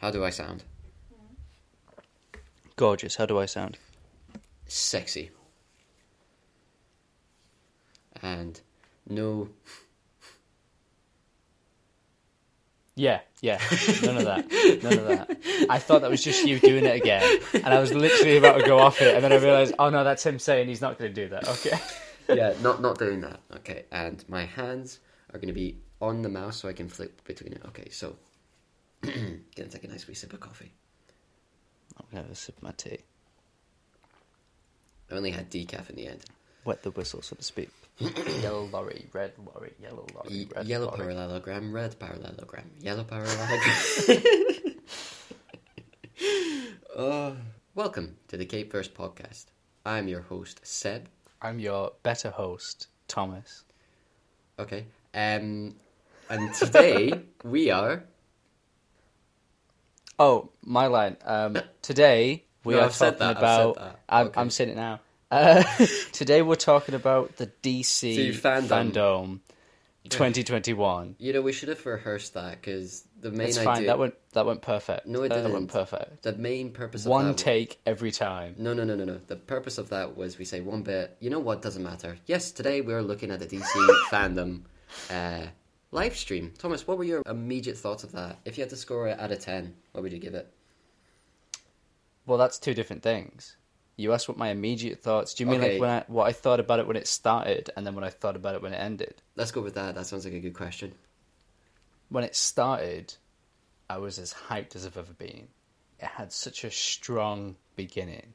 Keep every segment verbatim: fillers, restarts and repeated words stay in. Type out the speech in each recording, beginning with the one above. How do I sound? Gorgeous. How do I sound? Sexy. And no... Yeah, yeah. None of that. None of that. I thought that was just you doing it again. And I was literally about to go off it. And then I realised, oh no, that's him saying he's not going to do that. Okay. Yeah, not not doing that. Okay. And my hands are going to be on the mouse so I can flip between it. Okay, so... Gonna take a nice wee sip of coffee. I'm going to have a sip of my tea. I only had decaf in the end. Wet the whistle, so to speak. Yellow lorry, red lorry, yellow lorry, red Yellow lorry. Parallelogram, red parallelogram, yellow parallelogram. uh, welcome to the Cape First Podcast. I'm your host, Seb. I'm your better host, Thomas. Okay. Um, and today we are... Oh, my line. Um, today we no, are I've talking that, about... I've I'm, okay. I'm saying it now. Uh, today we're talking about the D C FanDome, FanDome twenty twenty-one. You know, we should have rehearsed that because the main That's idea... It's fine, that went, that went perfect. No, it that, didn't. That went perfect. The main purpose of one that... One take every time. No, no, no, no, no. The purpose of that was we say one bit, you know what, doesn't matter. Yes, today we're looking at the D C FanDome uh, live stream. Thomas, what were your immediate thoughts of that? If you had to score it out of ten, what would you give it? Well, that's two different things. You asked what my immediate thoughts... Do you mean okay. like when I, what I thought about it when it started and then what I thought about it when it ended? Let's go with that. That sounds like a good question. When it started, I was as hyped as I've ever been. It had such a strong beginning.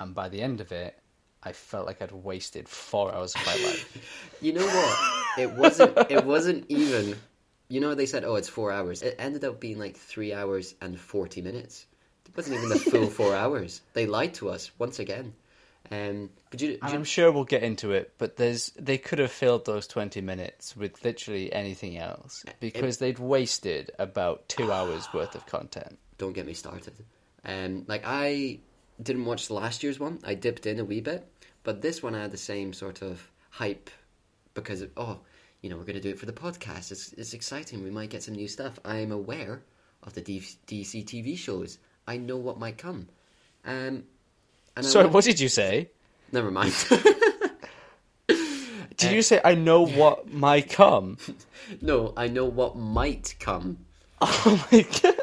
And by the end of it, I felt like I'd wasted four hours of my life. You know what? It wasn't. It wasn't even... You know, they said, oh, it's four hours. It ended up being like three hours and forty minutes. It wasn't even the full four hours. They lied to us once again. Um, but you, I'm you... sure we'll get into it, but there's they could have filled those twenty minutes with literally anything else because it... they'd wasted about two hours worth of content. Don't get me started. Um, like I didn't watch last year's one. I dipped in a wee bit, but this one I had the same sort of hype because of, oh, you know, we're going to do it for the podcast. It's it's exciting. We might get some new stuff. I am aware of the D C T V shows. I know what might come. Um, and Sorry, went... what did you say? Never mind. Did uh, you say, I know what might come? No, I know what might come. Oh my God.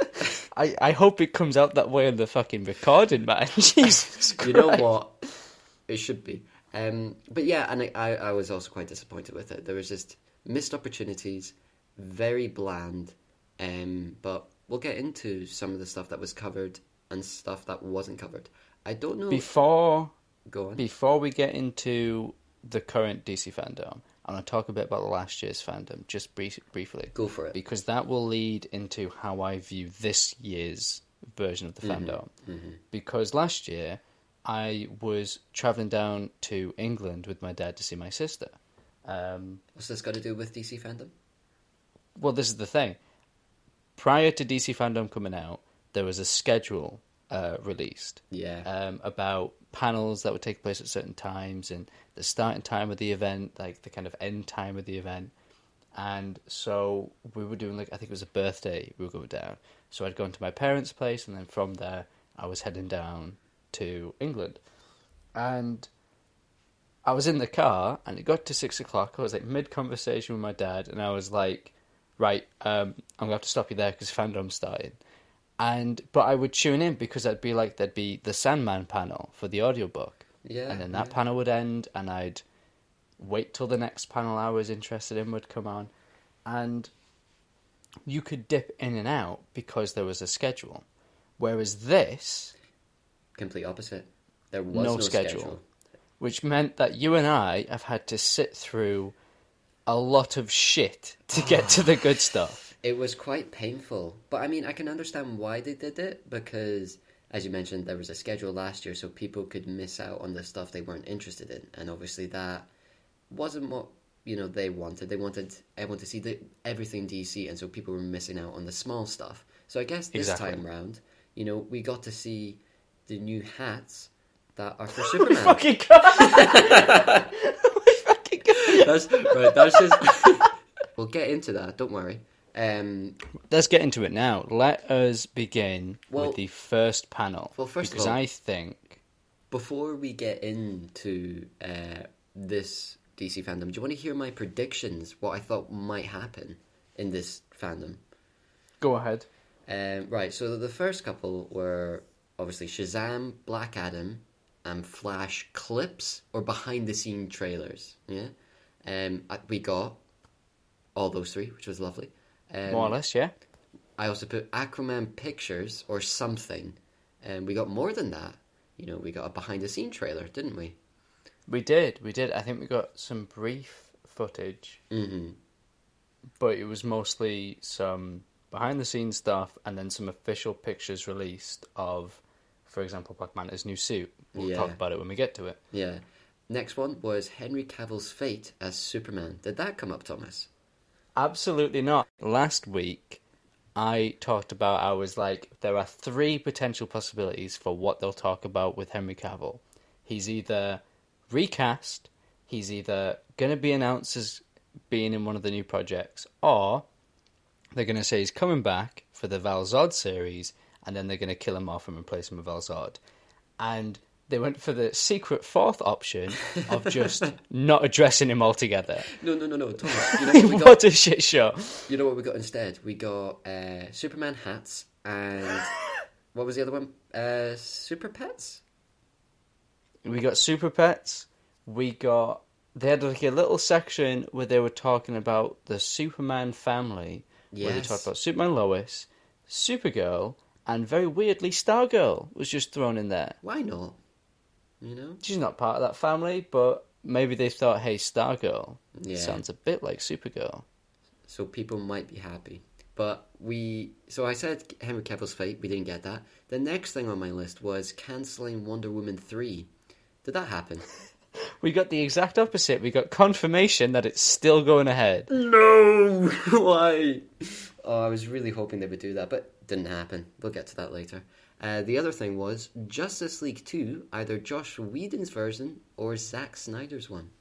I, I hope it comes out that way on the fucking recording, man. Jesus Christ. You know what? It should be. Um, but yeah, and I, I was also quite disappointed with it. There was just missed opportunities, very bland, um, but... We'll get into some of the stuff that was covered and stuff that wasn't covered. I don't know... Before Go on. Before we get into the current D C FanDome, I'm going to talk a bit about last year's FanDome, just brief, briefly. Go for it. Because that will lead into how I view this year's version of the mm-hmm. FanDome. Mm-hmm. Because last year, I was travelling down to England with my dad to see my sister. Um, What's this got to do with D C FanDome? Well, this is the thing. Prior to D C FanDome coming out, there was a schedule uh, released yeah. um, about panels that would take place at certain times and the starting time of the event, like the kind of end time of the event. And so we were doing, like I think it was a birthday we were going down. So I'd gone to my parents' place and then from there I was heading down to England. And I was in the car and it got to six o'clock. I was like mid-conversation with my dad and I was like, right, um, I'm going to have to stop you there because FanDome's starting. And, but I would tune in because I'd be like, there'd be the Sandman panel for the audiobook. Yeah. And then that yeah. panel would end and I'd wait till the next panel I was interested in would come on. And you could dip in and out because there was a schedule. Whereas this... Complete opposite. There was no, no schedule, schedule. Which meant that you and I have had to sit through... a lot of shit to get to the good stuff. It was quite painful. But, I mean, I can understand why they did it, because, as you mentioned, there was a schedule last year, so people could miss out on the stuff they weren't interested in. And, obviously, that wasn't what, you know, they wanted. They wanted everyone to see the, everything D C, and so people were missing out on the small stuff. So I guess this exactly. time round, you know, we got to see the new hats that are for Superman. We fucking got That's, right, that's just... We'll get into that, don't worry. Um, Let's get into it now. Let us begin well, with the first panel. Well, first because of all, I think before we get into uh, this D C fandom, do you want to hear my predictions? What I thought might happen in this fandom? Go ahead. Um, right. So the first couple were obviously Shazam, Black Adam, and Flash clips or behind-the-scene trailers. Yeah. Um, we got all those three, which was lovely. Um, more or less, yeah. I also put Aquaman pictures or something, and um, we got more than that. You know, we got a behind-the-scene trailer, didn't we? We did, we did. I think we got some brief footage, mm-hmm. but it was mostly some behind-the-scenes stuff, and then some official pictures released of, for example, Black Manta's new suit. We'll yeah. talk about it when we get to it. Yeah. Next one was Henry Cavill's fate as Superman. Did that come up, Thomas? Absolutely not. Last week, I talked about, I was like, there are three potential possibilities for what they'll talk about with Henry Cavill. He's either recast, he's either going to be announced as being in one of the new projects, or they're going to say he's coming back for the Val Zod series, and then they're going to kill him off and replace him with Val Zod. And they went for the secret fourth option of just not addressing him altogether. No, no, no, no, Thomas. You know what, we got? What a shit show. You know what we got instead? We got uh, Superman hats and... what was the other one? Uh, Super Pets? We got Super Pets. We got... They had like a little section where they were talking about the Superman family. Yes. Where they talked about Superman Lois, Supergirl, and very weirdly Stargirl was just thrown in there. Why not? You know, she's not part of that family, but maybe they thought, "Hey, Stargirl yeah. sounds a bit like Supergirl," so people might be happy. But we, so I said Henry Cavill's fate. We didn't get that. The next thing on my list was cancelling Wonder Woman three. Did that happen? We got the exact opposite. We got confirmation that it's still going ahead. No, why? Oh, I was really hoping they would do that, but didn't happen. We'll get to that later. Uh, the other thing was Justice League two, either Josh Whedon's version or Zack Snyder's one.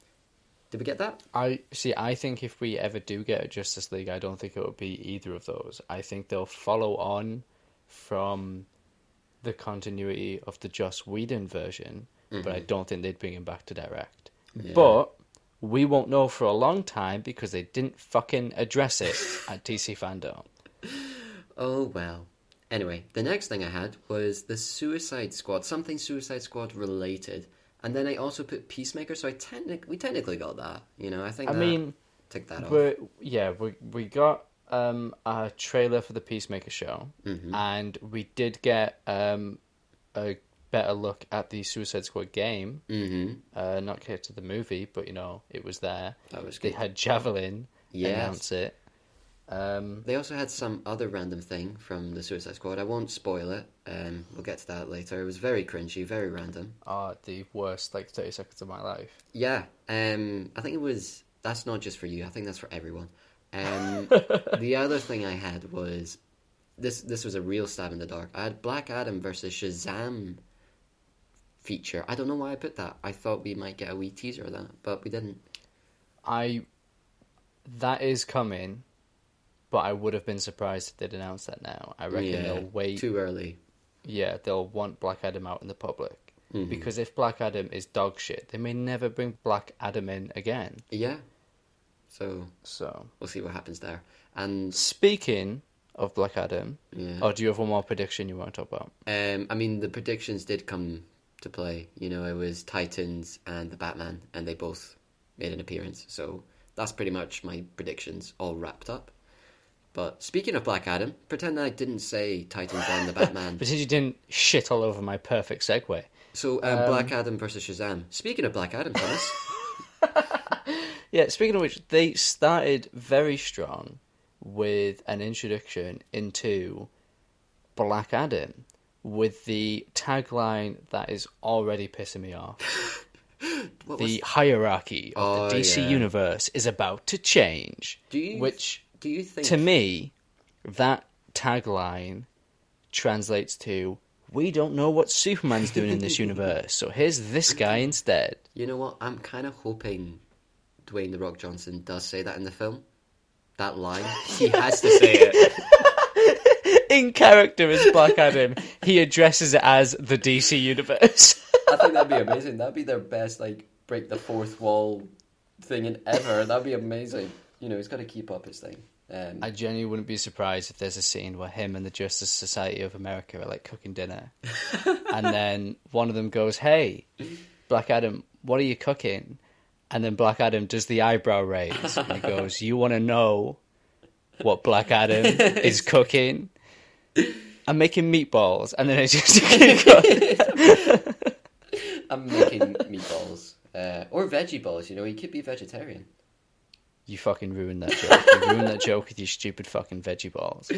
Did we get that? I see, I think if we ever do get a Justice League, I don't think it would be either of those. I think they'll follow on from the continuity of the Joss Whedon version, mm-hmm. but I don't think they'd bring him back to direct. Yeah. But we won't know for a long time because they didn't fucking address it at D C FanDome. Oh, well. Anyway, the next thing I had was the Suicide Squad, something Suicide Squad related, and then I also put Peacemaker. So I technic- we technically got that, you know. I think. I that, mean, take that off. Yeah, we we got um, a trailer for the Peacemaker show, mm-hmm. and we did get um, a better look at the Suicide Squad game. Mm-hmm. Uh, not compared to the movie, but you know, it was there. That was good. They had Javelin yes. announce it. Um, they also had some other random thing from the Suicide Squad. I won't spoil it. Um, we'll get to that later. It was very cringy, very random. Oh, the worst, like, thirty seconds of my life. Yeah. Um, I think it was... That's not just for you. I think that's for everyone. Um, the other thing I had was... This This was a real stab in the dark. I had Black Adam versus Shazam feature. I don't know why I put that. I thought we might get a wee teaser of that, but we didn't. I... That is coming... But I would have been surprised if they'd announced that now. I reckon yeah, they'll wait. Too early. Yeah, they'll want Black Adam out in the public. Mm-hmm. Because if Black Adam is dog shit, they may never bring Black Adam in again. Yeah. So, so we'll see what happens there. And speaking of Black Adam, yeah. or do you have one more prediction you want to talk about? Um, I mean, the predictions did come to play. You know, it was Titans and the Batman, and they both made an appearance. So that's pretty much my predictions all wrapped up. But speaking of Black Adam, pretend I didn't say Titans and the Batman. Pretend you didn't shit all over my perfect segue. So, um, um, Black Adam versus Shazam. Speaking of Black Adam, Thomas. Yeah, speaking of which, they started very strong with an introduction into Black Adam with the tagline that is already pissing me off. What the hierarchy of oh, the D C yeah. universe is about to change. Do you... Which... Do you think... To me, that tagline translates to, we don't know what Superman's doing in this universe, so here's this guy instead. You know what? I'm kind of hoping Dwayne "The Rock" Johnson does say that in the film. that line. He has to say it. In character as Black Adam, he addresses it as the D C Universe. I think that'd be amazing. That'd be their best, like, break the fourth wall thing in ever. That'd be amazing. You know, he's got to keep up his thing. Um, I genuinely wouldn't be surprised if there's a scene where him and the Justice Society of America are, like, cooking dinner. And then one of them goes, hey, Black Adam, what are you cooking? And then Black Adam does the eyebrow raise and he goes, you want to know what Black Adam is cooking? I'm making meatballs. And then it's just... I'm making meatballs. Uh, or veggie balls, you know, he could be vegetarian. You fucking ruined that joke. You ruined that joke with your stupid fucking veggie balls.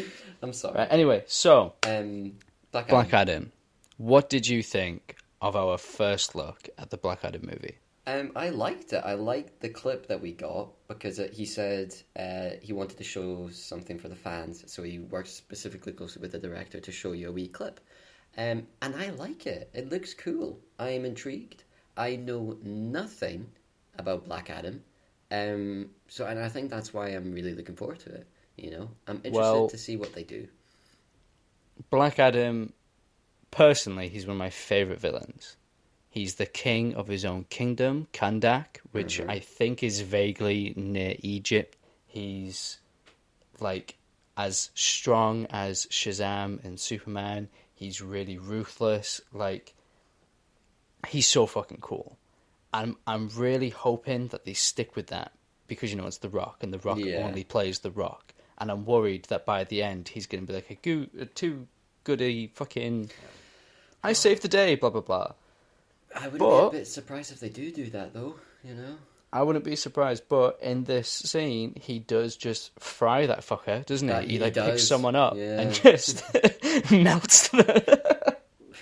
I'm sorry. Right, anyway, so... Um, Black Adam. Black Adam. What did you think of our first look at the Black Adam movie? Um, I liked it. I liked the clip that we got because it, he said uh, he wanted to show something for the fans, so he worked specifically closely with the director to show you a wee clip. Um, and I like it. It looks cool. I am intrigued. I know nothing about Black Adam, um, so and I think that's why I'm really looking forward to it. You know, I'm interested well, to see what they do. Black Adam, personally, he's one of my favourite villains. He's the king of his own kingdom, Kandak, which mm-hmm. I think is vaguely near Egypt. He's, like, as strong as Shazam and Superman. He's really ruthless. Like, he's so fucking cool. I'm, I'm really hoping that they stick with that because, you know, it's The Rock, and The Rock yeah. only plays The Rock. And I'm worried that by the end, he's going to be like a, goo- a too-goody fucking, I saved the day, blah, blah, blah. I wouldn't but, be a bit surprised if they do do that, though, you know? I wouldn't be surprised, but in this scene, he does just fry that fucker, doesn't he? That he, he like, does. picks someone up yeah. and just melts them.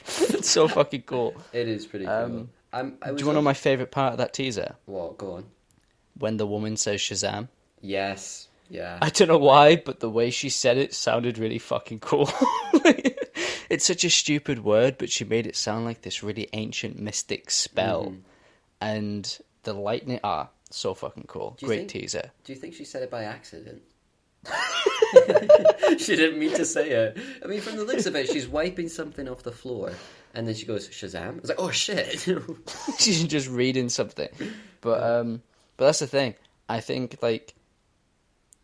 It's so fucking cool. It is pretty cool. Um, I'm, I was do you want to know my favourite part of that teaser? What? Go on. When the woman says Shazam. Yes. Yeah. I don't know why, but the way she said it sounded really fucking cool. It's such a stupid word, but she made it sound like this really ancient mystic spell. Mm. And the lightning... Ah, so fucking cool. Great think, teaser. Do you think she said it by accident? She didn't mean to say it. I mean, from the looks of it, she's wiping something off the floor. And then she goes, Shazam? It's like, oh, shit. She's just reading something. But um, but that's the thing. I think, like,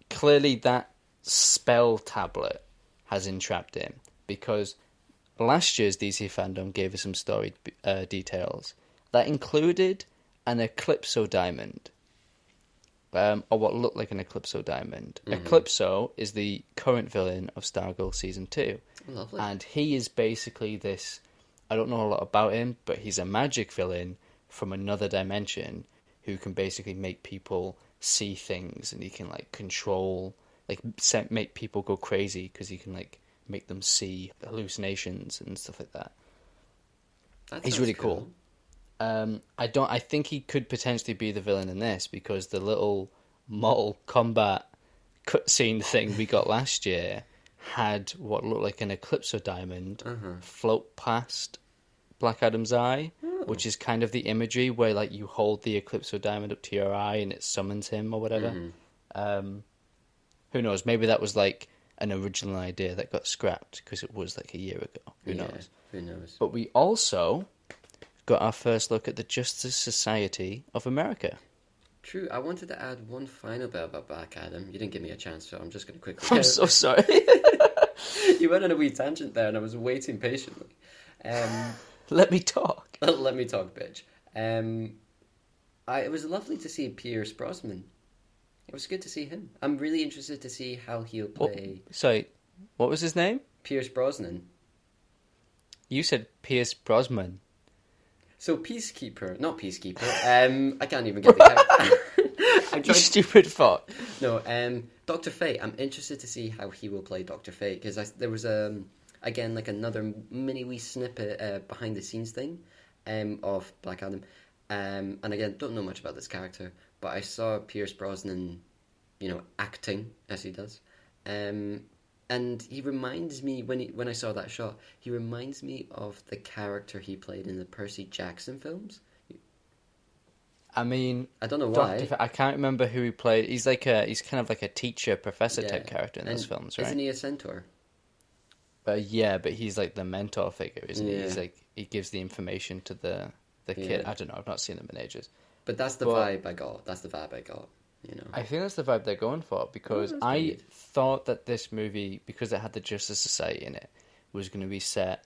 clearly that spell tablet has entrapped him. Because... last year's D C FanDome gave us some story uh, details that included an Eclipso diamond, um, or what looked like an Eclipso diamond. Mm-hmm. Eclipso is the current villain of Stargirl Season two. Lovely. And he is basically this, I don't know a lot about him, but he's a magic villain from another dimension who can basically make people see things, and he can like control, like make people go crazy because he can like make them see hallucinations and stuff like that. that He's really cool. cool. Um, I don't. I think he could potentially be the villain in this because the little Mortal Kombat cutscene thing we got last year had what looked like an Eclipso diamond uh-huh. float past Black Adam's eye, oh. which is kind of the imagery where like you hold the Eclipso diamond up to your eye and it summons him or whatever. Mm. Um, who knows? Maybe that was like an original idea that got scrapped because it was like a year ago. Who yeah, knows? Who knows? But we also got our first look at the Justice Society of America. True. I wanted to add one final bit about Black Adam. You didn't give me a chance, so I'm just going to quickly... I'm so sorry. You went on a wee tangent there and I was waiting patiently. Um, let me talk. Let me talk, bitch. Um, I, it was lovely to see Pierce Brosnan. It was good to see him. I'm really interested to see how he'll play... Oh, sorry, what was his name? Pierce Brosnan. You said Pierce Brosnan. So Peacekeeper, not Peacekeeper, um, I can't even get the count. You stupid fuck. No, um, Doctor Fate. I'm interested to see how he will play Doctor Fate, because there was, um, again, like another mini wee snippet uh, behind-the-scenes thing um, of Black Adam. Um, and again, don't know much about this character, but I saw Pierce Brosnan, you know, acting as he does, um, and he reminds me when he, when I saw that shot, he reminds me of the character he played in the Percy Jackson films. I mean, I don't know why. Doctor F- I can't remember who he played. He's like a he's kind of like a teacher, professor yeah. type character in and those films, right? Isn't he a centaur? Uh, yeah, but he's like the mentor figure, isn't yeah. he? He's like he gives the information to the the kid. Yeah. I don't know. I've not seen them in ages. But that's the but, vibe I got. That's the vibe I got. You know. I think that's the vibe they're going for because oh, I good. thought that this movie, because it had the Justice Society in it, was going to be set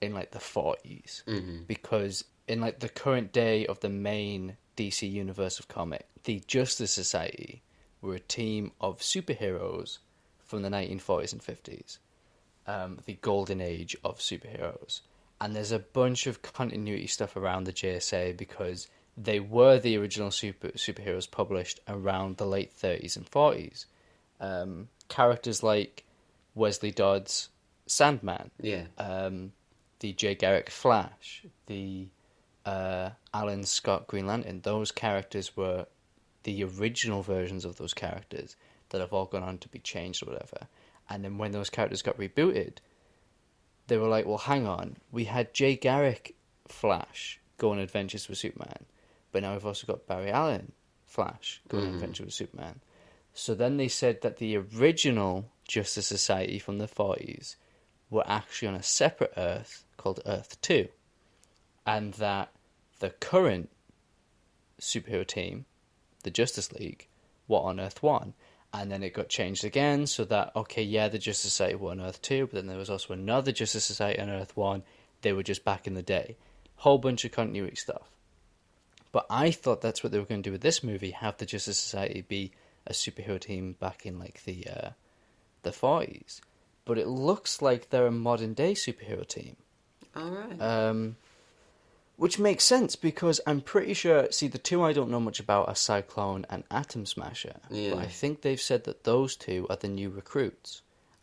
in like the forties mm-hmm. because in like the current day of the main D C universe of comic, the Justice Society were a team of superheroes from the nineteen forties and fifties, um, the golden age of superheroes. And there's a bunch of continuity stuff around the J S A because they were the original super superheroes published around the late thirties and forties. Um, characters like Wesley Dodd's Sandman, yeah, um, the Jay Garrick Flash, the uh, Alan Scott Green Lantern. Those characters were the original versions of those characters that have all gone on to be changed or whatever. And then when those characters got rebooted, they were like, well, hang on. We had Jay Garrick Flash go on adventures with Superman. But now we've also got Barry Allen, Flash, going mm-hmm. on adventure with Superman. So then they said that the original Justice Society from the forties were actually on a separate Earth called Earth two. And that the current superhero team, the Justice League, were on Earth one. And then it got changed again so that, okay, yeah, the Justice Society were on Earth two, but then there was also another Justice Society on Earth one. They were just back in the day. Whole bunch of continuity stuff. But I thought that's what they were going to do with this movie, have the Justice Society be a superhero team back in, like, the uh, the forties. But it looks like they're a modern-day superhero team. All right. Um, which makes sense, because I'm pretty sure... See, the two I don't know much about are Cyclone and Atom Smasher. Yeah. But I think they've said that those two are the new recruits.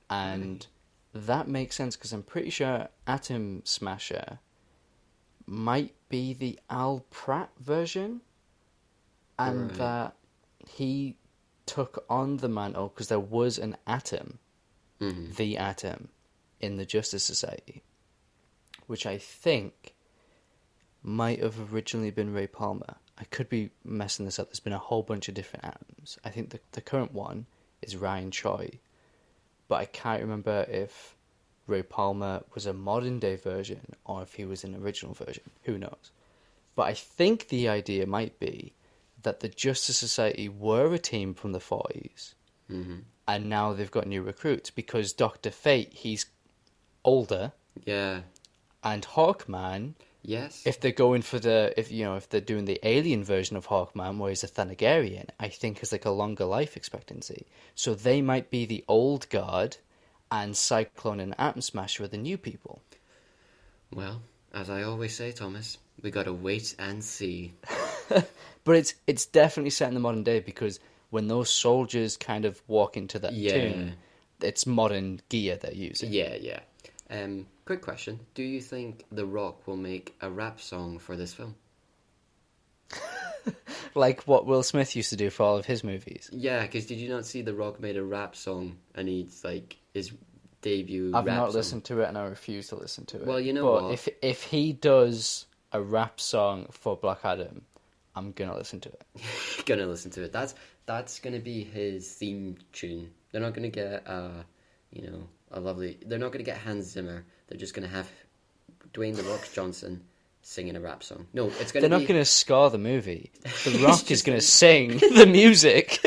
And right. that makes sense, because I'm pretty sure Atom Smasher might be the Al Pratt version, and right. that he took on the mantle because there was an Atom, mm-hmm. the Atom, in the Justice Society, which I think might have originally been Ray Palmer. I could be messing this up. There's been a whole bunch of different Atoms. I think the, the current one is Ryan Choi, but I can't remember if Ray Palmer was a modern-day version or if he was an original version. Who knows? But I think the idea might be that the Justice Society were a team from the forties, mm-hmm. and now they've got new recruits, because Doctor Fate, he's older. Yeah. And Hawkman... Yes. If they're going for the... if you know, if they're doing the alien version of Hawkman, where he's a Thanagarian, I think is like a longer life expectancy. So they might be the old guard... and Cyclone and Atom Smasher are the new people. Well, as I always say, Thomas, we gotta wait and see. But it's it's definitely set in the modern day, because when those soldiers kind of walk into that yeah. tomb, it's modern gear they're using. Yeah, yeah. Um, quick question. Do you think The Rock will make a rap song for this film? Like what Will Smith used to do for all of his movies. Yeah, because did you not see The Rock made a rap song, and he's like his debut I've rap not song. Listened to it, and I refuse to listen to it. Well, you know but what? If, if he does a rap song for Black Adam, I'm going to listen to it. going to listen to it. That's that's going to be his theme tune. They're not going to get, uh, you know, a lovely... They're not going to get Hans Zimmer. They're just going to have Dwayne The Rock Johnson... singing a rap song. No, it's going to be... They're not going to score the movie. The Rock is going to sing the music.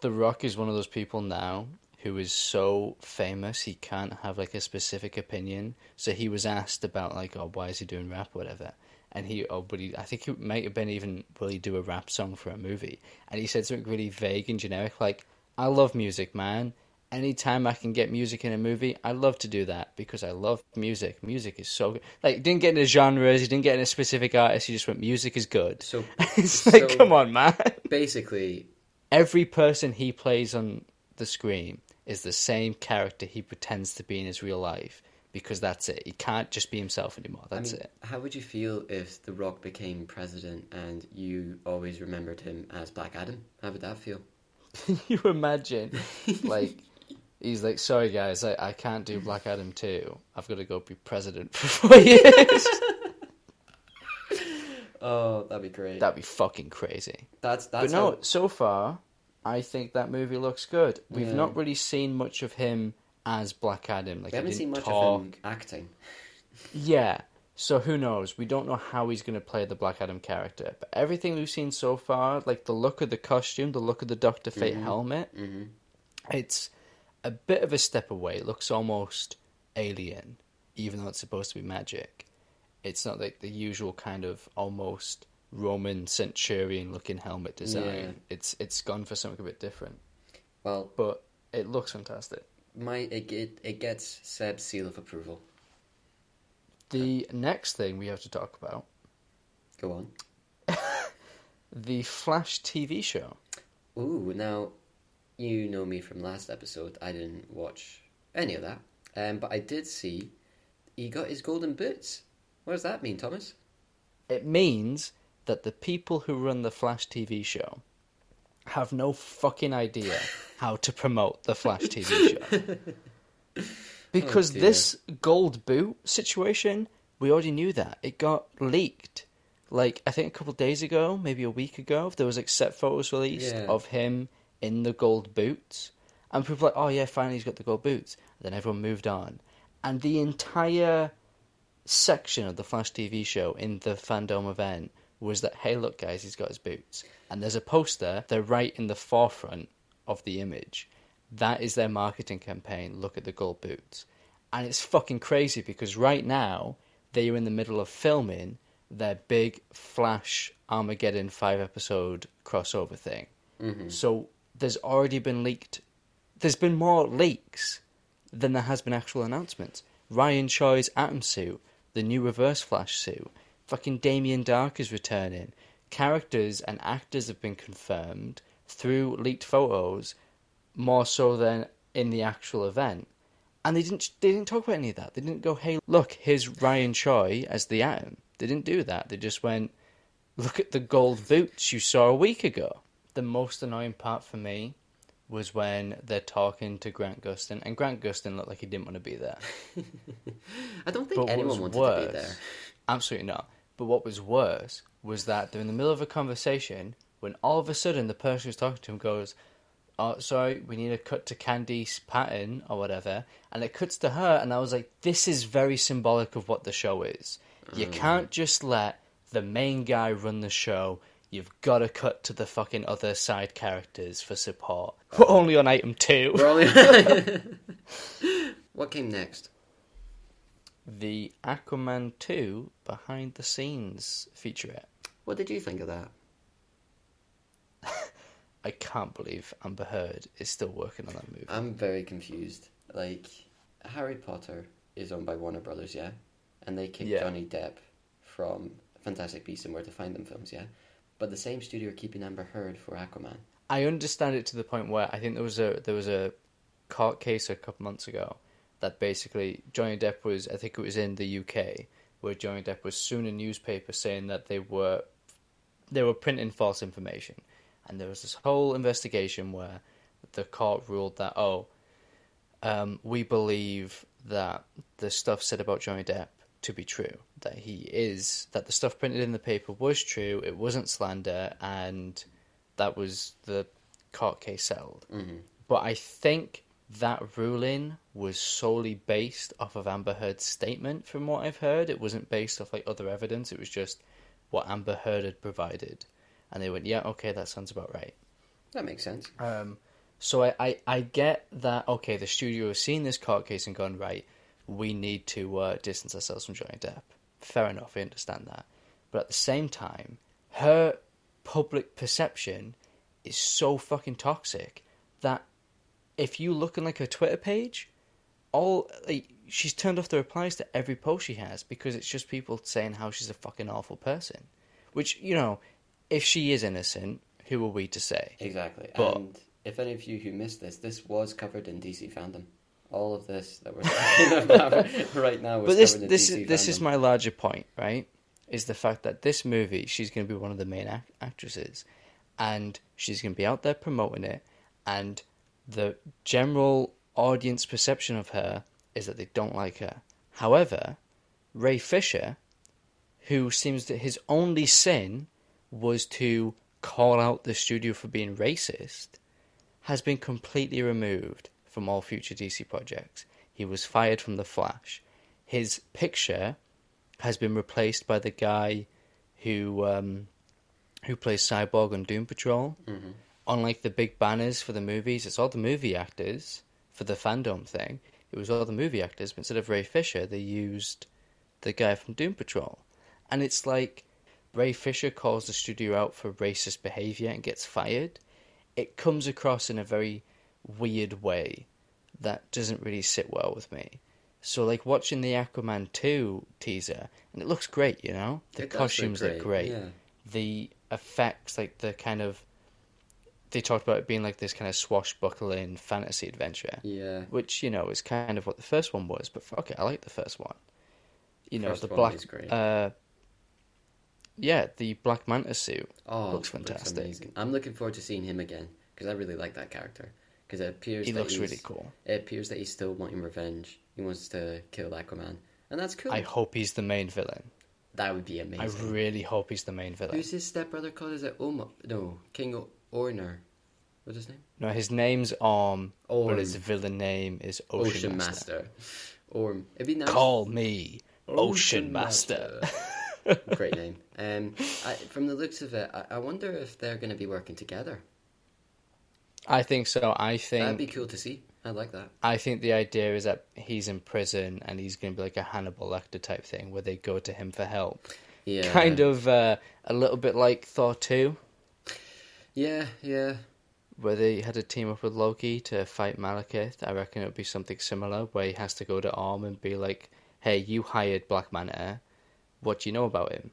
The Rock is one of those people now who is so famous he can't have like a specific opinion. So he was asked about like, oh, why is he doing rap or whatever? And he, oh, but he, I think it might have been even, will he do a rap song for a movie? And he said something really vague and generic like, I love music, man. Anytime I can get music in a movie, I love to do that because I love music. Music is so good. Like, he didn't get into genres, he didn't get into specific artists, he just went, music is good. So it's so like, come on, man. Basically, every person he plays on the screen is the same character he pretends to be in his real life, because that's it. He can't just be himself anymore. That's I mean, it. How would you feel if The Rock became president and you always remembered him as Black Adam? How would that feel? Can you imagine? Like... He's like, sorry guys, I, I can't do Black Adam two. I've got to go be president for four years. Oh, that'd be great. That'd be fucking crazy. That's that's. But no, how... so far, I think that movie looks good. We've yeah. not really seen much of him as Black Adam. Like, we haven't seen much talk. of him acting. Yeah. So who knows? We don't know how he's going to play the Black Adam character. But everything we've seen so far, like the look of the costume, the look of the Doctor Fate mm-hmm. helmet, mm-hmm. it's a bit of a step away. It looks almost alien, even though it's supposed to be magic. It's not like the usual kind of almost Roman centurion-looking helmet design. Yeah. It's it's gone for something a bit different. Well, but it looks fantastic. My it it, it gets Seb's seal of approval. The next thing we have to talk about... Go on. The Flash T V show. Ooh, now, you know me from last episode. I didn't watch any of that. Um, but I did see he got his golden boots. What does that mean, Thomas? It means that the people who run the Flash T V show have no fucking idea how to promote the Flash T V show. Because oh, this gold boot situation, we already knew that. It got leaked, like, I think a couple of days ago, maybe a week ago. There was, like, set photos released yeah. of him in the gold boots. And people were like, oh, yeah, finally he's got the gold boots. And then everyone moved on. And the entire section of the Flash T V show in the FanDome event was that, hey, look, guys, he's got his boots. And there's a poster. They're right in the forefront of the image. That is their marketing campaign, look at the gold boots. And it's fucking crazy because right now, they are in the middle of filming their big Flash Armageddon five-episode crossover thing. Mm-hmm. So there's already been leaked... There's been more leaks than there has been actual announcements. Ryan Choi's Atom suit, the new Reverse Flash suit, fucking Damian Dark is returning. Characters and actors have been confirmed through leaked photos... more so than in the actual event. And they didn't they didn't talk about any of that. They didn't go, hey, look, here's Ryan Choi as the Atom. They didn't do that. They just went, look at the gold boots you saw a week ago. The most annoying part for me was when they're talking to Grant Gustin, and Grant Gustin looked like he didn't want to be there. I don't think but anyone wanted worse, to be there. Absolutely not. But what was worse was that they're in the middle of a conversation when all of a sudden the person who's talking to him goes... oh, sorry, we need a cut to Candice Patton or whatever. And it cuts to her, and I was like, this is very symbolic of what the show is. You mm. can't just let the main guy run the show. You've got to cut to the fucking other side characters for support. Oh. We're only on item two. We're only... What came next? The Aquaman two Behind the Scenes featurette. What did you think of that? I can't believe Amber Heard is still working on that movie. I'm very confused. Like, Harry Potter is owned by Warner Brothers, yeah? And they kicked yeah. Johnny Depp from Fantastic Beasts and Where to Find Them films, yeah? But the same studio are keeping Amber Heard for Aquaman. I understand it to the point where I think there was a there was a court case a couple months ago that basically Johnny Depp was, I think it was in the U K, where Johnny Depp was suing a newspaper saying that they were they were printing false information. And there was this whole investigation where the court ruled that, oh, um, we believe that the stuff said about Johnny Depp to be true, that he is, that the stuff printed in the paper was true, it wasn't slander, and that was the court case settled. Mm-hmm. But I think that ruling was solely based off of Amber Heard's statement, from what I've heard. It wasn't based off like other evidence, it was just what Amber Heard had provided. And they went, yeah, okay, that sounds about right. That makes sense. Um, so I, I, I get that, okay, the studio has seen this court case and gone, right, we need to uh, distance ourselves from Johnny Depp. Fair enough, I understand that. But at the same time, her public perception is so fucking toxic that if you look on like her Twitter page, all like, she's turned off the replies to every post she has because it's just people saying how she's a fucking awful person. Which, you know... if she is innocent, who are we to say? Exactly. But, and if any of you who missed this, this was covered in D C FanDome. All of this that we're talking about right now was but this, covered in this D C is, FanDome. This is my larger point, right? Is the fact that this movie, she's going to be one of the main act- actresses. And she's going to be out there promoting it. And the general audience perception of her is that they don't like her. However, Ray Fisher... who seems that his only sin was to call out the studio for being racist, has been completely removed from all future D C projects. He was fired from The Flash. His picture has been replaced by the guy who um, who plays Cyborg on Doom Patrol. Mm-hmm. On like the big banners for the movies, it's all the movie actors for the FanDome thing. It was all the movie actors, but instead of Ray Fisher, they used the guy from Doom Patrol. And it's like Ray Fisher calls the studio out for racist behaviour and gets fired. It comes across in a very weird way that doesn't really sit well with me. So, like, watching the Aquaman two teaser, and it looks great, you know? The it costumes look great. Look great. Yeah. The effects, like, the kind of... They talked about it being, like, this kind of swashbuckling fantasy adventure. Yeah. Which, you know, is kind of what the first one was, but fuck it, I like the first one. You know, first the black... Uh, yeah, the Black Manta suit oh, looks fantastic. Looks I'm looking forward to seeing him again, because I really like that character. Because it appears he that looks he's, really cool. It appears that he's still wanting revenge. He wants to kill Aquaman, and that's cool. I hope he's the main villain. That would be amazing. I really hope he's the main villain. Who's his stepbrother called? Is it Oma? No, King Orner. What's his name? No, his name's Orm, Orm. But his villain name is Ocean, Ocean Master. Master. Orm. It'd be nice. Call me Ocean, Ocean Master. Master. Great name. Um, I, from the looks of it, I, I wonder if they're going to be working together. I think so. I think that'd be cool to see. I like that. I think the idea is that he's in prison and he's going to be like a Hannibal Lecter type thing, where they go to him for help. Yeah, kind of uh, a little bit like Thor two. Yeah, yeah. Where they had to team up with Loki to fight Malekith. I reckon it would be something similar, where he has to go to Orm and be like, "Hey, you hired Black Manta. What do you know about him?"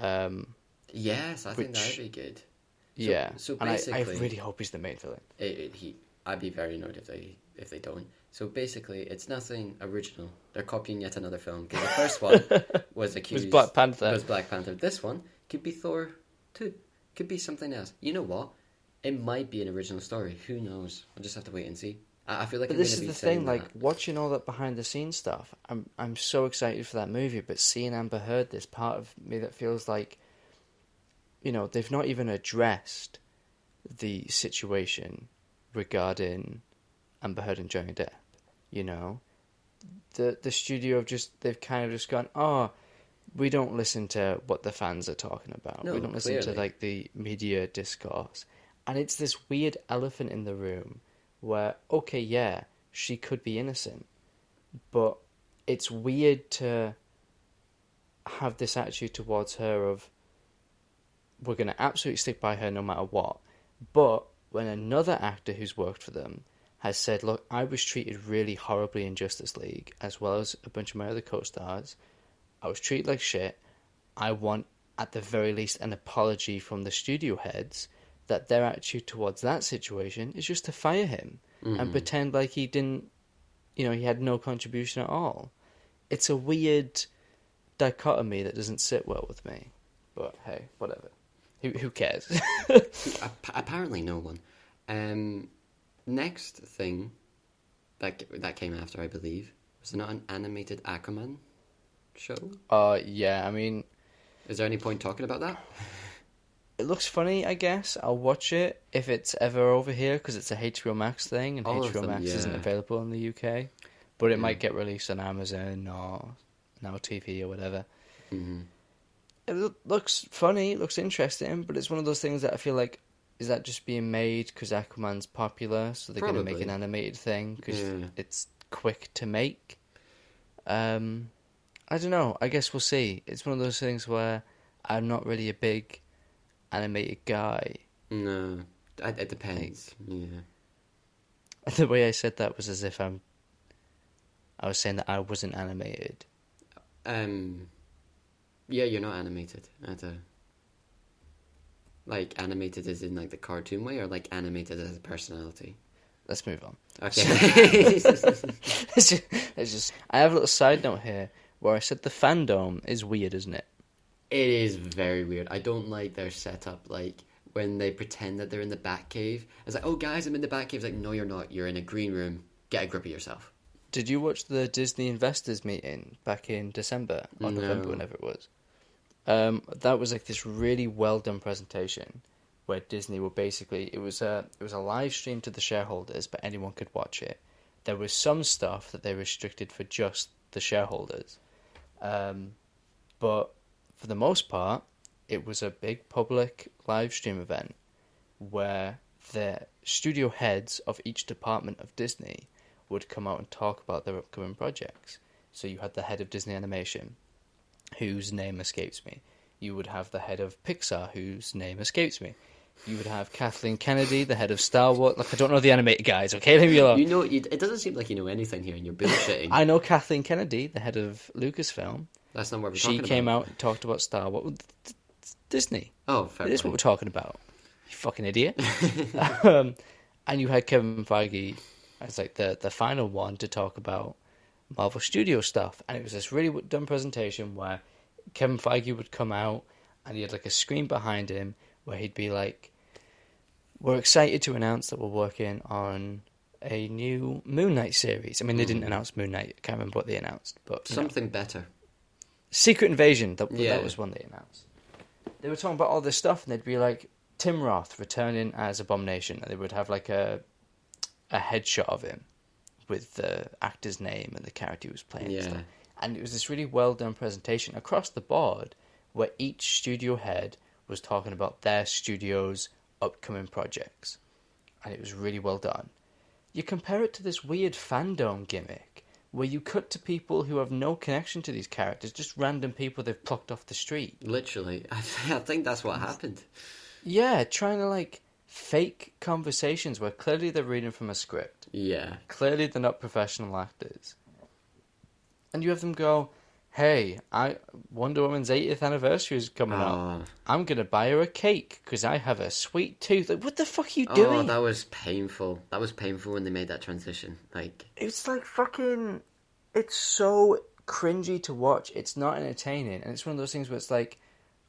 Um. Yes, I which... think that'd be good. So, yeah, so basically, and I, I really hope he's the main villain. It, it, he, I'd be very annoyed if they if they don't. So basically, it's nothing original. They're copying yet another film. Because the first one was accused... was Black Panther. Was Black Panther. This one could be Thor two. Could be something else. You know what? It might be an original story. Who knows? I'll just have to wait and see. I, I feel like but I'm this is be the thing. That. Like watching all that behind-the-scenes stuff, I'm I'm so excited for that movie. But seeing Amber Heard, there's part of me that feels like, you know, they've not even addressed the situation regarding Amber Heard and Johnny Depp. You know, the the studio have just they've kind of just gone, oh, we don't listen to what the fans are talking about. No, we don't listen clearly. to like the media discourse, and it's this weird elephant in the room where okay, yeah, she could be innocent, but it's weird to have this attitude towards her of, we're going to absolutely stick by her no matter what. But when another actor who's worked for them has said, look, I was treated really horribly in Justice League, as well as a bunch of my other co-stars. I was treated like shit. I want, at the very least, an apology from the studio heads that their attitude towards that situation is just to fire him mm-hmm. and pretend like he didn't, you know, he had no contribution at all. It's a weird dichotomy that doesn't sit well with me. But hey, whatever. Who who cares? Apparently no one. Um, next thing that that came after, I believe, was there not an animated Aquaman show? Uh, yeah, I mean... Is there any point talking about that? It looks funny, I guess. I'll watch it if it's ever over here, because it's a H B O Max thing, and All H B O them, Max yeah. isn't available in the U K. But it yeah. might get released on Amazon or Now T V or whatever. Mm-hmm. It looks funny, it looks interesting, but it's one of those things that I feel like, is that just being made because Aquaman's popular, so they're going to make an animated thing because yeah. it's quick to make? Um, I don't know, I guess we'll see. It's one of those things where I'm not really a big animated guy. No, it depends. Like, yeah. The way I said that was as if I'm... I was saying that I wasn't animated. Um... Yeah, you're not animated at a... Like, animated as in, like, the cartoon way, or, like, animated as a personality? Let's move on. Okay. it's just, it's just, I have a little side note here, where I said the FanDome is weird, isn't it? It is very weird. I don't like their setup, like, when they pretend that they're in the Batcave. It's like, oh, guys, I'm in the Batcave. It's like, no, you're not. You're in a green room. Get a grip of yourself. Did you watch the Disney investors meeting back in December or no. November, whenever it was? Um, that was like this really well done presentation where Disney were basically it was a it was a live stream to the shareholders, but anyone could watch it. There was some stuff that they restricted for just the shareholders, um, but for the most part, it was a big public live stream event where the studio heads of each department of Disney would come out and talk about their upcoming projects. So you had the head of Disney Animation, whose name escapes me. You would have the head of Pixar, whose name escapes me. You would have Kathleen Kennedy, the head of Star Wars. Like, I don't know the animated guys, okay? Leave me alone. You know, you, it doesn't seem like you know anything here, and you're bullshitting. I know Kathleen Kennedy, the head of Lucasfilm. That's not what we're she talking about. She came out and talked about Star Wars. Disney. Oh, fair enough. This is what we're talking about. You fucking idiot. um, and you had Kevin Feige as like the, the final one to talk about Marvel Studios stuff. And it was this really done presentation where Kevin Feige would come out and he had like a screen behind him where he'd be like, we're excited to announce that we're working on a new Moon Knight series. I mean, they mm. didn't announce Moon Knight. I can't remember what they announced. But Something know. better. Secret Invasion. That, yeah. that was one they announced. They were talking about all this stuff and they'd be like, Tim Roth returning as Abomination, and they would have like a a headshot of him with the actor's name and the character he was playing. Yeah. And stuff. And it was this really well done presentation across the board where each studio head was talking about their studio's upcoming projects. And it was really well done. You compare it to this weird FanDome gimmick where you cut to people who have no connection to these characters, just random people they've plucked off the street. Literally. I, th- I think that's what happened. Yeah, trying to, like, fake conversations where clearly they're reading from a script. Yeah. Clearly they're not professional actors. And you have them go, hey, I Wonder Woman's eightieth anniversary is coming oh. up. I'm going to buy her a cake because I have a sweet tooth. Like, what the fuck are you oh, doing? Oh, that was painful. That was painful when they made that transition. Like, it's like fucking... It's so cringy to watch. It's not entertaining. And it's one of those things where it's like,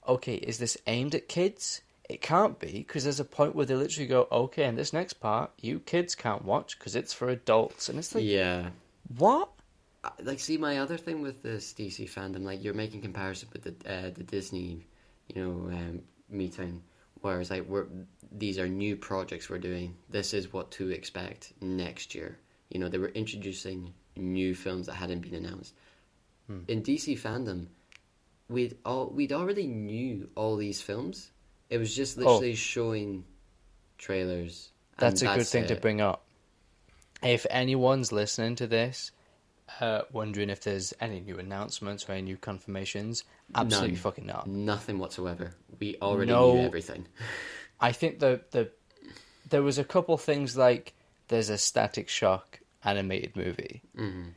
okay, is this aimed at kids? It can't be, because there's a point where they literally go, okay, and this next part, you kids can't watch because it's for adults. And it's like, yeah, what? Like, see, my other thing with this D C fandom, like, you're making comparison with the uh, the Disney, you know, um, meeting, where it's like, we're, these are new projects we're doing. This is what to expect next year. You know, they were introducing new films that hadn't been announced. Hmm. In D C fandom, we'd all, we'd already knew all these films. It was just literally oh. showing trailers. That's a that's good thing it. to bring up. If anyone's listening to this, uh, wondering if there's any new announcements or any new confirmations, absolutely None. fucking not. Nothing whatsoever. We already no, knew everything. I think the the there was a couple things like there's a Static Shock animated movie. Mm-hmm.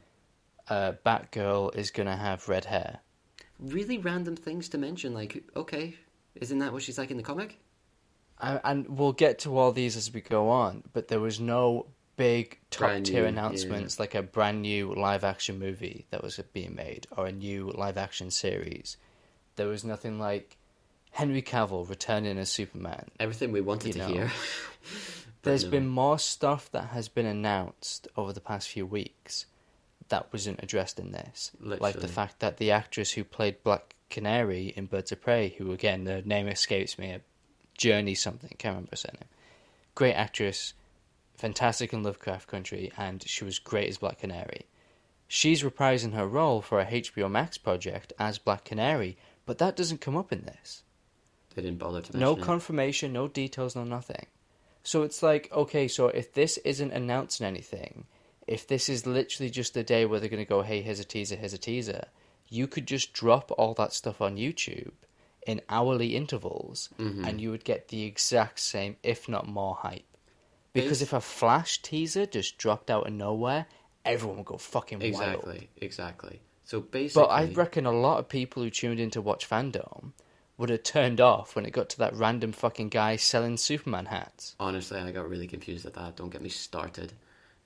Uh, Batgirl is going to have red hair. Really random things to mention. Like, okay... Isn't that what she's like in the comic? I, and we'll get to all these as we go on, but there was no big top-tier announcements yeah. like a brand-new live-action movie that was being made or a new live-action series. There was nothing like Henry Cavill returning as Superman. Everything we wanted you to know. hear. There's no. been more stuff that has been announced over the past few weeks that wasn't addressed in this. Literally. Like the fact that the actress who played Black Canary in Birds of Prey, who again the name escapes me, Journey something, can't remember her name. Great actress, fantastic in Lovecraft Country, and she was great as Black Canary. She's reprising her role for a H B O Max project as Black Canary, but that doesn't come up in this. They didn't bother to mention No confirmation, it. no details, no nothing. So it's like, okay, so if this isn't announcing anything, if this is literally just the day where they're going to go, hey, here's a teaser, here's a teaser, you could just drop all that stuff on YouTube in hourly intervals mm-hmm. and you would get the exact same, if not more, hype. Because it's... if a Flash teaser just dropped out of nowhere, everyone would go fucking exactly, wild. Exactly, exactly. So basically... But I reckon a lot of people who tuned in to watch FanDome would have turned off when it got to that random fucking guy selling Superman hats. Honestly, I got really confused at that. Don't get me started.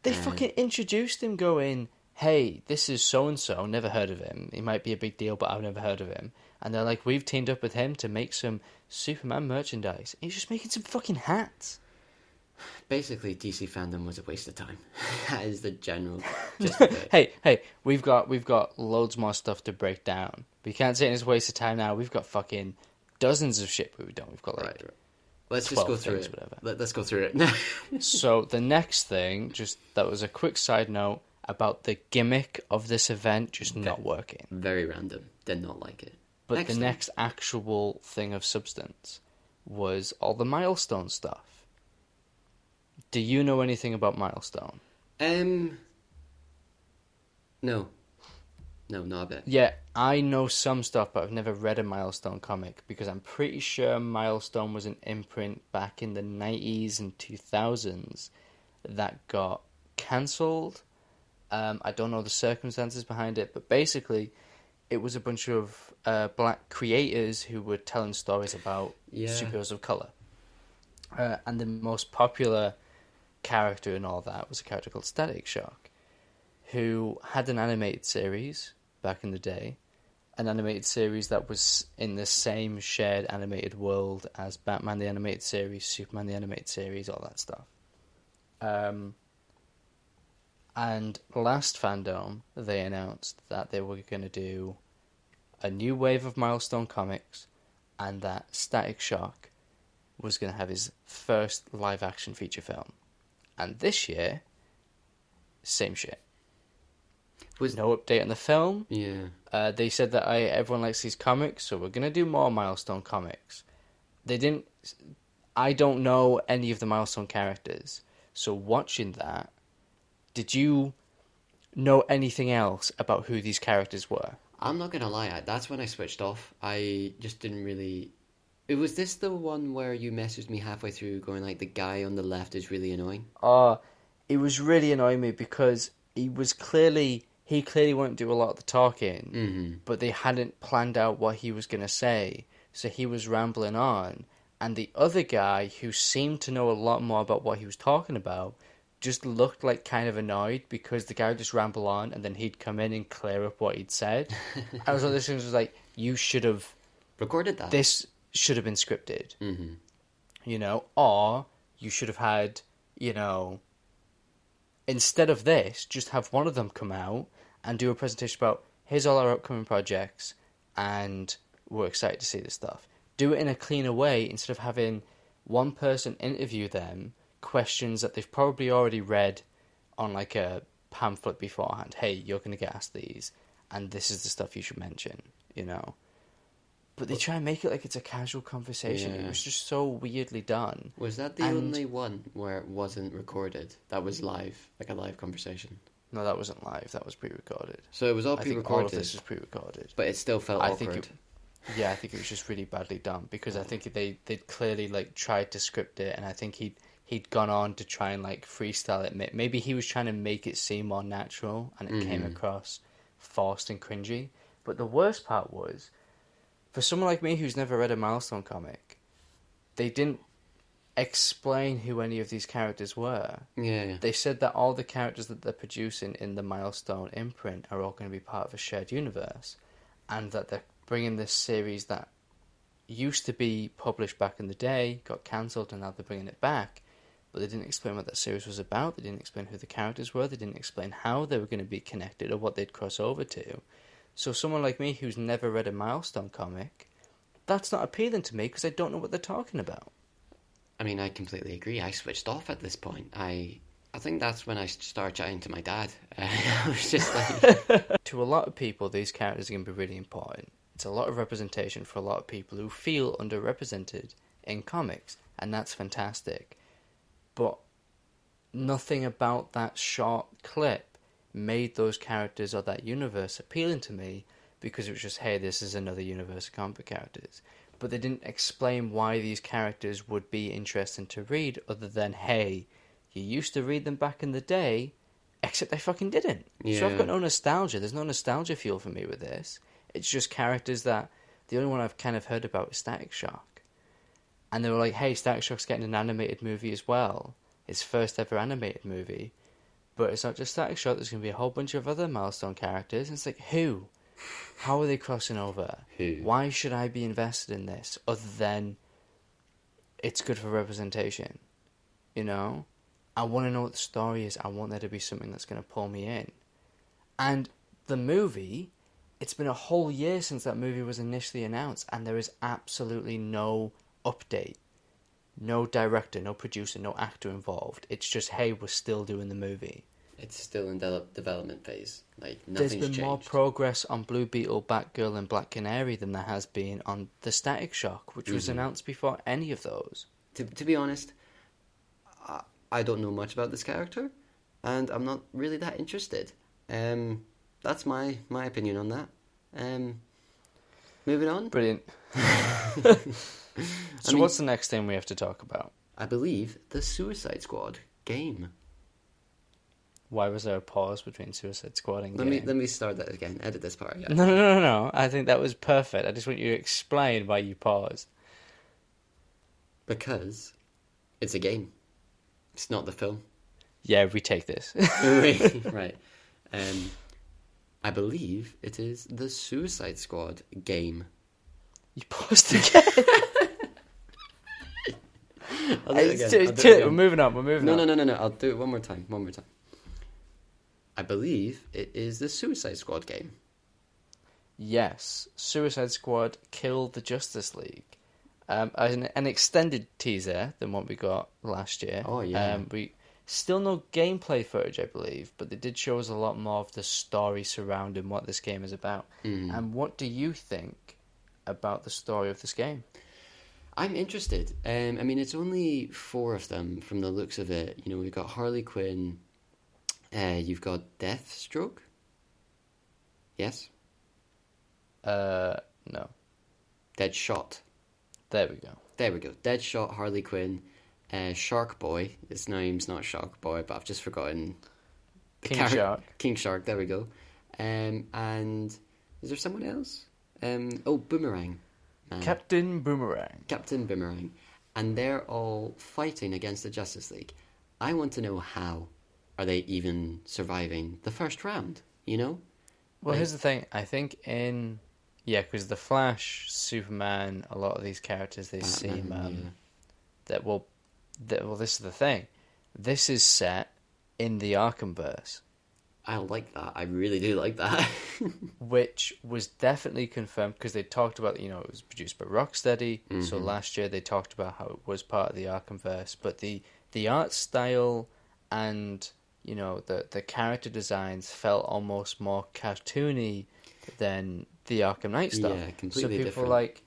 They um... fucking introduced him going... hey, this is so-and-so, never heard of him. He might be a big deal, but I've never heard of him. And they're like, we've teamed up with him to make some Superman merchandise. And he's just making some fucking hats. Basically, D C FanDome was a waste of time. That is the general. Just hey, hey, we've got we've got loads more stuff to break down. We can't say it's a waste of time now. We've got fucking dozens of shit we've done. We've got like. Right, right. Let's just go through things, it. Let, let's go through it. So the next thing, just that was a quick side note about the gimmick of this event just okay. not working. Very random. Did not like it. But next the thing. next actual thing of substance was all the Milestone stuff. Do you know anything about Milestone? Um, no. No, not a bit. Yeah, I know some stuff, but I've never read a Milestone comic, because I'm pretty sure Milestone was an imprint back in the nineties and two thousands that got cancelled. Um, I don't know the circumstances behind it, but basically it was a bunch of uh, black creators who were telling stories about yeah. superheroes of colour. Uh, and the most popular character in all that was a character called Static Shock, who had an animated series back in the day, an animated series that was in the same shared animated world as Batman the Animated Series, Superman the Animated Series, all that stuff. Um, and last FanDome, they announced that they were going to do a new wave of Milestone comics, and that Static Shock was going to have his first live-action feature film. And this year, same shit. Was no update on the film. Yeah. Uh, they said that I, everyone likes these comics, so we're going to do more Milestone comics. They didn't... I don't know any of the Milestone characters. So watching that, did you know anything else about who these characters were? I'm not going to lie. That's when I switched off. I just didn't really... It was this the one where you messaged me halfway through going like, the guy on the left is really annoying? Oh, uh, it was really annoying me because he was clearly, he clearly wouldn't do a lot of the talking, mm-hmm. but they hadn't planned out what he was going to say. So he was rambling on. And the other guy who seemed to know a lot more about what he was talking about just looked like kind of annoyed because the guy would just ramble on and then he'd come in and clear up what he'd said. I was like, this thing was like, you should have recorded that. This... should have been scripted, mm-hmm. you know, or you should have had, you know, instead of this, just have one of them come out and do a presentation about, here's all our upcoming projects, and we're excited to see this stuff. Do it in a cleaner way, instead of having one person interview them, questions that they've probably already read on, like, a pamphlet beforehand. Hey, you're going to get asked these, and this is the stuff you should mention, you know. But they try and make it like it's a casual conversation. Yeah. It was just so weirdly done. Was that the and... only one where it wasn't recorded? That was live, like a live conversation? No, that wasn't live. That was pre-recorded. So it was all pre-recorded? I think all of this was pre-recorded. But it still felt I awkward. Think it... Yeah, I think it was just really badly done. Because I think they, they'd clearly like tried to script it. And I think he'd, he'd gone on to try and like freestyle it. Maybe he was trying to make it seem more natural. And it mm-hmm. came across forced and cringy. But the worst part was... for someone like me who's never read a Milestone comic, they didn't explain who any of these characters were. Yeah, yeah. They said that all the characters that they're producing in the Milestone imprint are all going to be part of a shared universe, and that they're bringing this series that used to be published back in the day, got cancelled, and now they're bringing it back. But they didn't explain what that series was about. They didn't explain who the characters were. They didn't explain how they were going to be connected or what they'd cross over to. So someone like me who's never read a Milestone comic, that's not appealing to me because I don't know what they're talking about. I mean, I completely agree. I switched off at this point. I I think that's when I started chatting to my dad. Uh, I was just like... To a lot of people, these characters are going to be really important. It's a lot of representation for a lot of people who feel underrepresented in comics, and that's fantastic. But nothing about that short clip made those characters or that universe appealing to me because it was just, hey, this is another universe of comic characters. But they didn't explain why these characters would be interesting to read other than, hey, you used to read them back in the day, except they fucking didn't. Yeah. So I've got no nostalgia. There's no nostalgia fuel for me with this. It's just characters that the only one I've kind of heard about is Static Shock. And they were like, hey, Static Shock's getting an animated movie as well. His first ever animated movie. But it's not just Static Shock, there's going to be a whole bunch of other Milestone characters. And it's like, who? How are they crossing over? Who? Why should I be invested in this? Other than it's good for representation. you know? I want to know what the story is. I want there to be something that's going to pull me in. And the movie, it's been a whole year since that movie was initially announced, and there is absolutely no update. No director, no producer, no actor involved. It's just, hey, we're still doing the movie. It's still in de- development phase. Like, nothing's changed. There's been changed. more progress on Blue Beetle, Batgirl, and Black Canary than there has been on the Static Shock, which mm-hmm. was announced before any of those. To, to be honest, I, I don't know much about this character, and I'm not really that interested. Um, that's my, my opinion on that. Um, moving on. Brilliant. So I mean, what's the next thing we have to talk about? I believe the Suicide Squad game. Why was there a pause between Suicide Squad and let game? Let me let me start that again. Edit this part. Yeah. No, no, no, no. I think that was perfect. I just want you to explain why you paused. Because it's a game. It's not the film. Yeah, we take this. Right. Um, I believe it is the Suicide Squad game. You paused again. I'll do it again. I'll do it again. We're moving on. We're moving no, on. No, no, no, no. I'll do it one more time. One more time. I believe it is the Suicide Squad game. Yes. Suicide Squad killed the Justice League. Um, an, an extended teaser than what we got last year. Oh, yeah. Um, we still no gameplay footage, I believe, but they did show us a lot more of the story surrounding what this game is about. Mm. And what do you think about the story of this game? I'm interested. Um, I mean, it's only four of them from the looks of it. You know, we've got Harley Quinn. Uh, you've got Deathstroke. Yes? Uh, no. Deadshot. There we go. There we go. Deadshot, Harley Quinn, uh, Shark Boy. His name's not Shark Boy, but I've just forgotten. The King car- Shark. King Shark, there we go. Um, and is there someone else? Um, oh, Boomerang. Man. Captain Boomerang. Captain Boomerang. And they're all fighting against the Justice League. I want to know, how are they even surviving the first round, you know? Well, like, here's the thing. I think in... Yeah, because The Flash, Superman, a lot of these characters, they Batman, seem... Um, yeah. that well, that, well, this is the thing. This is set in the Arkhamverse. I like that. I really do like that. Which was definitely confirmed, because they talked about, you know, it was produced by Rocksteady. Mm-hmm. So last year they talked about how it was part of the Arkhamverse. But the, the art style and, you know, the, the character designs felt almost more cartoony than the Arkham Knight stuff. Yeah, completely so people different. Were like,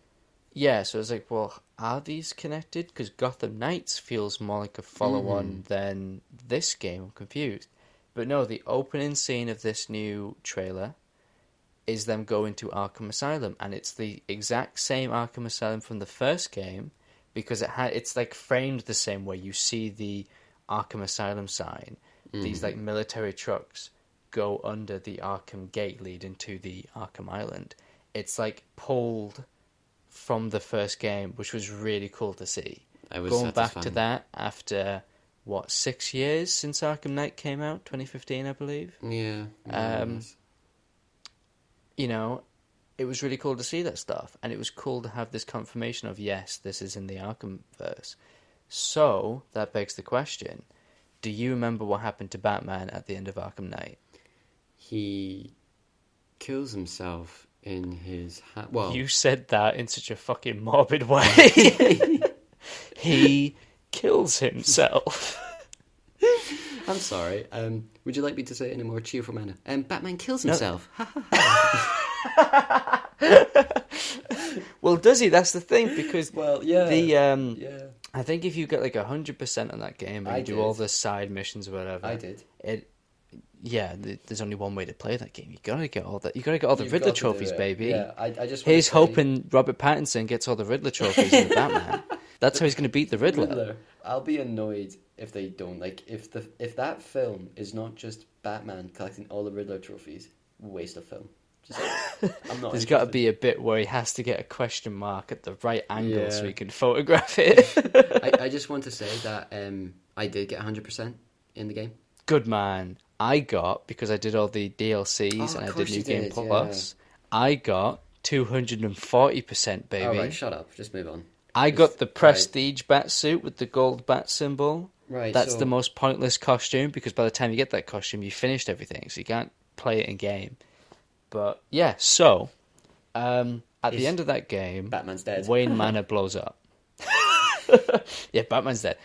yeah, so it's like, well, are these connected? Because Gotham Knights feels more like a follow-on mm-hmm. than this game. I'm confused. But no, the opening scene of this new trailer is them going to Arkham Asylum, and it's the exact same Arkham Asylum from the first game, because it had it's like framed the same way. You see the Arkham Asylum sign. Mm. These like military trucks go under the Arkham Gate leading to the Arkham Island. It's like pulled from the first game, which was really cool to see. I was going satisfying. back to that after. What, six years since Arkham Knight came out? twenty fifteen, I believe. Yeah. Um, you know, it was really cool to see that stuff. And it was cool to have this confirmation of, yes, this is in the Arkhamverse. So, that begs the question, do you remember what happened to Batman at the end of Arkham Knight? He kills himself in his... Ha- well, you said that in such a fucking morbid way. He... kills himself. I'm sorry. Um, would you like me to say it in a more cheerful manner? Um, Batman kills himself. No. Well, does he? That's the thing, because well, yeah, the um, yeah. I think if you get like a hundred percent on that game and I you do did. all the side missions or whatever, I did it. Yeah, there's only one way to play that game. You gotta get all that. You gotta get all the You've Riddler trophies, baby. Yeah, I, I just he's hoping Robert Pattinson gets all the Riddler trophies in the Batman. That's how he's going to beat the Riddler. Riddler. I'll be annoyed if they don't. Like, if the if that film is not just Batman collecting all the Riddler trophies, waste of film. Just, I'm not There's got to be a bit where he has to get a question mark at the right angle yeah. so he can photograph it. I, I just want to say that um, I did get one hundred percent in the game. Good man. I got, because I did all the D L Cs oh, and I did New Game did. Plus, yeah. I got two hundred forty percent, baby. All right, shut up. Just move on. I got the prestige bat suit with the gold bat symbol. Right. That's so... the most pointless costume, because by the time you get that costume, you finished everything, so you can't play it in game. But yeah, so um, at Is the end of that game, Batman's dead. Wayne Manor blows up. Yeah, Batman's dead.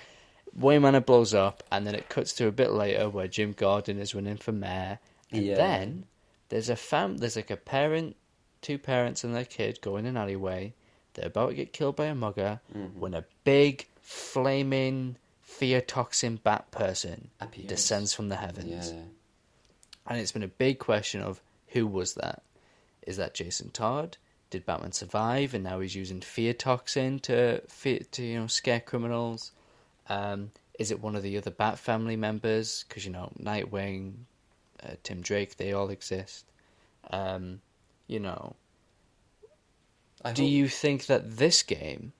Wayne Manor blows up, and then it cuts to a bit later where Jim Gordon is running for mayor, and yeah. then there's a fam, there's like a parent, two parents and their kid go in an alleyway. They're about to get killed by a mugger mm-hmm. when a big flaming theotoxin bat person Appears. descends from the heavens. Yeah. And it's been a big question of who was that? Is that Jason Todd? Did Batman survive? And now he's using theotoxin to to you know scare criminals. Um, is it one of the other Bat family members? Because, you know, Nightwing, uh, Tim Drake, they all exist. Um, you know, I do hope... you think that this game,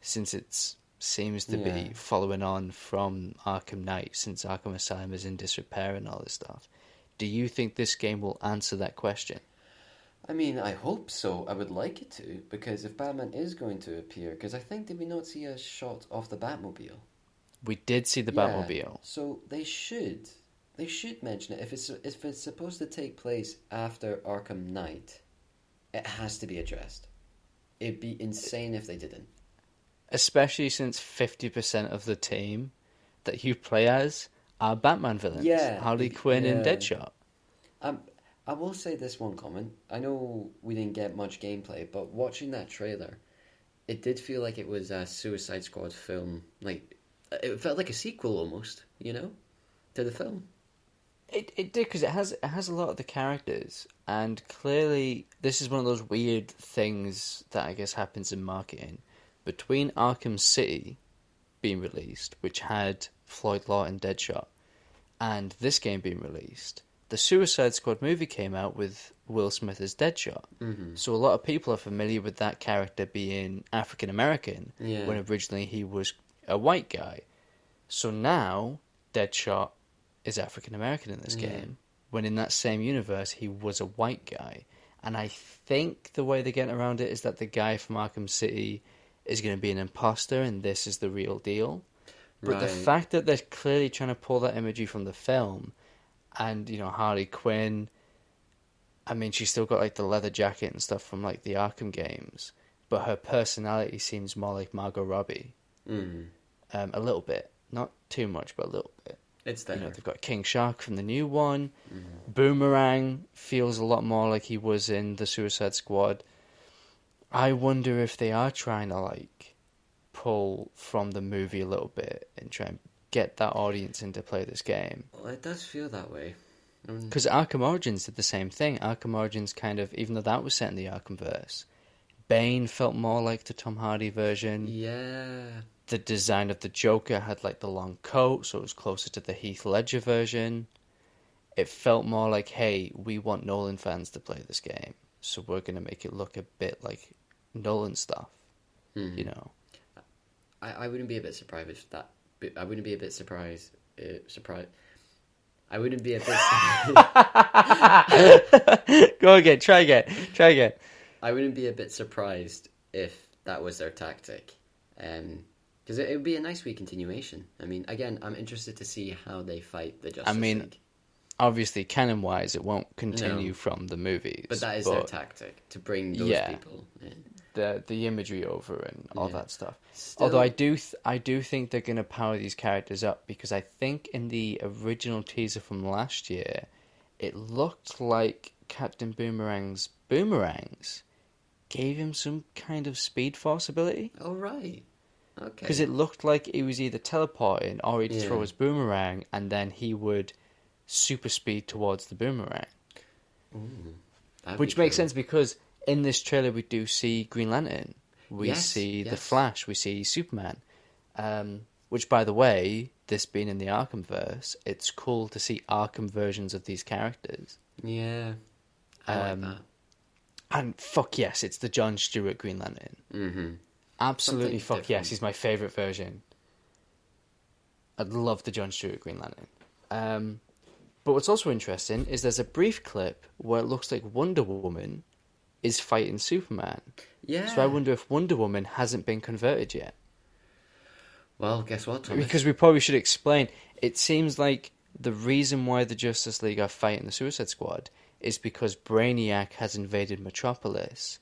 since it seems to yeah. be following on from Arkham Knight, since Arkham Asylum is in disrepair and all this stuff, do you think this game will answer that question? I mean, I hope so. I would like it to, because if Batman is going to appear, because I think, did we not see a shot of the Batmobile? We did see the yeah, Batmobile. So they should, they should mention it. If it's if it's supposed to take place after Arkham Knight, it has to be addressed. It'd be insane if they didn't. Especially since fifty percent of the team that you play as are Batman villains. Yeah. Harley Quinn yeah. and Deadshot. Um. I will say this one comment. I know we didn't get much gameplay, but watching that trailer, it did feel like it was a Suicide Squad film. Like, it felt like a sequel almost, you know, to the film. It it did, because it has, it has a lot of the characters, and clearly this is one of those weird things that I guess happens in marketing. Between Arkham City being released, which had Floyd Lawton and Deadshot, and this game being released... the Suicide Squad movie came out with Will Smith as Deadshot. Mm-hmm. So a lot of people are familiar with that character being African-American yeah. when originally he was a white guy. So now Deadshot is African-American in this yeah. game, when in that same universe he was a white guy. And I think the way they're getting around it is that the guy from Arkham City is going to be an imposter and this is the real deal. But right. the fact that they're clearly trying to pull that imagery from the film... and, you know, Harley Quinn, I mean, she's still got, like, the leather jacket and stuff from, like, the Arkham games, but her personality seems more like Margot Robbie. Mm. Um, a little bit. Not too much, but a little bit. It's there. You know, they've got King Shark from the new one. Mm. Boomerang feels a lot more like he was in the Suicide Squad. I wonder if they are trying to, like, pull from the movie a little bit and try and... get that audience in to play this game. Well, it does feel that way. Because I mean... Arkham Origins did the same thing. Arkham Origins kind of, even though that was set in the Arkhamverse, Bane felt more like the Tom Hardy version. Yeah. The design of the Joker had like the long coat, so it was closer to the Heath Ledger version. It felt more like, hey, we want Nolan fans to play this game, so we're going to make it look a bit like Nolan stuff. Mm. You know? I, I wouldn't be a bit surprised if that I wouldn't be a bit surprised. Uh, surprised. I wouldn't be a bit. Go again. Try again. Try again. I wouldn't be a bit surprised if that was their tactic, because um, it, it would be a nice wee continuation. I mean, again, I'm interested to see how they fight the Justice League. I mean, League. Obviously, canon-wise, it won't continue no, from the movies. But that is but... their tactic to bring those yeah. people in. The the imagery over and all yeah. that stuff. Still... although I do th- I do think they're going to power these characters up, because I think in the original teaser from last year, it looked like Captain Boomerang's boomerangs gave him some kind of speed force ability. Oh, right. Okay. Because it looked like he was either teleporting or he'd yeah. throw his boomerang and then he would super speed towards the boomerang. Ooh, which makes cool. sense, because... in this trailer, we do see Green Lantern. We yes, see yes. The Flash. We see Superman. Um, which, by the way, this being in the Arkhamverse, it's cool to see Arkham versions of these characters. Yeah, I um, like that. And fuck yes, it's the John Stewart Green Lantern. Mm-hmm. Absolutely Something fuck different. Yes, he's my favourite version. I'd love the John Stewart Green Lantern. Um, but what's also interesting is there's a brief clip where it looks like Wonder Woman... is fighting Superman. Yeah. So I wonder if Wonder Woman hasn't been converted yet. Well, guess what, Thomas? Because we probably should explain. It seems like the reason why the Justice League are fighting the Suicide Squad is because Brainiac has invaded Metropolis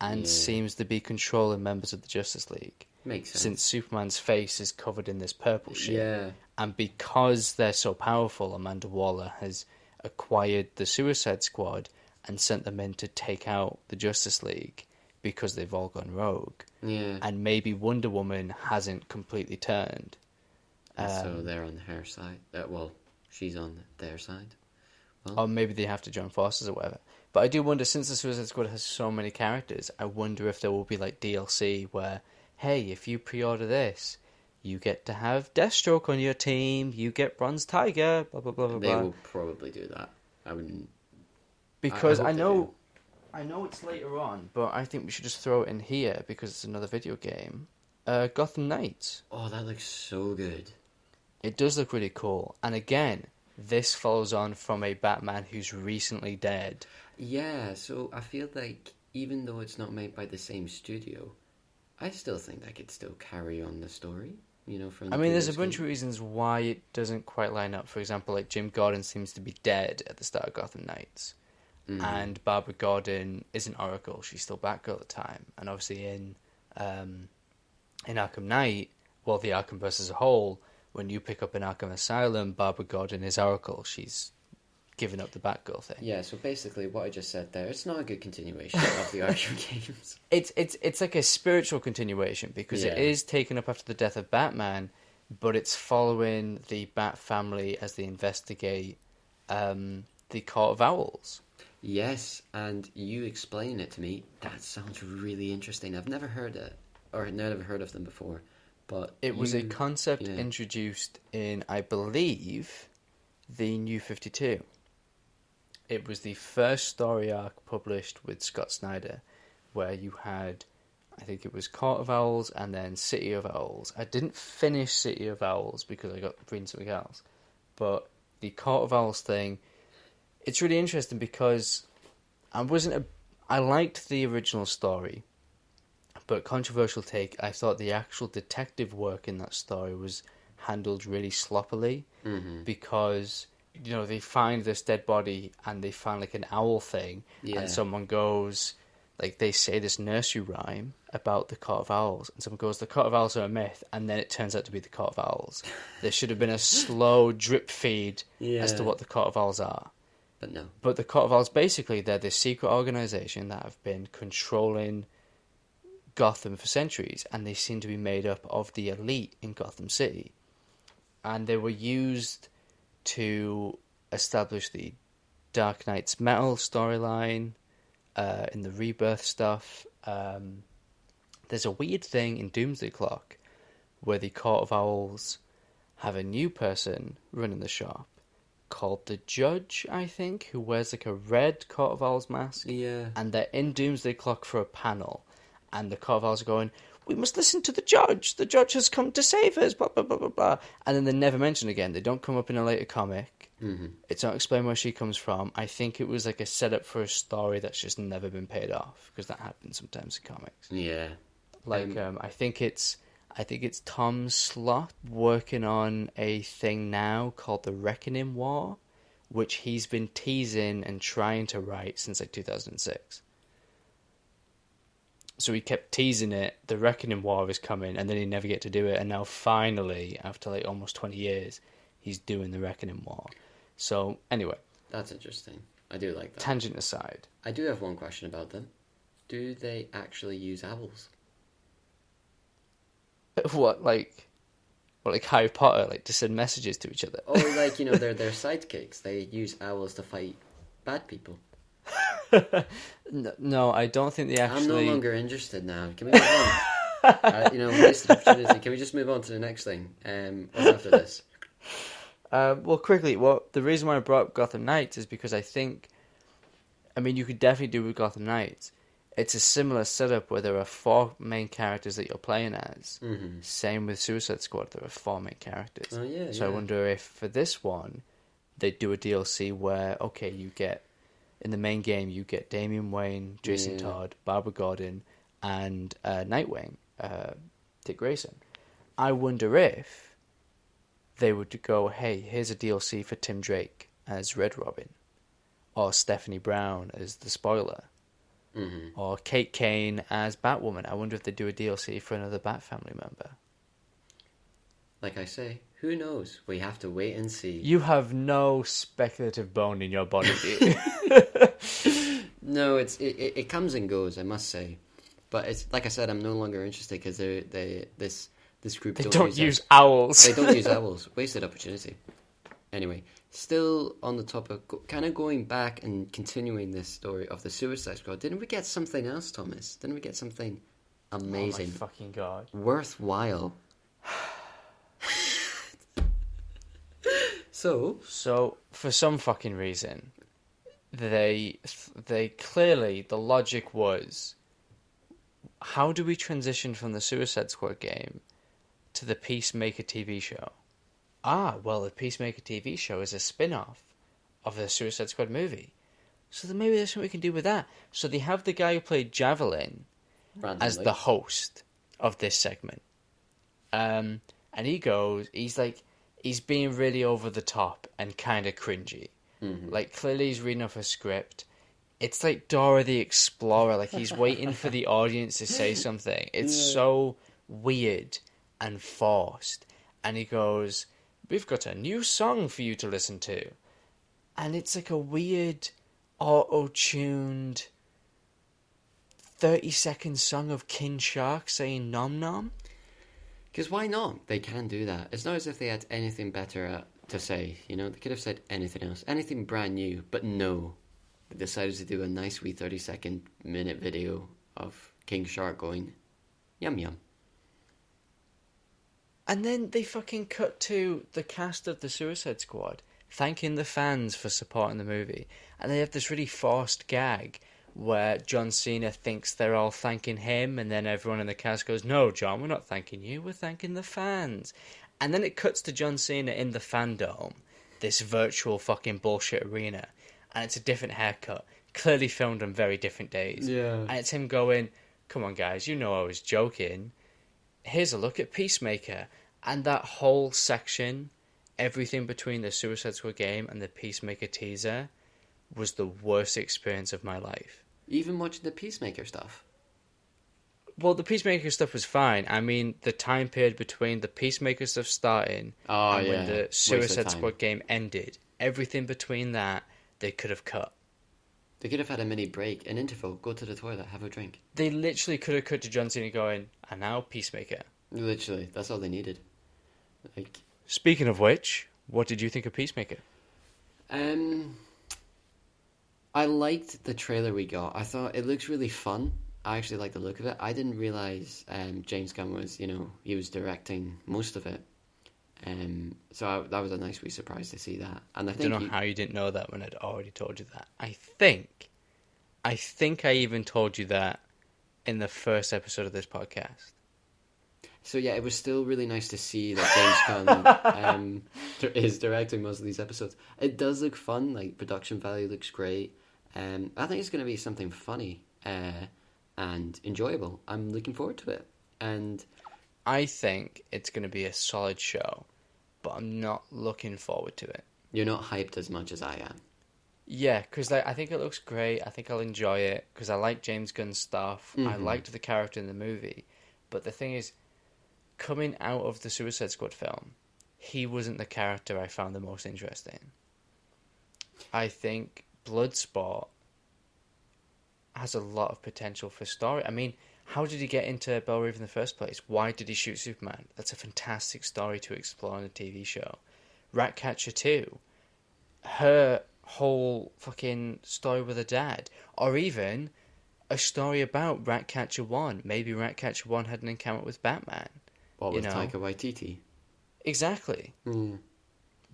and yeah. seems to be controlling members of the Justice League. Makes sense. Since Superman's face is covered in this purple shit. Yeah. And because they're so powerful, Amanda Waller has acquired the Suicide Squad and sent them in to take out the Justice League because they've all gone rogue. Yeah. And maybe Wonder Woman hasn't completely turned. Um, so they're on her side. Uh, well, she's on their side. Well, or maybe they have to join forces or whatever. But I do wonder, since the Suicide Squad has so many characters, I wonder if there will be like D L C where, hey, if you pre-order this, you get to have Deathstroke on your team, you get Bronze Tiger, blah, blah, blah, blah, blah. They will probably do that. I wouldn't... Because I, I, I know I know it's later on, but I think we should just throw it in here because it's another video game. Uh, Gotham Knights. Oh, that looks so good. It does look really cool. And again, this follows on from a Batman who's recently dead. Yeah, so I feel like even though it's not made by the same studio, I still think they could still carry on the story. You know, from I mean, the there's a bunch game. of reasons why it doesn't quite line up. For example, like Jim Gordon seems to be dead at the start of Gotham Knights. Mm-hmm. And Barbara Gordon isn't Oracle. She's still Batgirl at the time. And obviously in, um, in Arkham Knight, well, the Arkhamverse as a whole... When you pick up an Arkham Asylum, Barbara Gordon is Oracle. She's given up the Batgirl thing. Yeah, so basically what I just said there, it's not a good continuation of the Arkham games. It's it's it's like a spiritual continuation because yeah. it is taken up after the death of Batman, but it's following the Bat family as they investigate um, the Court of Owls. Yes, and you explain it to me. That sounds really interesting. I've never heard it, or never heard of them before. But it was you, a concept yeah. introduced in, I believe, the New fifty-two. It was the first story arc published with Scott Snyder, where you had, I think it was Court of Owls and then City of Owls. I didn't finish City of Owls because I got reading something else. But the Court of Owls thing, it's really interesting because I wasn't a, I liked the original story. But controversial take, I thought the actual detective work in that story was handled really sloppily mm-hmm. because, you know, they find this dead body and they find, like, an owl thing yeah. and someone goes, like, they say this nursery rhyme about the Court of Owls and someone goes, the Court of Owls are a myth, and then it turns out to be the Court of Owls. There should have been a slow drip feed yeah. as to what the Court of Owls are. But no. But the Court of Owls, basically, they're this secret organisation that have been controlling Gotham for centuries, and they seem to be made up of the elite in Gotham City, and they were used to establish the Dark Knight's Metal storyline uh, in the Rebirth stuff. Um, there's a weird thing in Doomsday Clock where the Court of Owls have a new person running the shop called the Judge, I think, who wears like a red Court of Owls mask, yeah. and they're in Doomsday Clock for a panel. And the Court of Owls are going, we must listen to the judge. The judge has come to save us, blah, blah, blah, blah, blah. And then they're never mentioned again. They don't come up in a later comic. Mm-hmm. It's not explained where she comes from. I think it was like a setup for a story that's just never been paid off, because that happens sometimes in comics. Yeah. Like, um, um, I think it's I think it's Tom Slott working on a thing now called The Reckoning War, which he's been teasing and trying to write since, like, two thousand six. So he kept teasing it, the Reckoning War is coming, and then he never get to do it. And now finally, after like almost twenty years, he's doing the Reckoning War. So anyway. That's interesting. I do like that. Tangent aside. I do have one question about them. Do they actually use owls? What, like, what, like Harry Potter, like to send messages to each other? Or like, you know, they're their sidekicks. They use owls to fight bad people. No, I don't think they actually... I'm no longer interested now. Can we move on? uh, you know, wasted opportunity. Can we just move on to the next thing? Um, what's after this? Uh, well, quickly, well, the reason why I brought up Gotham Knights is because I think... I mean, you could definitely do with Gotham Knights. It's a similar setup where there are four main characters that you're playing as. Mm-hmm. Same with Suicide Squad, there are four main characters. Oh, yeah, so yeah. I wonder if, for this one, they do a D L C where, okay, you get... In the main game, you get Damian Wayne, Jason yeah. Todd, Barbara Gordon, and uh, Nightwing, uh, Dick Grayson. I wonder if they would go, hey, here's a D L C for Tim Drake as Red Robin, or Stephanie Brown as the Spoiler, mm-hmm. or Kate Kane as Batwoman. I wonder if they do a D L C for another Bat family member. Like I say, who knows? We have to wait and see. You have no speculative bone in your body. No, it's it, it, it comes and goes, I must say. But it's like I said, I'm no longer interested because they they this this group they don't, don't use, use owls. They don't use owls. Wasted opportunity. Anyway, still on the topic, kind of going back and continuing this story of the Suicide Squad. Didn't we get something else, Thomas? Didn't we get something amazing? Oh my fucking god! Worthwhile. So, so for some fucking reason, they they clearly the logic was, how do we transition from the Suicide Squad game to the Peacemaker T V show? Ah, well, the Peacemaker T V show is a spin-off of the Suicide Squad movie, so then maybe there's something we can do with that. So they have the guy who played Javelin randomly as the host of this segment, um, and he goes, he's like, he's being really over the top and kind of cringy. Mm-hmm. Like, clearly he's reading off a script. It's like Dora the Explorer. Like, he's waiting for the audience to say something. It's yeah. so weird and forced. And he goes, we've got a new song for you to listen to. And it's like a weird, auto-tuned thirty-second song of King Shark saying nom nom. Because why not? They can do that. It's not as if they had anything better at, to say, you know? They could have said anything else. Anything brand new. But no. They decided to do a nice wee thirty-second minute video of King Shark going, yum yum. And then they fucking cut to the cast of the Suicide Squad thanking the fans for supporting the movie. And they have this really forced gag where John Cena thinks they're all thanking him, and then everyone in the cast goes, no, John, we're not thanking you, we're thanking the fans. And then it cuts to John Cena in the FanDome, this virtual fucking bullshit arena, and it's a different haircut, clearly filmed on very different days. Yeah. And it's him going, come on, guys, you know I was joking. Here's a look at Peacemaker. And that whole section, everything between the Suicide Squad game and the Peacemaker teaser, was the worst experience of my life. Even watching the Peacemaker stuff? Well, the Peacemaker stuff was fine. I mean, the time period between the Peacemaker stuff starting oh, and yeah. when the Suicide Squad game ended, everything between that, they could have cut. They could have had a mini break, an interval, go to the toilet, have a drink. They literally could have cut to John Cena going, and now Peacemaker. Literally, that's all they needed. Like, speaking of which, what did you think of Peacemaker? Um... I liked the trailer we got. I thought it looks really fun. I actually like the look of it. I didn't realise um, James Gunn was, you know, he was directing most of it. Um, so I, that was a nice wee surprise to see that. And I, I think don't know he... how you didn't know that when I'd already told you that. I think, I think I even told you that in the first episode of this podcast. So yeah, it was still really nice to see that James Gunn um, is directing most of these episodes. It does look fun. Like, production value looks great. Um, I think it's going to be something funny uh, and enjoyable. I'm looking forward to it. And I think it's going to be a solid show, but I'm not looking forward to it. You're not hyped as much as I am. Yeah, because like, I think it looks great. I think I'll enjoy it because I like James Gunn's stuff. Mm-hmm. I liked the character in the movie. But the thing is, coming out of the Suicide Squad film, he wasn't the character I found the most interesting. I think Bloodsport has a lot of potential for story. I mean, how did he get into Bellwether in the first place? Why did he shoot Superman? That's a fantastic story to explore in a T V show. Ratcatcher two. Her whole fucking story with her dad. Or even a story about Ratcatcher one. Maybe Ratcatcher one had an encounter with Batman. What, with you know? Taika Waititi? Exactly. Mm.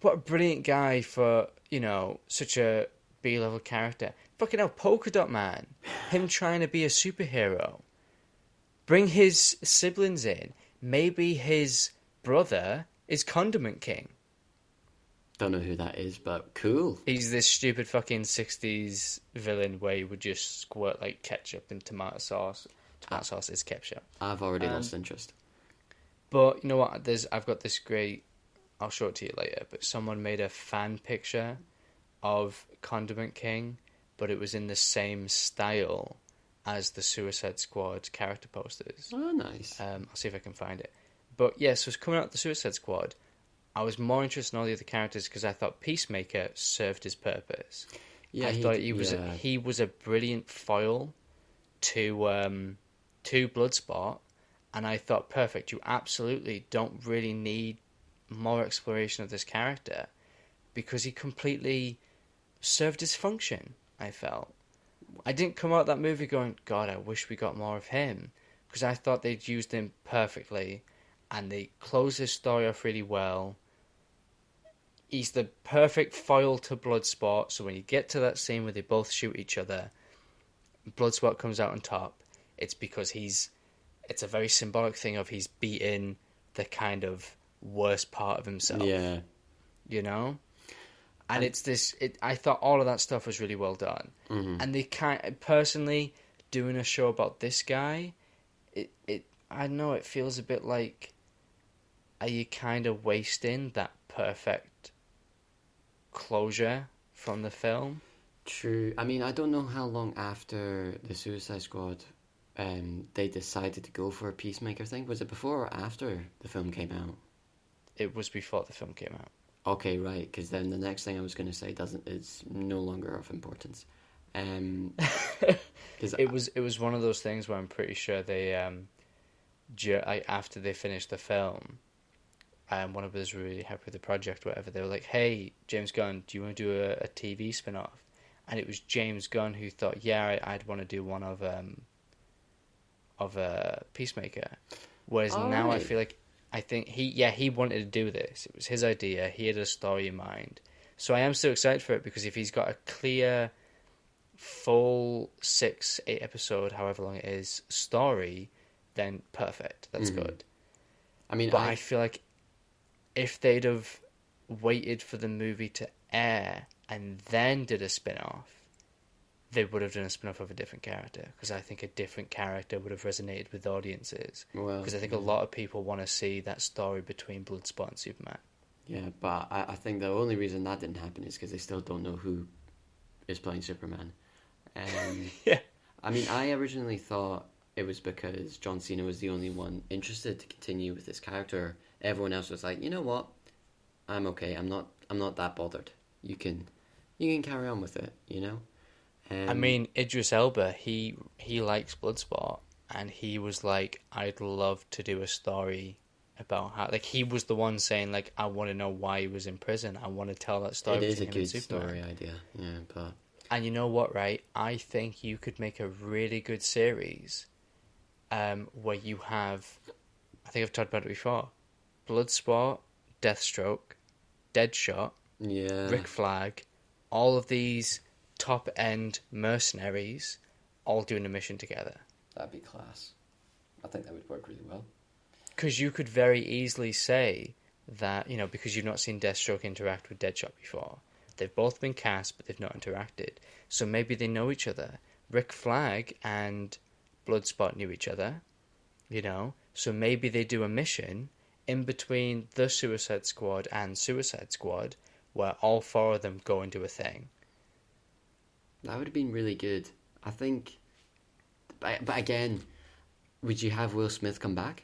What a brilliant guy for, you know, such a B-level character. Fucking hell, Polka Dot Man. Him trying to be a superhero. Bring his siblings in. Maybe his brother is Condiment King. Don't know who that is, but cool. He's this stupid fucking sixties villain where he would just squirt like ketchup and tomato sauce. Tomato I, sauce is ketchup. I've already um, lost interest. But you know what? There's I've got this great. I'll show it to you later. But someone made a fan picture of Condiment King, but it was in the same style as the Suicide Squad character posters. Oh, nice. Um, I'll see if I can find it. But yeah, so it's coming out of the Suicide Squad. I was more interested in all the other characters because I thought Peacemaker served his purpose. Yeah, I he, thought he was yeah. a, he was a brilliant foil to um, to Bloodsport, and I thought, perfect. You absolutely don't really need more exploration of this character because he completely served his function. I felt I didn't come out of that movie going, God, I wish we got more of him, because I thought they'd used him perfectly, and they closed his story off really well. He's the perfect foil to Bloodsport, so when you get to that scene where they both shoot each other, Bloodsport comes out on top. It's because he's, it's a very symbolic thing of he's beaten the kind of worst part of himself. Yeah. You know? And, and it's this, it, I thought all of that stuff was really well done. Mm-hmm. And they can't, personally, doing a show about this guy, it, it I know it feels a bit like, are you kind of wasting that perfect closure from the film? True. I mean, I don't know how long after the Suicide Squad um, they decided to go for a Peacemaker thing. Was it before or after the film came out? It was before the film came out. Okay, right, because then the next thing I was going to say doesn't is no longer of importance. Um, it I, was it was one of those things where I'm pretty sure they, um, ju- I, after they finished the film, um, one of us was really happy with the project, whatever. They were like, "Hey, James Gunn, do you want to do a, a T V spin-off?" And it was James Gunn who thought, "Yeah, I, I'd want to do one of um, of a uh, Peacemaker." Whereas All now right. I feel like. I think he, yeah, he wanted to do this. It was his idea. He had a story in mind. So I am so excited for it because if he's got a clear, full six, eight episode, however long it is, story, then perfect. That's mm-hmm. good. I mean, but I... I feel like if they'd have waited for the movie to air and then did a spin-off, they would have done a spin-off of a different character, because I think a different character would have resonated with audiences. Well, because I think yeah. a lot of people want to see that story between Bloodsport and Superman. Yeah, but I, I think the only reason that didn't happen is because they still don't know who is playing Superman. Um, yeah. I mean, I originally thought it was because John Cena was the only one interested to continue with this character. Everyone else was like, you know what? I'm okay. I'm not. I'm not that bothered. You can, you can carry on with it. You know. Um, I mean, Idris Elba, he he likes Bloodsport, and he was like, I'd love to do a story about how... Like, he was the one saying, like, I want to know why he was in prison. I want to tell that story. It is a good story idea, yeah, but... And you know what, right? I think you could make a really good series um, where you have... I think I've talked about it before. Bloodsport, Deathstroke, Deadshot, yeah. Rick Flag, all of these... top end mercenaries all doing a mission together. That'd be class. I think that would work really well. Because you could very easily say that, you know, because you've not seen Deathstroke interact with Deadshot before. They've both been cast, but they've not interacted. So maybe they know each other. Rick Flag and Bloodsport knew each other, you know. So maybe they do a mission in between the Suicide Squad and Suicide Squad where all four of them go and do a thing. That would have been really good. I think... But, but again, would you have Will Smith come back?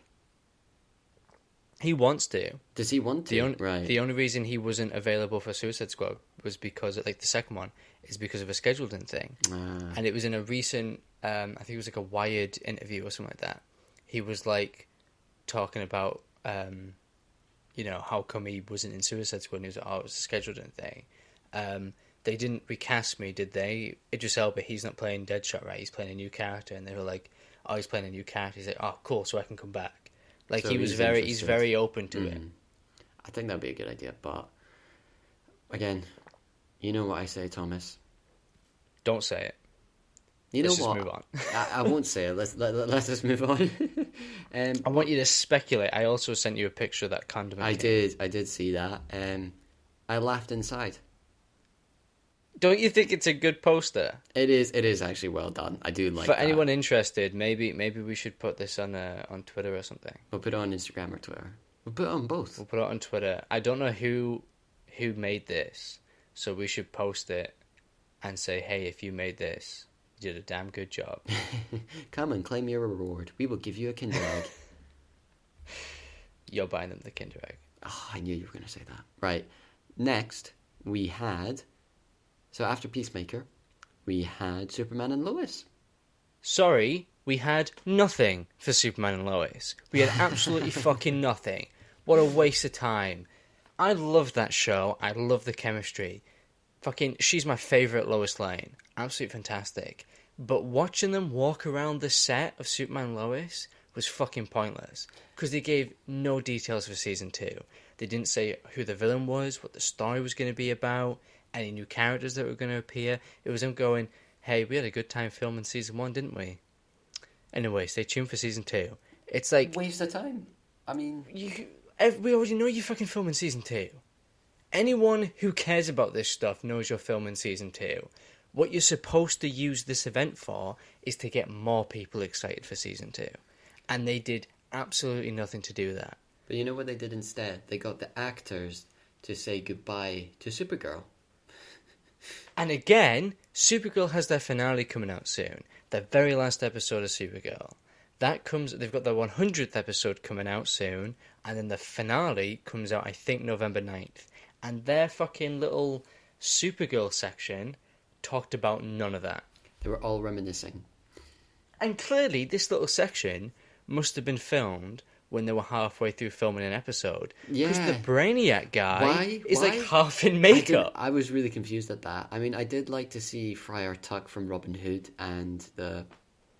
He wants to. Does he want to? The on- right. The only reason he wasn't available for Suicide Squad was because... Of, like, the second one is because of a scheduling thing. Ah. And it was in a recent... Um, I think it was like a Wired interview or something like that. He was, like, talking about, um, you know, how come he wasn't in Suicide Squad. And he was like, oh, it was a scheduling thing. Um... They didn't recast me, did they? Idris Elba, he's not playing Deadshot, right? He's playing a new character. And they were like, oh, he's playing a new character. He's like, oh, cool, so I can come back. Like, so he was he's very he's very open to mm. it. I think that would be a good idea, but... Again, you know what I say, Thomas? Don't say it. You let's know what? Let's just move on. I, I won't say it. Let's, let, let's just move on. um, I want you to speculate. I also sent you a picture of that condom. I did. I did see that. Um, I laughed inside. Don't you think it's a good poster? It is. It is actually well done. I do like. For that. Anyone interested, maybe maybe we should put this on uh, on Twitter or something. We'll put it on Instagram or Twitter. We'll put it on both. We'll put it on Twitter. I don't know who who made this, so we should post it and say, "Hey, if you made this, you did a damn good job. Come and claim your reward. We will give you a Kinder Egg." You're buying them the Kinder Egg. Oh, I knew you were going to say that. Right. Next, we had. So after Peacemaker, we had Superman and Lois. Sorry, we had nothing for Superman and Lois. We had absolutely fucking nothing. What a waste of time. I love that show. I love the chemistry. Fucking, she's my favourite Lois Lane. Absolutely fantastic. But watching them walk around the set of Superman and Lois was fucking pointless. Because they gave no details for season two. They didn't say who the villain was, what the story was going to be about, any new characters that were going to appear. It was them going, hey, we had a good time filming season one, didn't we? Anyway, stay tuned for season two. It's like... waste of time. I mean... You, we already know you're fucking filming season two. Anyone who cares about this stuff knows you're filming season two. What you're supposed to use this event for is to get more people excited for season two. And they did absolutely nothing to do that. But you know what they did instead? They got the actors to say goodbye to Supergirl. And again, Supergirl has their finale coming out soon. Their very last episode of Supergirl. That comes. They've got their one hundredth episode coming out soon. And then the finale comes out, I think, November ninth. And their fucking little Supergirl section talked about none of that. They were all reminiscing. And clearly, this little section must have been filmed when they were halfway through filming an episode. Yeah. Because the Brainiac guy Why? is Why? like half in makeup. I, I was really confused at that. I mean, I did like to see Friar Tuck from Robin Hood and the,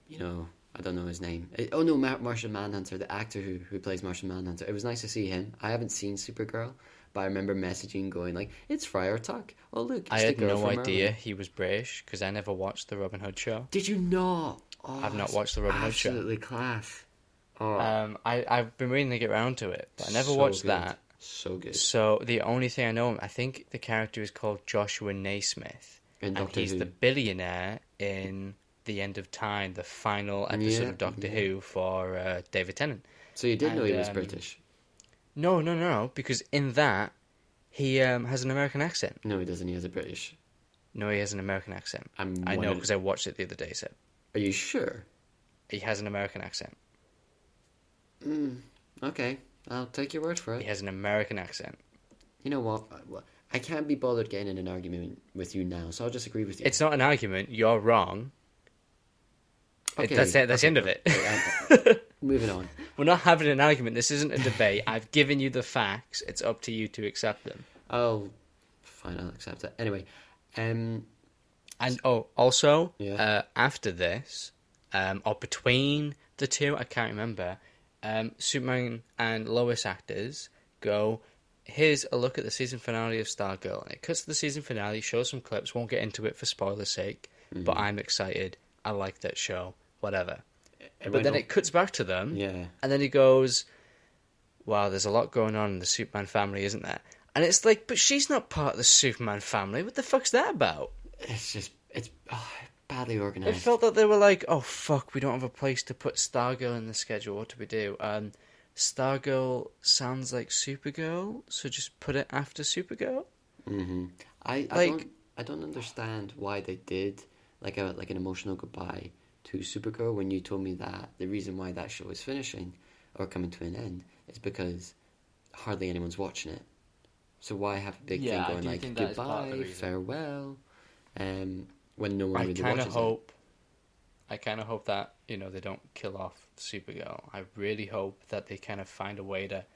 you know, I don't know his name. It, oh no, Mar- Martian Manhunter, the actor who, who plays Martian Manhunter. It was nice to see him. I haven't seen Supergirl, but I remember messaging going like, it's Friar Tuck. Oh look, it's I had the girl no from idea Merlin. He was British because I never watched the Robin Hood show. Did you not? Oh, I've not watched the Robin Hood show. Absolutely class. Oh. Um, I, I've been waiting to get around to it, but I never so watched good. that. So good. So the only thing I know, I think the character is called Joshua Naismith. And, and he's Who. the billionaire in The End of Time, the final episode yeah, of Doctor yeah. Who for uh, David Tennant. So you did and, know he was um, British? No, no, no, because in that, he um, has an American accent. No, he doesn't. He has a British. No, he has an American accent. I'm I know because I watched it the other day, Seb. Are you sure? He has an American accent. Mm, okay, I'll take your word for it. He has an American accent. You know what? I can't be bothered getting in an argument with you now, so I'll just agree with you. It's not an argument. You're wrong. Okay. It, that's it. That's okay. The end of it. Okay. Moving on. We're not having an argument. This isn't a debate. I've given you the facts. It's up to you to accept them. Oh, fine. I'll accept it. Anyway. Um, and, oh, also, yeah. uh, after this, um, or between the two, I can't remember... Um, Superman and Lois actors go, here's a look at the season finale of Stargirl. And it cuts to the season finale, shows some clips, won't get into it for spoiler's sake, mm-hmm. but I'm excited. I like that show, whatever. It but then on... it cuts back to them, yeah. and then he goes, wow, there's a lot going on in the Superman family, isn't there? And it's like, but she's not part of the Superman family. What the fuck's that about? It's just, it's... Oh. Badly organised. It felt that they were like, oh fuck, we don't have a place to put Stargirl in the schedule, what do we do? Um, Stargirl sounds like Supergirl, so just put it after Supergirl? Mm-hmm. I, I, like, don't, I don't understand why they did like a like an emotional goodbye to Supergirl when you told me that the reason why that show is finishing or coming to an end is because hardly anyone's watching it. So why have a big yeah, thing going like, goodbye, farewell, um... When no one I really kind of hope, it. I kind of hope that you know they don't kill off Supergirl. I really hope that they kind of find a way to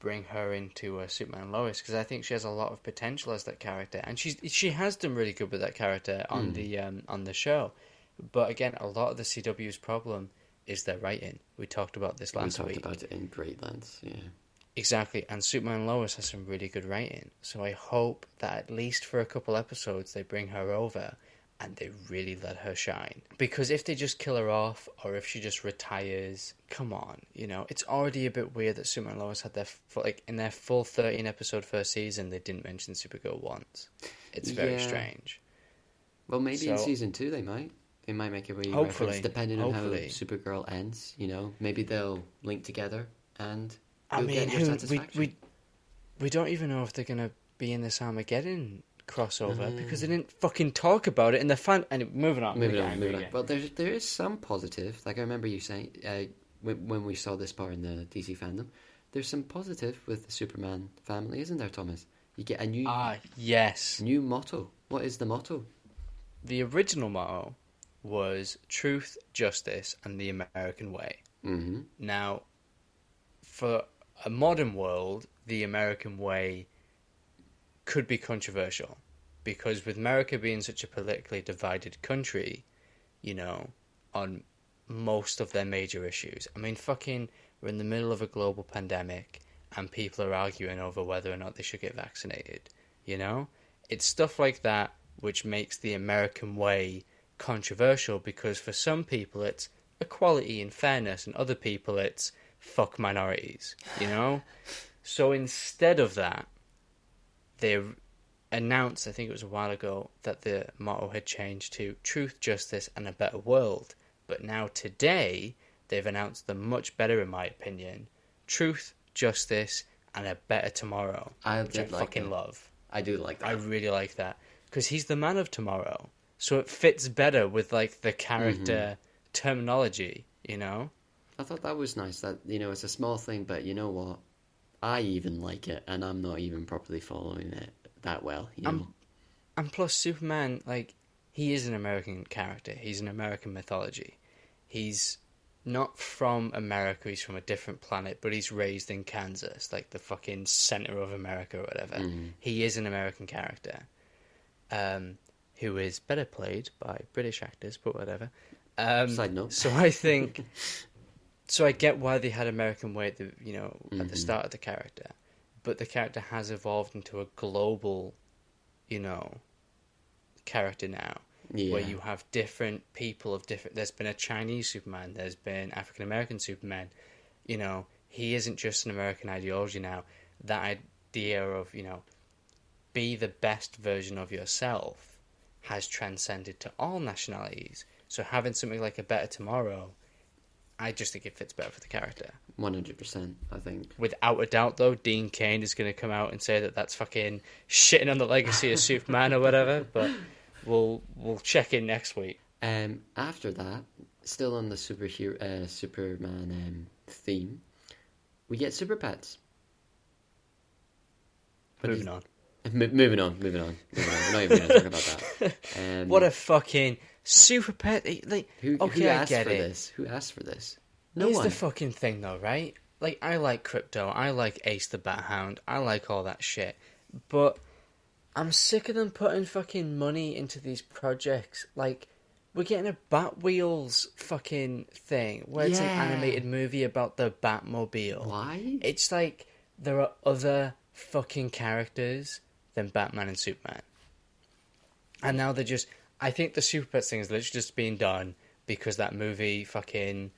bring her into uh, Superman and Lois because I think she has a lot of potential as that character, and she's she has done really good with that character on mm. the um, on the show. But again, a lot of the C W's problem is their writing. We talked about this last week. We talked week. about it in great lengths, yeah. Exactly, and Superman and Lois has some really good writing, so I hope that at least for a couple episodes they bring her over. And they really let her shine. Because if they just kill her off, or if she just retires, come on, you know, it's already a bit weird that Superman and Lois had their, like, in their full thirteen episode first season, they didn't mention Supergirl once. It's very yeah. strange. Well, maybe so, in season two they might. They might make a wee reference, depending on hopefully. how Supergirl ends. You know, maybe they'll link together and I mean, get your satisfaction. We, we, we don't even know if they're going to be in this Armageddon crossover uh, because they didn't fucking talk about it in the fan... And moving on. Moving on, moving on. Well, there, there is some positive. Like, I remember you saying, uh, when, when we saw this part in the D C fandom, there's some positive with the Superman family, isn't there, Thomas? You get a new... Ah, yes. New motto. What is the motto? The original motto was truth, justice, and the American way. Mm-hmm. Now, for a modern world, the American way could be controversial because with America being such a politically divided country, you know, on most of their major issues. I mean, fucking, we're in the middle of a global pandemic and people are arguing over whether or not they should get vaccinated, you know? It's stuff like that which makes the American way controversial because for some people it's equality and fairness and other people it's fuck minorities, you know? So instead of that, they announced, I think it was a while ago, that the motto had changed to truth, justice, and a better world. But now today, they've announced the much better, in my opinion, truth, justice, and a better tomorrow. I which I like fucking that. love. I do like that. I really like that. Because he's the man of tomorrow. So it fits better with, like, the character mm-hmm. terminology, you know? I thought that was nice. That, you know, it's a small thing, but you know what? I even like it, and I'm not even properly following it that well, you know? And, and plus, Superman, like, he is an American character. He's an American mythology. He's not from America. He's from a different planet, but he's raised in Kansas, like the fucking center of America or whatever. Mm-hmm. He is an American character. Um... who is better played by British actors, but whatever. Um, Side note. So I think... so I get why they had American way at the, you know, mm-hmm. at the start of the character, but the character has evolved into a global, you know, character now, yeah. where you have different people of different... There's been a Chinese Superman, there's been African-American Superman, you know, he isn't just an American ideology now. That idea of, you know, be the best version of yourself has transcended to all nationalities. So having something like a better tomorrow, I just think it fits better for the character. one hundred percent, I think. Without a doubt, though, Dean Cain is going to come out and say that that's fucking shitting on the legacy of Superman or whatever, but we'll we'll check in next week. Um, after that, still on the superhero, uh, Superman um, theme, we get Super Pets. What Moving is- on. M- moving on, moving on, moving on. We're not even going to talk about that. Um, what a fucking super pet! Like, who, okay, who asked I get for it. this? Who asked for this? No Here's one. Here's the fucking thing, though, right? Like, I like Crypto, I like Ace the Bat Hound, I like all that shit, but I'm sick of them putting fucking money into these projects. Like, we're getting a Batwheels fucking thing where yeah. it's an animated movie about the Batmobile. Why? It's like there are other fucking characters than Batman and Superman. And now they're just... I think the Super Pets thing is literally just being done because that movie fucking...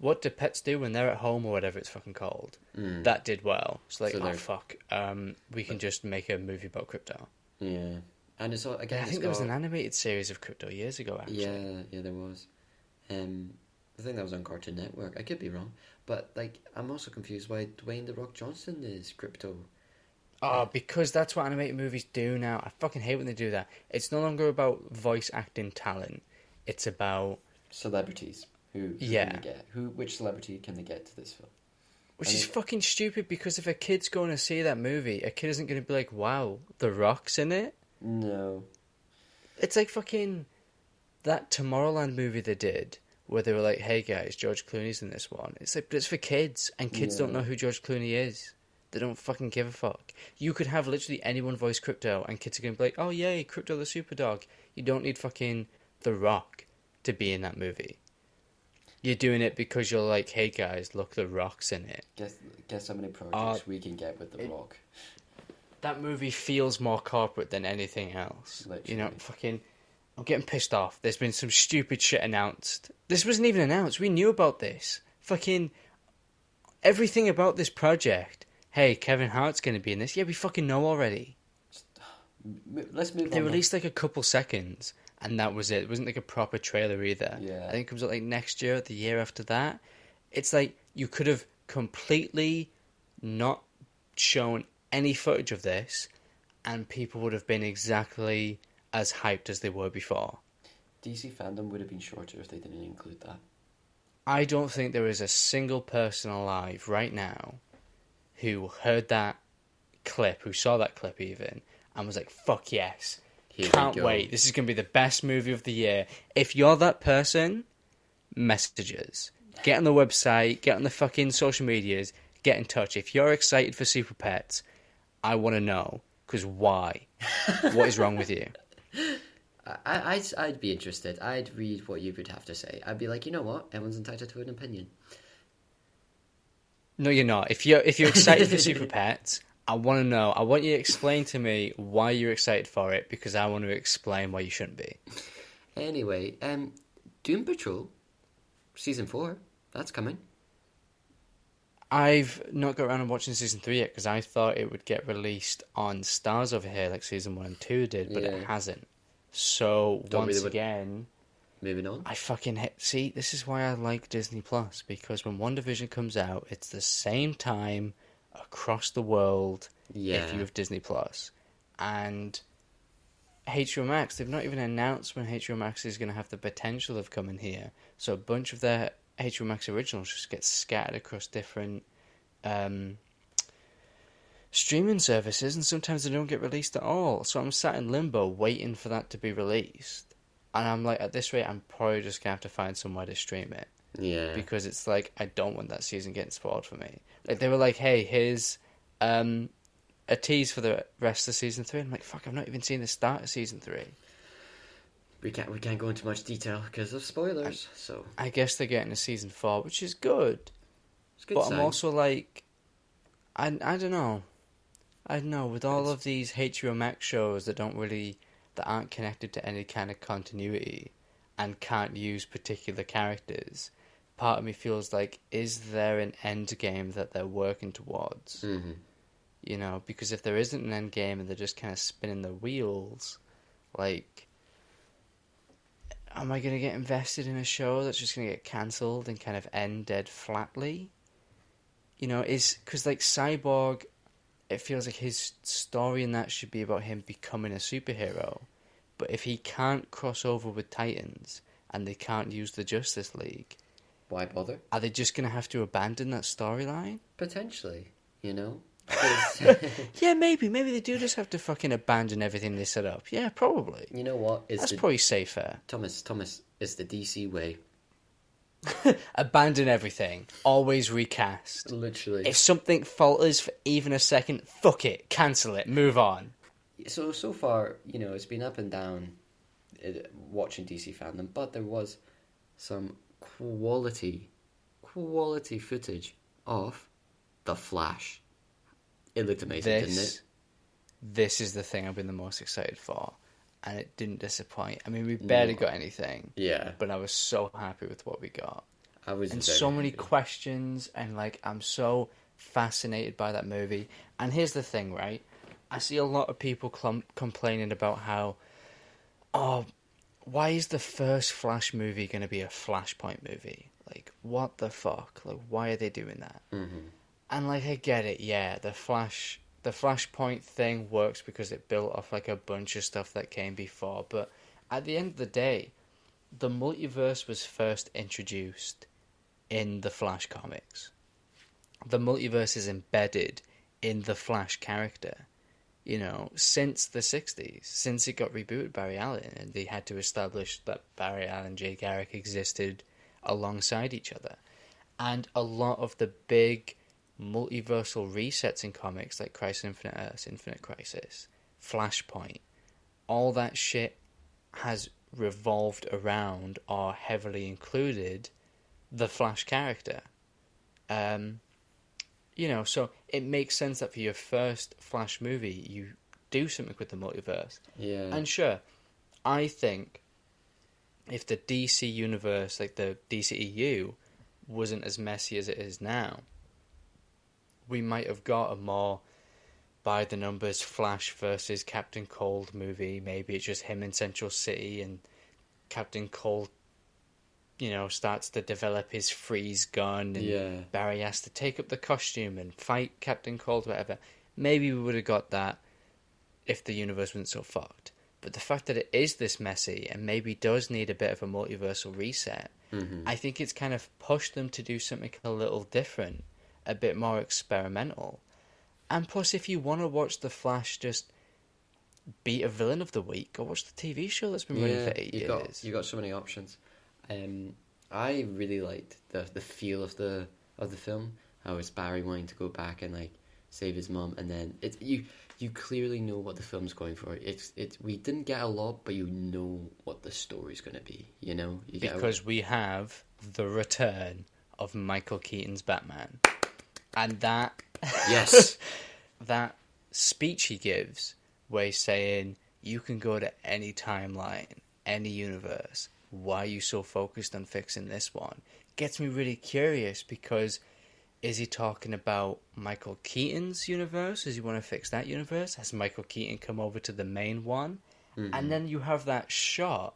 What do pets do when they're at home or whatever it's fucking called? Mm. That did well. It's like, so oh, fuck. Um, we can just make a movie about Crypto. Yeah. And it's all... Again, I think it's there got... was an animated series of Crypto years ago, actually. Yeah, yeah, there was. Um, I think that was on Cartoon Network. I could be wrong. But, like, I'm also confused why Dwayne The Rock Johnson is Crypto. Oh, because that's what animated movies do now. I fucking hate when they do that. It's no longer about voice acting talent. It's about... celebrities. Who, who yeah. can they get? Who, which celebrity can they get to this film? Which and is it... fucking stupid, because if a kid's going to see that movie, a kid isn't going to be like, wow, The Rock's in it? No. It's like fucking that Tomorrowland movie they did, where they were like, hey guys, George Clooney's in this one. It's like, but it's for kids, and kids yeah. don't know who George Clooney is. They don't fucking give a fuck. You could have literally anyone voice Crypto, and kids are going to be like, oh, yay, Crypto the Superdog. You don't need fucking The Rock to be in that movie. You're doing it because you're like, hey, guys, look, The Rock's in it. Guess, guess how many projects uh, we can get with The it, Rock. That movie feels more corporate than anything else. Literally. You know, fucking... I'm getting pissed off. There's been some stupid shit announced. This wasn't even announced. We knew about this. Fucking... Everything about this project... Hey, Kevin Hart's going to be in this. Yeah, we fucking know already. Let's move on. They released like a couple seconds and that was it. It wasn't like a proper trailer either. Yeah. I think it comes out like next year, the year after that. It's like you could have completely not shown any footage of this and people would have been exactly as hyped as they were before. D C fandom would have been shorter if they didn't include that. I don't think there is a single person alive right now who heard that clip, who saw that clip even, and was like, fuck yes, Here can't wait, this is going to be the best movie of the year. If you're that person, messages. Get on the website, get on the fucking social medias, get in touch. If you're excited for Super Pets, I want to know, because why? What is wrong with you? I, I'd, I'd be interested. I'd read what you would have to say. I'd be like, you know what? Everyone's entitled to an opinion. No, you're not. If you're, if you're excited for Super Pets, I want to know. I want you to explain to me why you're excited for it, because I want to explain why you shouldn't be. Anyway, um, Doom Patrol, Season four, that's coming. I've not got around to watching Season three yet, because I thought it would get released on Stars over here, like Season one and two did, but yeah. It hasn't. So Don't once really again, moving on. I fucking hit. See, this is why I like Disney Plus, because when WandaVision comes out, it's the same time across the world. Yeah. If you have Disney Plus, and H B O Max, they've not even announced when H B O Max is going to have the potential of coming here. So a bunch of their H B O Max originals just get scattered across different um, streaming services, and sometimes they don't get released at all. So I'm sat in limbo waiting for that to be released, and I'm like, at this rate I'm probably just gonna have to find somewhere to stream it. Yeah, because it's like, I don't want that season getting spoiled for me. Like, they were like, hey, here's um a tease for the rest of season three, and I'm like, fuck, I've not even seen the start of season three. We can't we can't go into much detail because of spoilers. I, so I guess they're getting a season four, which is good, it's good but sign. I'm also like, I, I don't know I know, with all of these H B O Max shows that don't really, that aren't connected to any kind of continuity and can't use particular characters, part of me feels like, is there an end game that they're working towards? Mm-hmm. You know, because if there isn't an end game and they're just kind of spinning their wheels, like, am I going to get invested in a show that's just going to get cancelled and kind of end dead flatly? You know, is, because like Cyborg, it feels like his story in that should be about him becoming a superhero. But if he can't cross over with Titans and they can't use the Justice League, why bother? Are they just going to have to abandon that storyline? Potentially, you know? Yeah, maybe. Maybe they do just have to fucking abandon everything they set up. Yeah, probably. You know what? It's That's the... probably safer. Thomas, Thomas, it's the D C way. Abandon everything, always recast. Literally, if something falters for even a second, fuck it, cancel it, move on. So so far, you know, it's been up and down watching D C fandom, but there was some quality quality footage of The Flash. It looked amazing, this, didn't it? This is the thing I've been the most excited for, and it didn't disappoint. I mean, we barely no. got anything. Yeah. But I was so happy with what we got. I was And so many happy. questions, and, like, I'm so fascinated by that movie. And here's the thing, right? I see a lot of people clum- complaining about how, oh, why is the first Flash movie going to be a Flashpoint movie? Like, what the fuck? Like, why are they doing that? Mm-hmm. And, like, I get it, yeah, the Flash... The Flashpoint thing works because it built off, like, a bunch of stuff that came before. But at the end of the day, the multiverse was first introduced in the Flash comics. The multiverse is embedded in the Flash character, you know, since the sixties, since it got rebooted Barry Allen, and they had to establish that Barry Allen and Jay Garrick existed alongside each other. And a lot of the big multiversal resets in comics, like Crisis on Infinite Earths, Infinite Crisis, Flashpoint, all that shit has revolved around or heavily included the Flash character. Um, you know, so it makes sense that for your first Flash movie, you do something with the multiverse. Yeah. And sure, I think if the D C universe, like the D C E U, wasn't as messy as it is now, we might have got a more by-the-numbers Flash versus Captain Cold movie. Maybe it's just him in Central City and Captain Cold, you know, starts to develop his freeze gun, and yeah. Barry has to take up the costume and fight Captain Cold, whatever. Maybe we would have got that if the universe wasn't so fucked. But the fact that it is this messy and maybe does need a bit of a multiversal reset, mm-hmm. I think it's kind of pushed them to do something a little different, a bit more experimental. And plus, if you want to watch The Flash just be a villain of the week, or watch the T V show that's been running yeah, for eight you've years. Got, you've got so many options. Um, I really liked the the feel of the of the film. How it's Barry wanting to go back and like save his mum, and then it's you you clearly know what the film's going for. It's it's we didn't get a lot, but you know what the story's going to be. You know you get because a... we have the return of Michael Keaton's Batman, and that yes that speech he gives, way saying you can go to any timeline, any universe. Why are you so focused on fixing this one? Gets me really curious, because is he talking about Michael Keaton's universe? Does he want to fix that universe? Has Michael Keaton come over to the main one? Mm-hmm. And then you have that shot,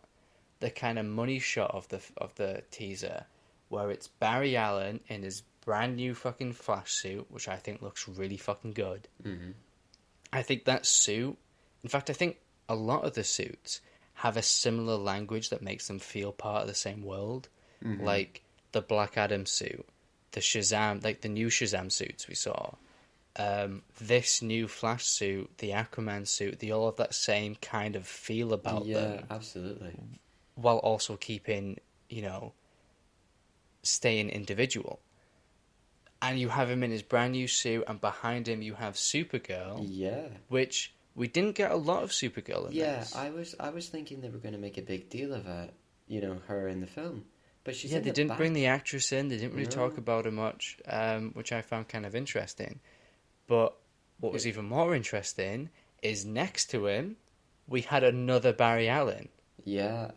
the kind of money shot of the of the teaser, where it's Barry Allen in his brand new fucking Flash suit, which I think looks really fucking good. Mm-hmm. I think that suit... In fact, I think a lot of the suits have a similar language that makes them feel part of the same world. Mm-hmm. Like the Black Adam suit, the Shazam, like the new Shazam suits we saw, um, this new Flash suit, the Aquaman suit, they all have that same kind of feel about yeah, them. Yeah, absolutely. While also keeping, you know, staying individual. And you have him in his brand new suit, and behind him you have Supergirl. Yeah. Which... we didn't get a lot of Supergirl in yeah, this. Yeah, I was I was thinking they were going to make a big deal of it, you know, her in the film. But she's yeah, in they the didn't back. Bring the actress in. They didn't really no. talk about her much, um, which I found kind of interesting. But what was even more interesting is next to him, we had another Barry Allen. Yeah,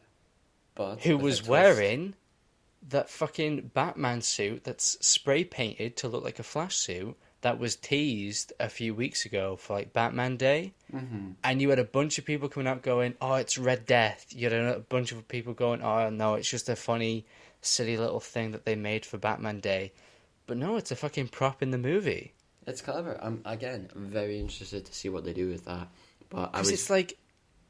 but who was wearing that fucking Batman suit that's spray painted to look like a Flash suit. That was teased a few weeks ago for, like, Batman Day. Mm-hmm. And you had a bunch of people coming out going, oh, it's Red Death. You had a bunch of people going, oh, no, it's just a funny, silly little thing that they made for Batman Day. But no, it's a fucking prop in the movie. It's clever. I'm, again, I'm very interested to see what they do with that. But Because was... it's like,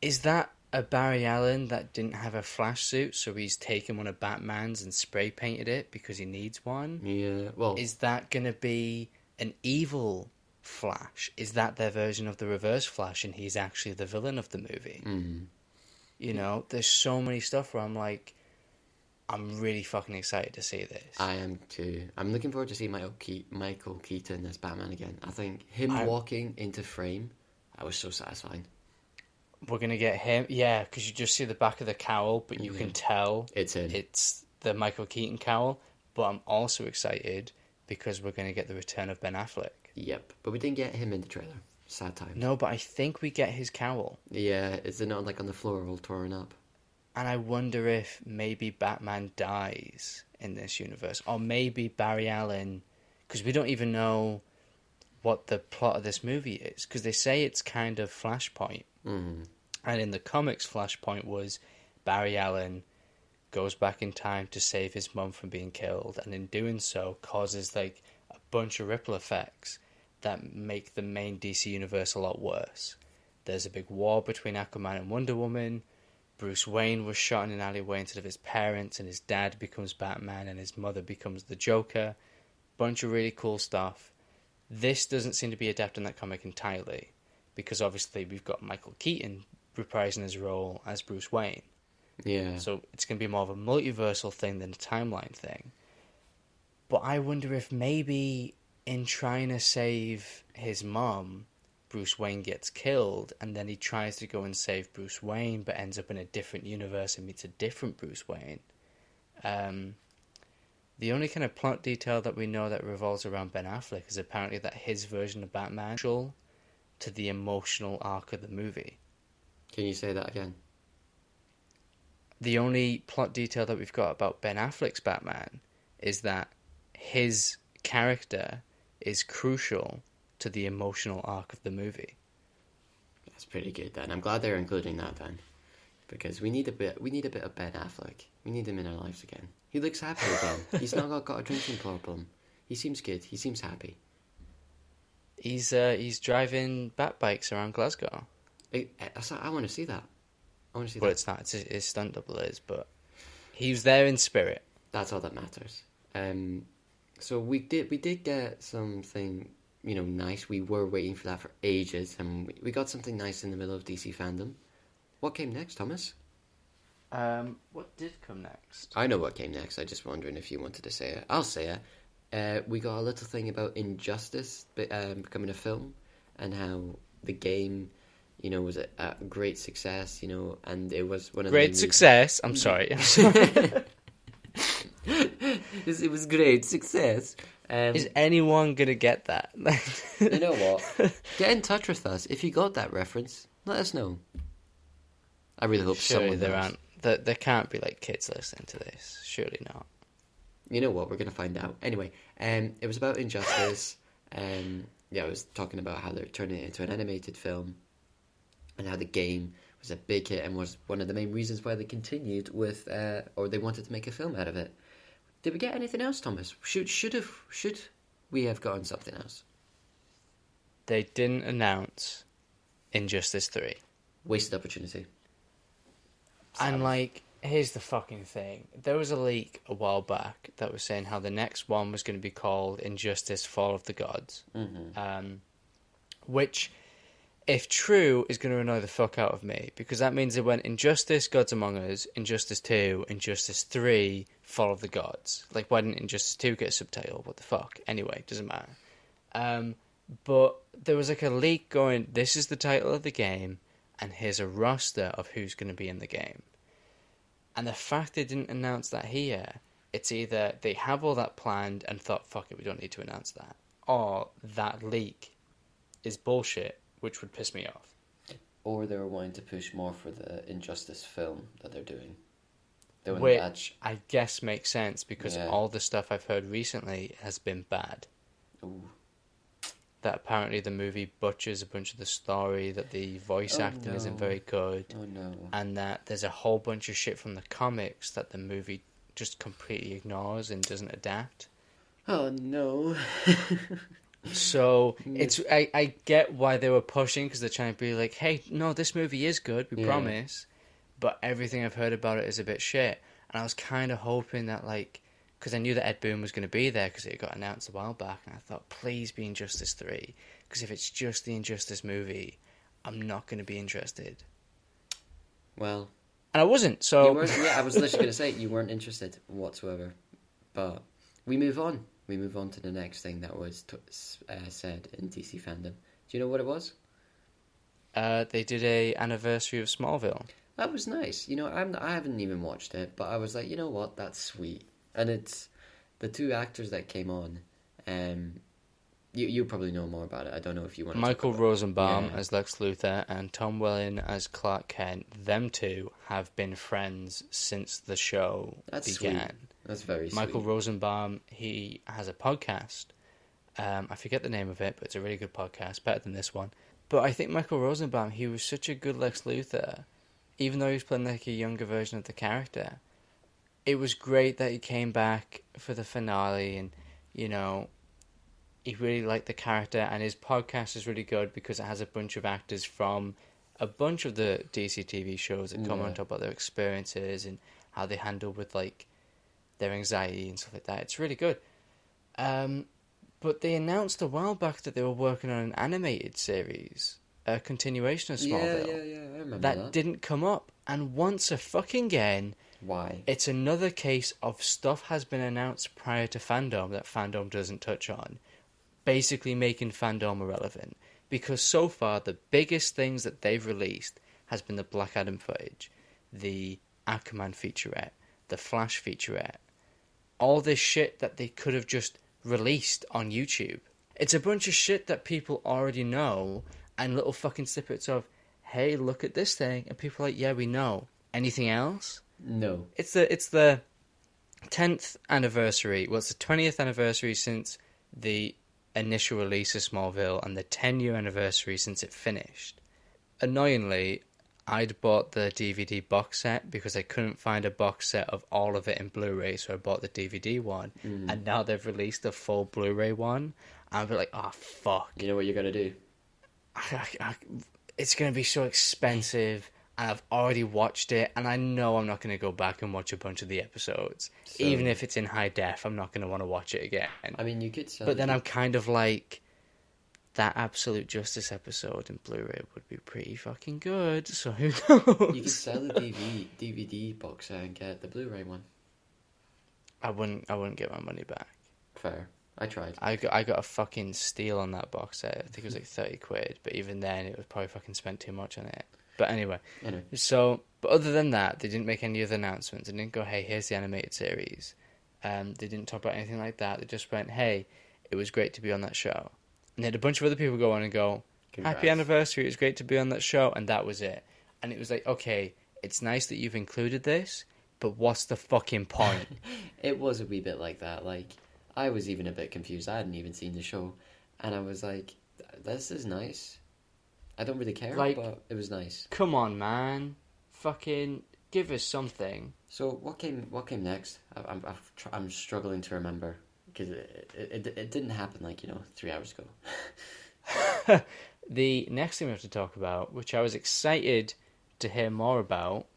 is that a Barry Allen that didn't have a Flash suit, so he's taken one of Batman's and spray-painted it because he needs one? Yeah, well... is that going to be... an evil Flash? Is that their version of the Reverse Flash, and he's actually the villain of the movie? Mm-hmm. You know, there's so many stuff where I'm like, I'm really fucking excited to see this. I am too. I'm looking forward to seeing Michael, Ke- Michael Keaton as Batman again. I think him I'm... walking into frame, that was so satisfying. We're going to get him, yeah, because you just see the back of the cowl, but you mm-hmm. can tell it's him. It's the Michael Keaton cowl, but I'm also excited because we're going to get the return of Ben Affleck. Yep, but we didn't get him in the trailer. Sad times. No, but I think we get his cowl. Yeah, is it not like on the floor all torn up? And I wonder if maybe Batman dies in this universe, or maybe Barry Allen, because we don't even know what the plot of this movie is, because they say it's kind of Flashpoint. Mm-hmm. And in the comics, Flashpoint was Barry Allen goes back in time to save his mum from being killed, and in doing so causes like a bunch of ripple effects that make the main D C universe a lot worse. There's a big war between Aquaman and Wonder Woman. Bruce Wayne was shot in an alleyway instead of his parents, and his dad becomes Batman, and his mother becomes the Joker. Bunch of really cool stuff. This doesn't seem to be adapting that comic entirely, because obviously we've got Michael Keaton reprising his role as Bruce Wayne. Yeah. So it's going to be more of a multiversal thing than a timeline thing. But I wonder if maybe in trying to save his mom, Bruce Wayne gets killed, and then he tries to go and save Bruce Wayne, but ends up in a different universe and meets a different Bruce Wayne. Um, the only kind of plot detail that we know that revolves around Ben Affleck is apparently that his version of Batman is crucial to the emotional arc of the movie. Can you say that again? The only plot detail that we've got about Ben Affleck's Batman is that his character is crucial to the emotional arc of the movie. That's pretty good, then. I'm glad they're including that, then. because we need a bit. We need a bit of Ben Affleck. We need him in our lives again. He looks happy again. He's not got a drinking problem. He seems good. He seems happy. He's uh, he's driving bat bikes around Glasgow. It, I, I want to see that. I want to see. Well, that. it's not. It's his stunt double is, but he was there in spirit. That's all that matters. Um, so we did we did get something, you know, nice. We were waiting for that for ages, and we got something nice in the middle of D C fandom. What came next, Thomas? Um, what did come next? I know what came next. I just wondering if you wanted to say it. I'll say it. Uh, we got a little thing about Injustice um, becoming a film, and how the game, you know, was a, a great success. You know, and it was one of great the success. Movies. I'm sorry. I'm sorry. It was great success. Um, Is anyone gonna get that? You know what? Get in touch with us if you got that reference. Let us know. I really hope Surely someone there knows. aren't. There, there can't be like kids listening to this. Surely not. You know what? We're gonna find out. Anyway, um, it was about Injustice. um, yeah, I was talking about how they're turning it into an animated film, and how the game was a big hit and was one of the main reasons why they continued with, uh, or they wanted to make a film out of it. Did we get anything else, Thomas? Should should have should we have gotten something else? They didn't announce Injustice three. Wasted opportunity. Sad. And like, here's the fucking thing. There was a leak a while back that was saying how the next one was going to be called Injustice Fall of the Gods. Mm-hmm. Um, which, if true, is going to annoy the fuck out of me. Because that means it went Injustice, Gods Among Us, Injustice two, Injustice three, Fall of the Gods. Like, why didn't Injustice two get a subtitle? What the fuck? Anyway, doesn't matter. Um, but there was like a leak going, this is the title of the game, and here's a roster of who's going to be in the game. And the fact they didn't announce that here, it's either they have all that planned and thought, fuck it, we don't need to announce that, or that leak is bullshit, which would piss me off. Or they were wanting to push more for the Injustice film that they're doing. They which actually... I guess makes sense, because yeah. all the stuff I've heard recently has been bad. Ooh. That apparently the movie butchers a bunch of the story, that the voice oh, acting no. isn't very good, oh, no. and that there's a whole bunch of shit from the comics that the movie just completely ignores and doesn't adapt. Oh, no. So, it's I, I get why they were pushing, because they're trying to be like, hey, no, this movie is good, we yeah. promise, but everything I've heard about it is a bit shit. And I was kind of hoping that, like, because I knew that Ed Boon was going to be there because it got announced a while back, and I thought, please be Injustice three, because if it's just the Injustice movie, I'm not going to be interested. Well... And I wasn't, so... Yeah, I was literally going to say, you weren't interested whatsoever. But we move on. We move on to the next thing that was t- uh, said in D C fandom. Do you know what it was? Uh, they did a anniversary of Smallville. That was nice. You know, I'm, I haven't even watched it, but I was like, you know what, that's sweet. And it's the two actors that came on. Um, you you probably know more about it. I don't know if you want to. Michael Rosenbaum yeah. as Lex Luthor and Tom Welling as Clark Kent. Them two have been friends since the show That's began. Sweet. That's very Michael sweet. Michael Rosenbaum, he has a podcast. Um, I forget the name of it, but it's a really good podcast, better than this one. But I think Michael Rosenbaum, he was such a good Lex Luthor, even though he was playing like a younger version of the character. It was great that he came back for the finale, and, you know, he really liked the character, and his podcast is really good because it has a bunch of actors from a bunch of the D C T V shows that comment yeah. about their experiences and how they handle with, like, their anxiety and stuff like that. It's really good. Um, but they announced a while back that they were working on an animated series, a continuation of Smallville. Yeah, yeah, yeah, I remember that. That didn't come up, and once a fucking again... Why? It's another case of stuff has been announced prior to fandom that fandom doesn't touch on, basically making fandom irrelevant. Because so far, the biggest things that they've released has been the Black Adam footage, the Aquaman featurette, the Flash featurette, all this shit that they could have just released on YouTube. It's a bunch of shit that people already know, and little fucking snippets of, hey, look at this thing, and people are like, yeah, we know. Anything else? No. It's the it's the tenth anniversary. Well, it's the twentieth anniversary since the initial release of Smallville, and the ten year anniversary since it finished. Annoyingly, I'd bought the D V D box set because I couldn't find a box set of all of it in Blu-ray, so I bought the D V D one. Mm. And now they've released the full Blu-ray one. I'll be like, oh, fuck. You know what you're going to do? I, I, I, it's going to be so expensive, and I've already watched it, and I know I'm not going to go back and watch a bunch of the episodes. So, even if it's in high def, I'm not going to want to watch it again. I mean, you could sell But then it. I'm kind of like... That Absolute Justice episode in Blu-ray would be pretty fucking good, so who knows? You could sell the D V D box set and get the Blu-ray one. I wouldn't. I wouldn't get my money back. Fair. I tried. I got. I got a fucking steal on that box set. I think it was like thirty quid, but even then, it was probably fucking spent too much on it. But anyway, anyway. So, but other than that, they didn't make any other announcements. They didn't go, "Hey, here's the animated series." Um, they didn't talk about anything like that. They just went, "Hey, it was great to be on that show." And then a bunch of other people go on and go, Congrats. Happy anniversary, it was great to be on that show, and that was it. And it was like, okay, it's nice that you've included this, but what's the fucking point? It was a wee bit like that. Like, I was even a bit confused. I hadn't even seen the show. And I was like, this is nice. I don't really care, like, but it was nice. Come on, man. Fucking give us something. So what came What came next? I, I'm, I've tr- I'm struggling to remember. Because it, it, it, it didn't happen, like, you know, three hours ago. The next thing we have to talk about, which I was excited to hear more about,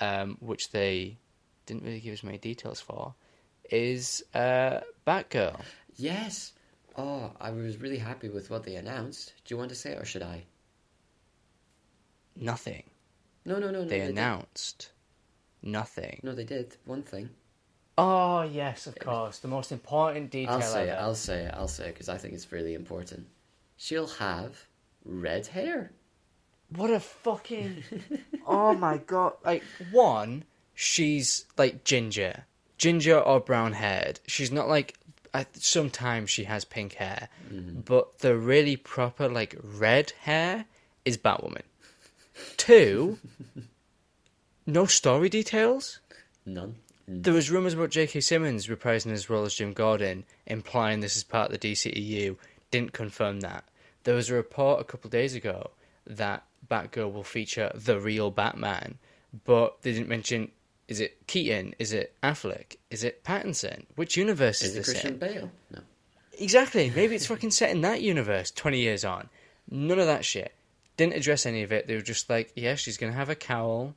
um, which they didn't really give us many details for, is uh, Batgirl. Yes. Oh, I was really happy with what they announced. Do you want to say it, or should I? Nothing. No, no, no. They, no, they announced did. nothing. No, they did. One thing. Oh, yes, of course. The most important detail. I'll say it, I'll say it, I'll say it, because I think it's really important. She'll have red hair. What a fucking... Oh, my God. Like, one, she's, like, ginger. Ginger or brown-haired. She's not, like... I, sometimes she has pink hair. Mm-hmm. But the really proper, like, red hair is Batwoman. Two, no story details. None. There was rumours about J K Simmons reprising his role as Jim Gordon, implying this is part of the D C E U. Didn't confirm that. There was a report a couple of days ago that Batgirl will feature the real Batman, but they didn't mention, is it Keaton? Is it Affleck? Is it Pattinson? Which universe is, is this in? Is it Christian Bale? No. Exactly. Maybe it's fucking set in that universe twenty years on. None of that shit. Didn't address any of it. They were just like, yeah, she's going to have a cowl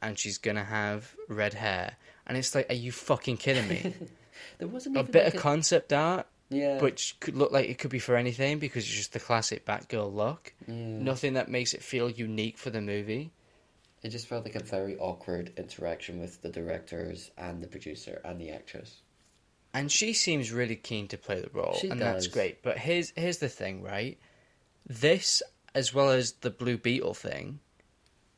and she's going to have red hair. And it's like, are you fucking kidding me? There wasn't a even bit like of a... concept art, yeah, which could look like it could be for anything because it's just the classic Batgirl look. Mm. Nothing that makes it feel unique for the movie. It just felt like a very awkward interaction with the directors and the producer and the actress. And she seems really keen to play the role, she and does. That's great. But here's here's the thing, right? This, as well as the Blue Beetle thing.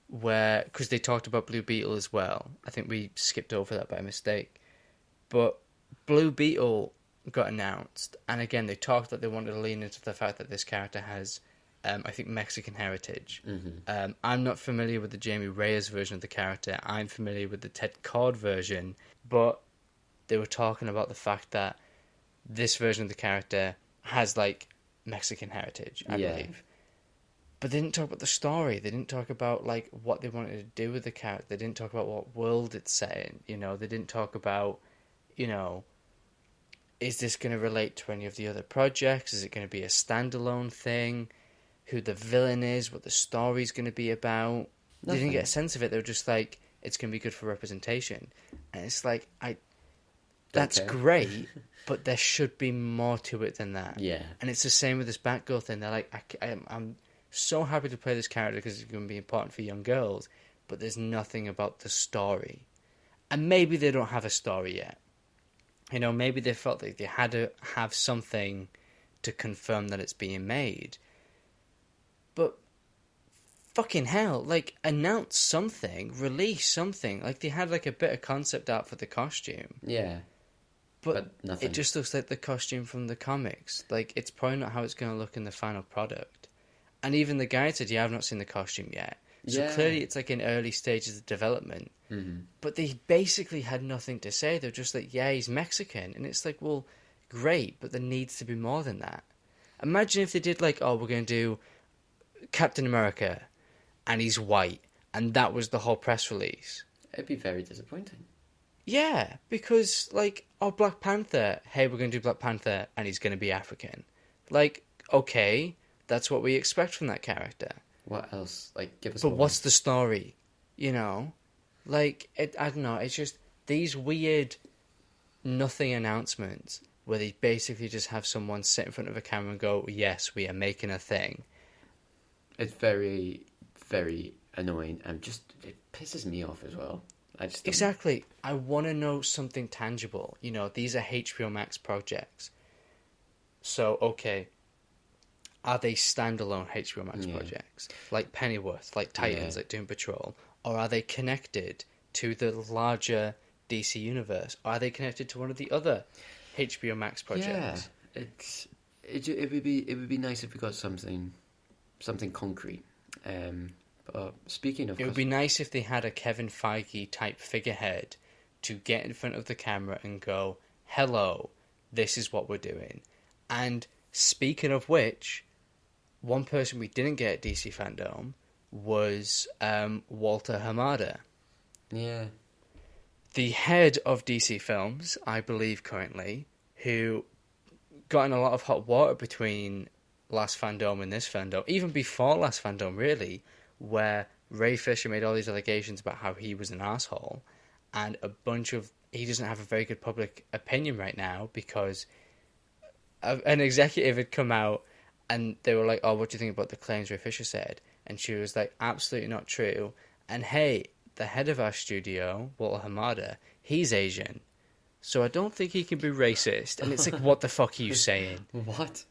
Where, because they talked about Blue Beetle as well. I think we skipped over that by mistake. But Blue Beetle got announced. And again, they talked that they wanted to lean into the fact that this character has, um, I think, Mexican heritage. Mm-hmm. Um, I'm not familiar with the Jamie Reyes version of the character. I'm familiar with the Ted Kord version. But they were talking about the fact that this version of the character has, like, Mexican heritage, I yeah. believe. But they didn't talk about the story. They didn't talk about, like, what they wanted to do with the character. They didn't talk about what world it's set in, you know. They didn't talk about, you know, is this going to relate to any of the other projects? Is it going to be a standalone thing? Who the villain is? What the story's going to be about? Nothing. They didn't get a sense of it. They were just like, it's going to be good for representation. And it's like, I... That's okay. Great, but there should be more to it than that. Yeah. And it's the same with this Batgirl thing. They're like, I, I, I'm... so happy to play this character because it's going to be important for young girls, but there's nothing about the story. And maybe they don't have a story yet. You know, maybe they felt like they had to have something to confirm that it's being made. But fucking hell, like, announce something, release something. Like, they had, like, a bit of concept art for the costume. Yeah. But, but nothing. It just looks like the costume from the comics. Like, it's probably not how it's going to look in the final product. And even the guy said, yeah, I've not seen the costume yet. So yeah. Clearly it's like in early stages of development. Mm-hmm. But they basically had nothing to say. They're just like, yeah, he's Mexican. And it's like, well, great, but there needs to be more than that. Imagine if they did like, oh, we're going to do Captain America and he's white. and that was the whole press release. It'd be very disappointing. Yeah, because, like, oh, Black Panther, hey, we're going to do Black Panther, and he's going to be African. Like, okay, that's what we expect from that character. What else? Like, give us But what's the story? You know? Like, it, I don't know, it's just these weird nothing announcements where they basically just have someone sit in front of a camera and go, yes, we are making a thing. It's very, very annoying, and just, it pisses me off as well. I just exactly. I want to know something tangible. You know, these are H B O Max projects. So, okay, are they standalone H B O Max yeah. projects? Like Pennyworth, like Titans, yeah. like Doom Patrol? Or are they connected to the larger D C universe? Or are they connected to one of the other H B O Max projects? Yeah, it's, it, it would be it would be nice if we got something, something concrete. Um Uh, speaking of, it would be nice if they had a Kevin Feige type figurehead to get in front of the camera and go, hello, this is what we're doing. And speaking of which, one person we didn't get at D C FanDome was um, Walter Hamada. Yeah. The head of D C Films, I believe currently, who got in a lot of hot water between last FanDome and this FanDome, even before last FanDome really, where Ray Fisher made all these allegations about how he was an asshole, and a bunch of... He doesn't have a very good public opinion right now because a, an executive had come out and they were like, oh, what do you think about the claims Ray Fisher said? And she was like, absolutely not true. And hey, the head of our studio, Walter Hamada, he's Asian. So I don't think he can be racist. And it's like, what the fuck are you saying? What?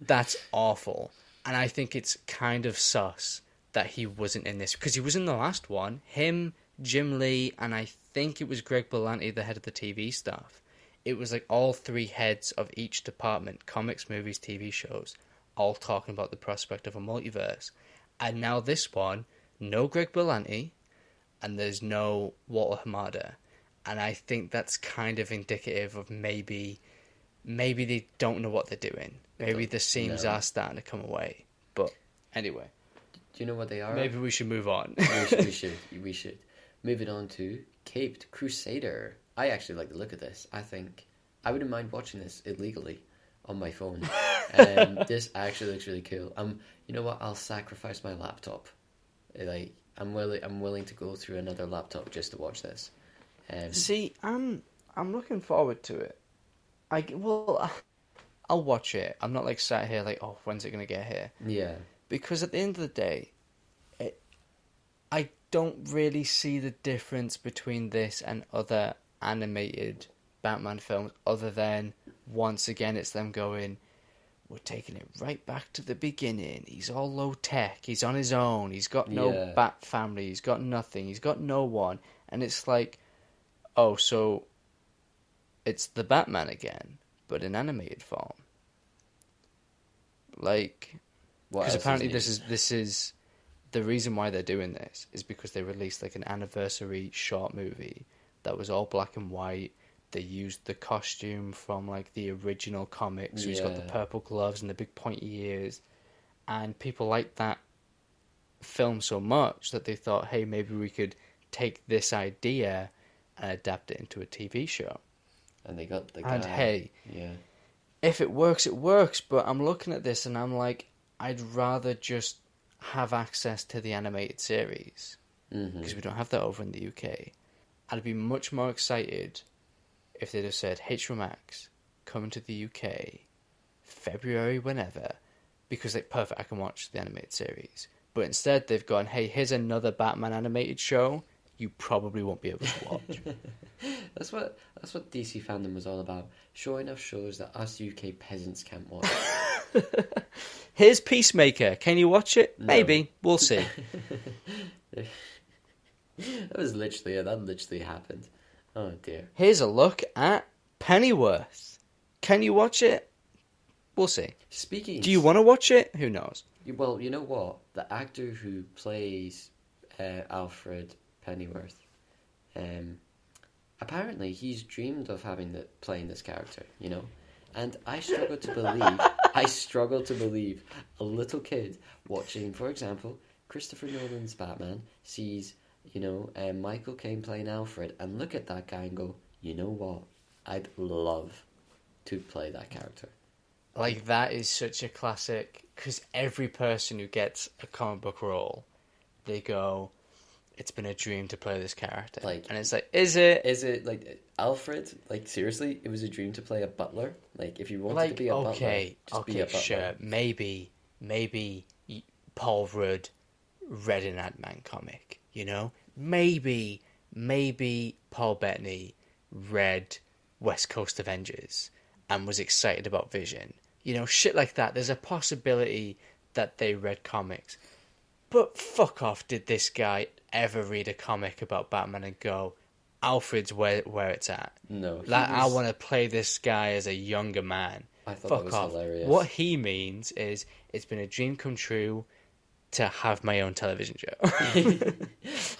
That's awful. And I think it's kind of sus that he wasn't in this, because he was in the last one. Him, Jim Lee, and I think it was Greg Berlanti, the head of the T V staff. It was like all three heads of each department, comics, movies, T V shows, all talking about the prospect of a multiverse. And now this one, no Greg Berlanti, and there's no Walter Hamada. And I think that's kind of indicative of maybe, maybe they don't know what they're doing. Maybe the seams no. are starting to come away. But anyway... Do you know what they are? Maybe we should move on. we, should, we should. We should. Moving on to Caped Crusader. I actually like the look of this. I think I wouldn't mind watching this illegally on my phone. um, this actually looks really cool. Um, you know what? I'll sacrifice my laptop. Like I'm willing. I'm willing to go through another laptop just to watch this. Um, See, I'm I'm looking forward to it. I well, I'll watch it. I'm not like sat here like, oh, when's it gonna get here? Yeah. Because at the end of the day, it, I don't really see the difference between this and other animated Batman films, other than, once again, it's them going, we're taking it right back to the beginning. He's all low-tech. He's on his own. He's got no yeah. bat family. He's got nothing. He's got no one. And it's like, oh, so it's the Batman again, but in animated form. Like... Because apparently is this is this is the reason why they're doing this is because they released like an anniversary short movie that was all black and white. They used the costume from like the original comics. Yeah. He's got the purple gloves and the big pointy ears, and people liked that film so much that they thought, hey, maybe we could take this idea and adapt it into a T V show. And they got the guy. And hey, yeah, if it works, it works. But I'm looking at this and I'm like, I'd rather just have access to the animated series because mm-hmm. we don't have that over in the U K. I'd be much more excited if they'd have said H B O Max coming to the U K February whenever, because like perfect, I can watch the animated series. But instead they've gone, hey, here's another Batman animated show you probably won't be able to watch. That's what that's what D C FanDome was all about. Showing off shows that us U K peasants can't watch. Here's Peacemaker. Can you watch it? No. Maybe. We'll see. That was literally it. That literally happened. Oh, dear. Here's a look at Pennyworth. Can you watch it? We'll see. Speaking... Do you want to watch it? Who knows? Well, you know what? The actor who plays uh, Alfred Pennyworth, um, apparently he's dreamed of having the, playing this character, you know? And I struggle to believe... I struggle to believe a little kid watching, for example, Christopher Nolan's Batman sees, you know, um, Michael Caine playing Alfred and look at that guy and go, you know what? I'd love to play that character. Like, that is such a classic, because every person who gets a comic book role, they go, it's been a dream to play this character. Like, and it's like, is it? Is it, like, Alfred? Like, seriously, it was a dream to play a butler? Like, if you wanted like, to be a okay, butler, just okay, be a butler. Sure, maybe, maybe Paul Rudd read an Ant-Man comic, you know? Maybe, maybe Paul Bettany read West Coast Avengers and was excited about Vision. You know, shit like that. There's a possibility that they read comics. But fuck off, did this guy ever read a comic about Batman and go, Alfred's where where it's at? No. Like, was... I want to play this guy as a younger man. I thought fuck that was off. Hilarious. What he means is, it's been a dream come true to have my own television show.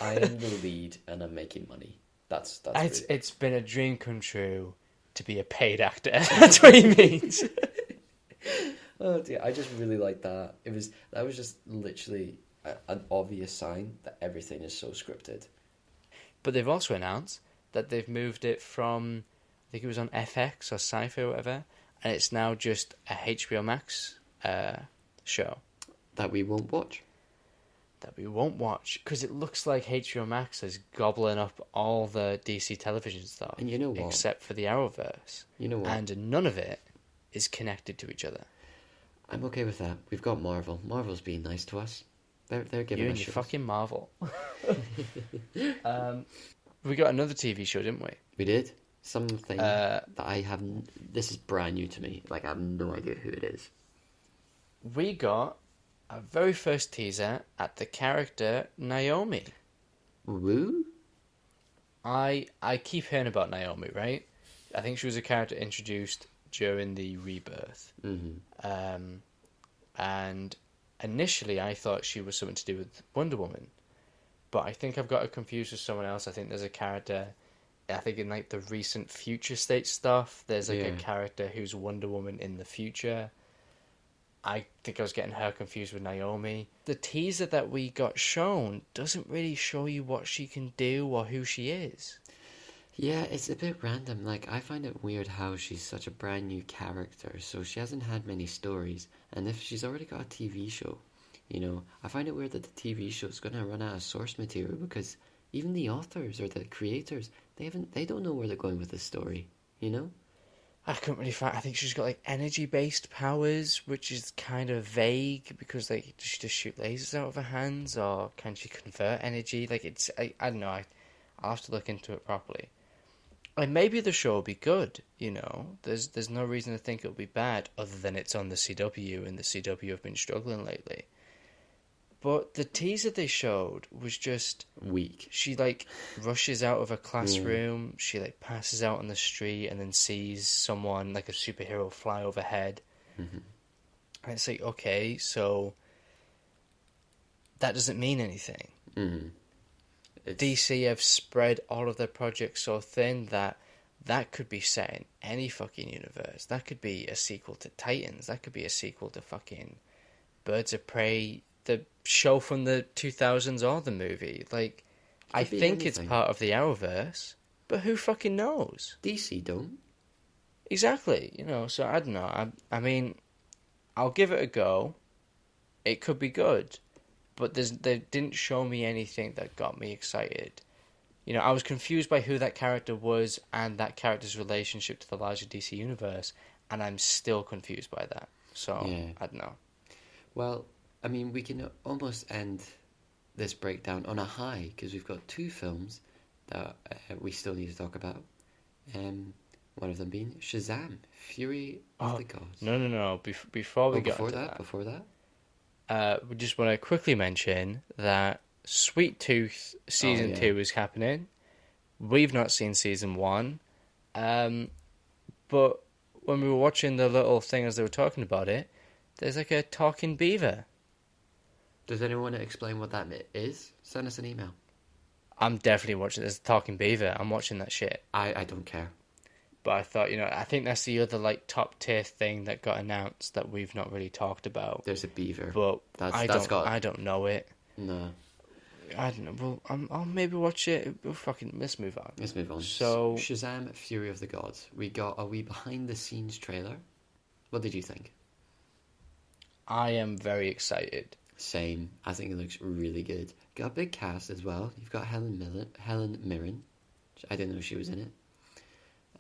I am the lead and I'm making money. That's that's. It's, really... it's been a dream come true to be a paid actor. That's what he means. Oh dear, I just really like that. It was that was just literally a, an obvious sign that everything is so scripted. But they've also announced that they've moved it from, I think it was on F X or Syfy or whatever, and it's now just a H B O Max uh, show. That we won't watch. That we won't watch, because it looks like H B O Max is gobbling up all the D C television stuff. And you know what? Except for the Arrowverse. You know what? And none of it is connected to each other. I'm okay with that. We've got Marvel. Marvel's being nice to us. They're they're giving you us. You're fucking Marvel. um, we got another T V show, didn't we? We did. Something uh, that I haven't. This is brand new to me. Like, I have no idea who it is. We got our very first teaser at the character Naomi. Woo? I I keep hearing about Naomi, right? I think she was a character introduced during the Rebirth. Mm-hmm. Um, and initially I thought she was something to do with Wonder Woman. But I think I've got her confused with someone else. I think there's a character, I think in like the recent Future State stuff, there's like yeah. a character who's Wonder Woman in the future. I think I was getting her confused with Naomi. The teaser that we got shown doesn't really show you what she can do or who she is. Yeah, it's a bit random. Like, I find it weird how she's such a brand new character, so she hasn't had many stories, and if she's already got a T V show, you know, I find it weird that the T V show's going to run out of source material, because even the authors or the creators, they haven't, they don't know where they're going with this story, you know? I couldn't really find... I think she's got, like, energy-based powers, which is kind of vague, because, like, does she just shoot lasers out of her hands, or can she convert energy? Like, it's... I, I don't know, I, I'll have to look into it properly. And maybe the show will be good, you know. There's there's no reason to think it'll be bad, other than it's on the C W, and the C W have been struggling lately. But the teaser they showed was just... weak. She, like, rushes out of her classroom, mm. she, like, passes out on the street, and then sees someone, like a superhero, fly overhead. Mm-hmm. And it's like, okay, so... that doesn't mean anything. Mm-hmm. It's... D C have spread all of their projects so thin that that could be set in any fucking universe. That could be a sequel to Titans. That could be a sequel to fucking Birds of Prey, the show from the two thousands or the movie. Like, I think anything. It's part of the Arrowverse, but who fucking knows? D C don't. Exactly, you know, so I don't know. I, I mean, I'll give it a go. It could be good. But they didn't show me anything that got me excited. You know, I was confused by who that character was and that character's relationship to the larger D C universe, and I'm still confused by that. So, yeah. I don't know. Well, I mean, we can almost end this breakdown on a high, because we've got two films that uh, we still need to talk about. Um, one of them being Shazam, Fury of oh, the Gods. No, no, no. Be- before we oh, get before that, that. Before that? Uh, we just want to quickly mention that Sweet Tooth Season oh, yeah. two is happening. We've not seen Season one. Um, but when we were watching the little thing as they were talking about it, there's like a talking beaver. Does anyone want to explain what that is? Send us an email. I'm definitely watching this talking beaver. I'm watching that shit. I, I don't care. But I thought, you know, I think that's the other, like, top-tier thing that got announced that we've not really talked about. There's a beaver. But that's, I, that's don't, got... I don't know it. No. I don't know. Well, I'm, I'll maybe watch it. We'll fucking let's move on. Let's move on. So Shazam: Fury of the Gods. We got a wee behind the scenes trailer. What did you think? I am very excited. Same. I think it looks really good. Got a big cast as well. You've got Helen Mirren. Helen Mirren. I didn't know she was in it.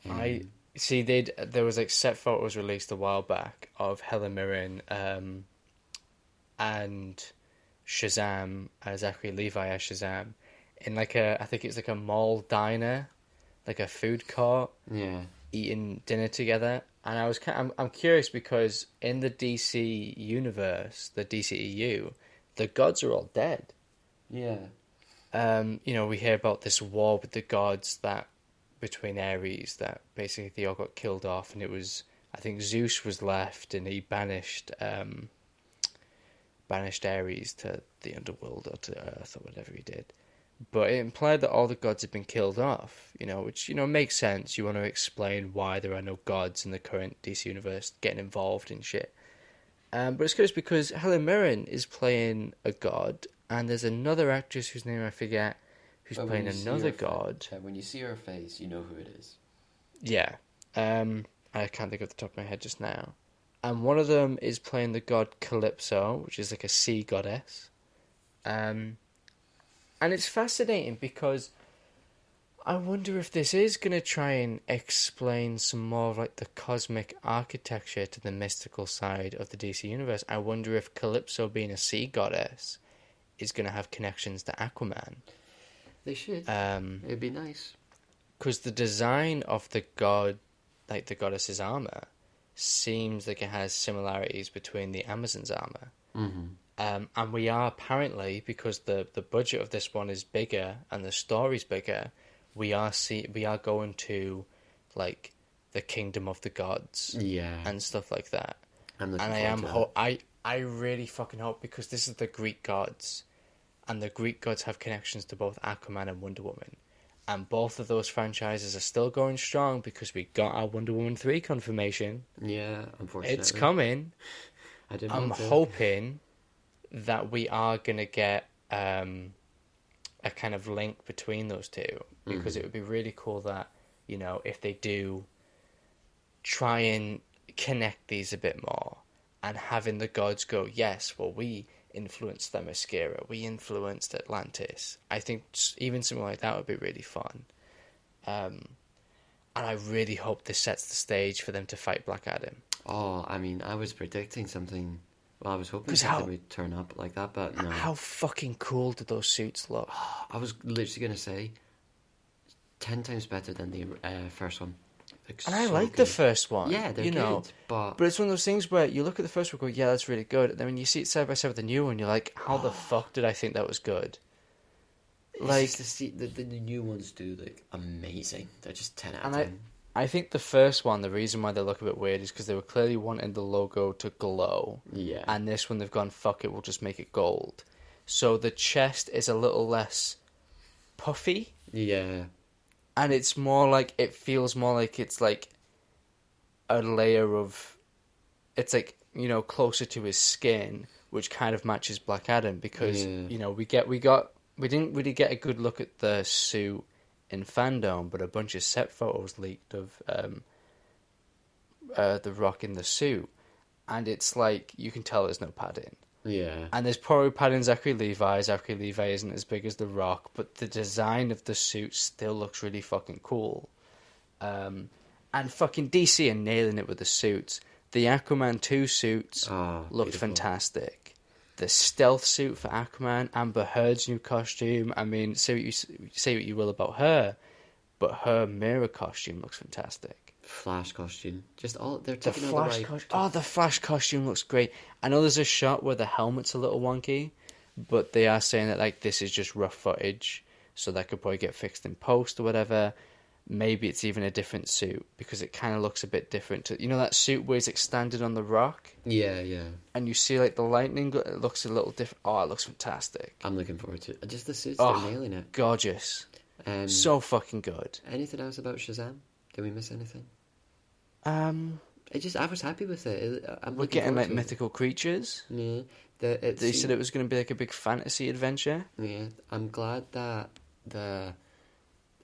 Um, I see. They there was like set photos released a while back of Helen Mirren um, and Shazam, uh, Zachary Levi as Shazam, in like a I think it's like a mall diner, like a food court. Yeah. Eating dinner together, and I was kind of, I'm I'm curious because in the D C universe, the D C E U, the gods are all dead. Yeah. Um, you know, we hear about this war with the gods that between Ares that basically they all got killed off, and it was I think Zeus was left, and he banished um, banished Ares to the underworld or to Earth or whatever he did. But it implied that all the gods had been killed off, you know, which, you know, makes sense. You want to explain why there are no gods in the current D C universe getting involved in shit. Um, but it's curious because Helen Mirren is playing a god, and there's another actress whose name I forget who's but playing another god. Fa- when you see her face, you know who it is. Yeah. Um, I can't think off the top of my head just now. And one of them is playing the god Calypso, which is like a sea goddess. Um... And it's fascinating because I wonder if this is going to try and explain some more of like the cosmic architecture to the mystical side of the D C universe. I wonder if Calypso being a sea goddess is going to have connections to Aquaman. They should. Um, It'd be nice. Because the design of the god, like the goddess's armor, seems like it has similarities between the Amazon's armor. Mm-hmm. Um, and we are apparently, because the, the budget of this one is bigger and the story's bigger, we are see we are going to like the kingdom of the gods, yeah, and stuff like that. And I am ho- I I really fucking hope, because this is the Greek gods, and the Greek gods have connections to both Aquaman and Wonder Woman, and both of those franchises are still going strong because we got our Wonder Woman three confirmation. Yeah, unfortunately, it's coming. I didn't I'm hoping. that we are going to get um, a kind of link between those two, because mm-hmm. it would be really cool that, you know, if they do try and connect these a bit more, and having the gods go, yes, well, we influenced Themyscira, we influenced Atlantis. I think even something like that would be really fun. Um, and I really hope this sets the stage for them to fight Black Adam. Oh, I mean, I was predicting something... Well, I was hoping something would turn up like that, but no. How fucking cool did those suits look? I was literally going to say, ten times better than the uh, first one. Looks and I so like good. The first one. Yeah, they're you good, know, but... But it's one of those things where you look at the first one and go, yeah, that's really good. And then when you see it side by side with the new one, you're like, how the fuck did I think that was good? Like the, the, the new ones do look amazing. They're just ten out of ten. I think the first one, the reason why they look a bit weird is because they were clearly wanting the logo to glow. Yeah. And this one, they've gone, fuck it, we'll just make it gold. So the chest is a little less puffy. Yeah. And it's more like, it feels more like it's like a layer of, it's like, you know, closer to his skin, which kind of matches Black Adam because, yeah. you know, we get, we got, we didn't really get a good look at the suit in FanDome, but a bunch of set photos leaked of um, uh, The Rock in the suit, and it's like, you can tell there's no padding. Yeah. And there's probably padding Zachary Levi. Zachary Levi isn't as big as The Rock, but the design of the suit still looks really fucking cool. Um, and fucking D C are nailing it with the suits. The Aquaman two suits oh, looked beautiful. Fantastic. The stealth suit for Aquaman, Amber Heard's new costume. I mean, say what you say what you will about her, but her mirror costume looks fantastic. Flash costume, just all they're taking the all Flash the right. Co- oh, the Flash costume looks great. I know there's a shot where the helmet's a little wonky, but they are saying that like this is just rough footage, so that could probably get fixed in post or whatever. Maybe it's even a different suit because it kind of looks a bit different to, you know, that suit where he's like standing on the rock. Yeah, yeah. And you see like the lightning, it looks a little different. Oh, it looks fantastic. I'm looking forward to it. Just the suits, oh, they're nailing it. Gorgeous. Um, so fucking good. Anything else about Shazam? Did we miss anything? Um, I just I was happy with it. I'm We're getting like mythical it. creatures. Yeah, the, it they seemed... said it was going to be like a big fantasy adventure. Yeah, I'm glad that the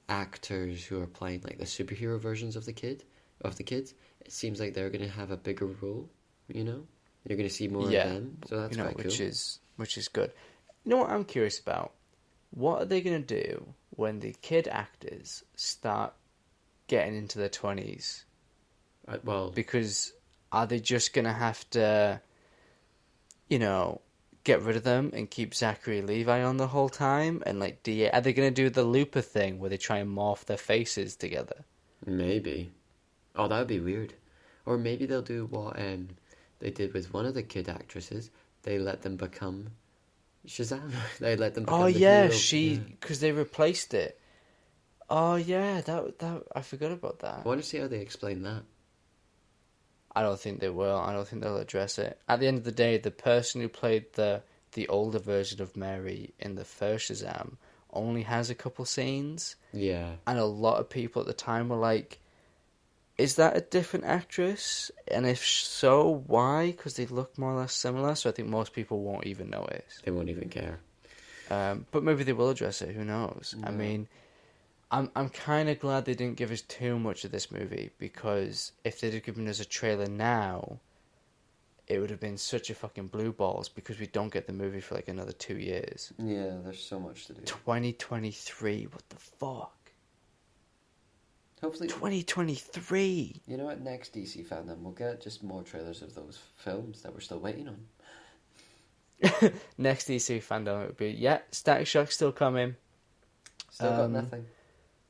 actors who are playing like the superhero versions of the kid of the kids, it seems like they're going to have a bigger role. You know, you're going to see more yeah. of them. So that's you know, quite which cool. is which is good. You know what I'm curious about? What are they going to do when the kid actors start getting into their twenties? Uh, well, because are they just going to have to, you know, get rid of them and keep Zachary Levi on the whole time? And like, do you, are they going to do the Looper thing where they try and morph their faces together? Maybe. Oh, that would be weird. Or maybe they'll do what um, they did with one of the kid actresses. They let them become Shazam. They let them become Oh, the yeah, hero. she... Because yeah. they replaced it. Oh, yeah, that that I forgot about that. I want to see how they explain that. I don't think they will. I don't think they'll address it. At the end of the day, the person who played the the older version of Mary in the first Shazam only has a couple scenes. Yeah. And a lot of people at the time were like, is that a different actress? And if so, why? Because they look more or less similar, so I think most people won't even notice. They won't even care. Um, but maybe they will address it. Who knows? No. I mean, I'm I'm kind of glad they didn't give us too much of this movie, because if they'd have given us a trailer now, it would have been such a fucking blue balls, because we don't get the movie for like another two years. Yeah, there's so much to do. twenty twenty-three, what the fuck? Hopefully, twenty twenty-three. You know what? Next D C FanDome, we'll get just more trailers of those films that we're still waiting on. Next D C FanDome, it would be yeah, Static Shock still coming. Still um, got nothing.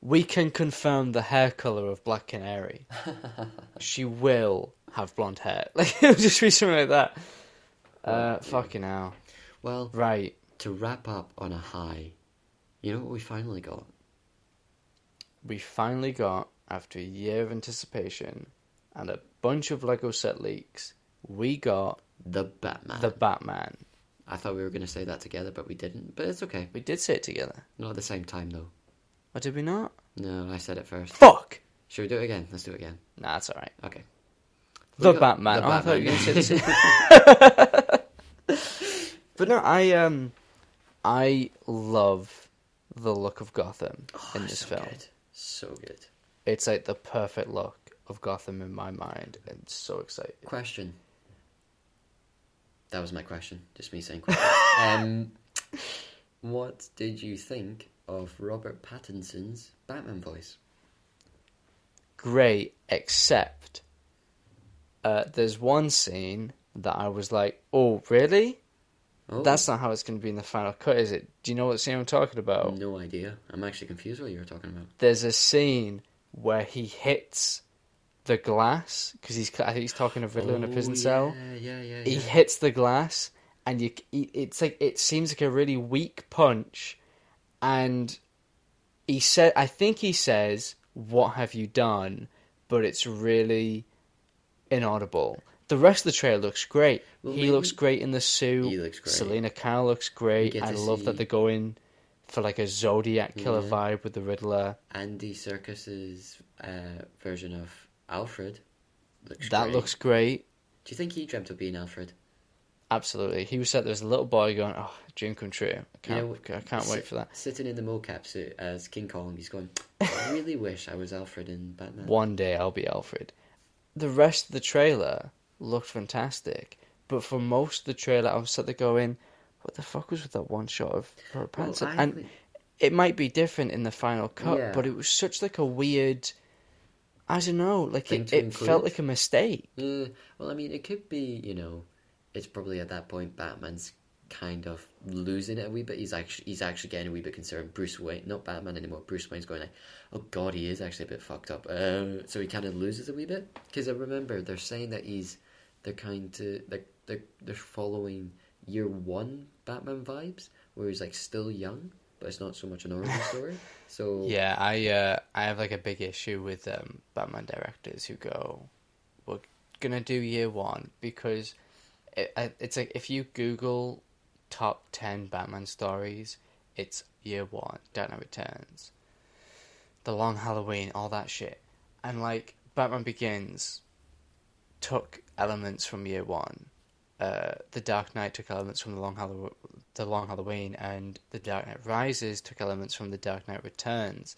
We can confirm the hair color of Black Canary. She will have blonde hair. Like it'll just be something like that. Uh, well, fucking yeah. hell. Well, right. To wrap up on a high, you know what we finally got. We finally got, after a year of anticipation and a bunch of Lego set leaks, we got the Batman. The Batman. I thought we were going to say that together, but we didn't. But it's okay. We did say it together. Not at the same time, though. Oh, did we not? No, I said it first. Fuck! Should we do it again? Let's do it again. Nah, that's alright. Okay. The Batman. The oh, Batman. I thought you were going to say this. But no, I um, I love the look of Gotham oh, in this so film. Good. So good. It's like the perfect look of Gotham in my mind. I'm so excited. Question. That was my question. Just me saying question. um, what did you think of Robert Pattinson's Batman voice? Great, except uh, there's one scene that I was like, oh, really? Oh. That's not how it's going to be in the final cut, is it? Do you know what scene I'm talking about? No idea. I'm actually confused what you were talking about. There's a scene where he hits the glass, because he's, I think he's talking to Riddler oh, in a prison yeah, cell. Yeah, yeah, he yeah. hits the glass, and you, it's like it seems like a really weak punch, and he said, I think he says, "What have you done?" But it's really inaudible. The rest of the trailer looks great. Well, he maybe, looks great in the suit. He looks great. Selena Kyle looks great. I love see... that they're going for like a Zodiac killer yeah. vibe with the Riddler. Andy Serkis's uh, version of Alfred looks that great. looks great. Do you think he dreamt of being Alfred? Absolutely. He was said there was a little boy going, "Oh, dream come true." I can't. You know, I can't sit, wait for that. Sitting in the mocap suit as King Kong, he's going, "I really wish I was Alfred in Batman. One day I'll be Alfred." The rest of the trailer looked fantastic, but for most of the trailer I was sort of going, what the fuck was with that one shot of Robert Pattinson? Well, I... and it might be different in the final cut, yeah. but it was such like a weird, I don't know, like it, it felt like a mistake. Uh, well, I mean, it could be, you know, it's probably at that point Batman's kind of losing it a wee bit. He's actually he's actually getting a wee bit concerned. Bruce Wayne, not Batman anymore. Bruce Wayne's going like, oh god, he is actually a bit fucked up. Uh, so he kind of loses a wee bit, because I remember they're saying that he's they're kind to they're, they're they're following year one Batman vibes, where he's like still young, but it's not so much an origin story. So yeah, I uh, I have like a big issue with um, Batman directors who go, we're gonna do year one, because it, it's like if you Google top ten Batman stories, it's year one, Dark Knight Returns, The Long Halloween, all that shit. And like Batman Begins, took elements from year one. Uh, the Dark Knight took elements from the Long, Hallow- the Long Halloween, and The Dark Knight Rises took elements from The Dark Knight Returns.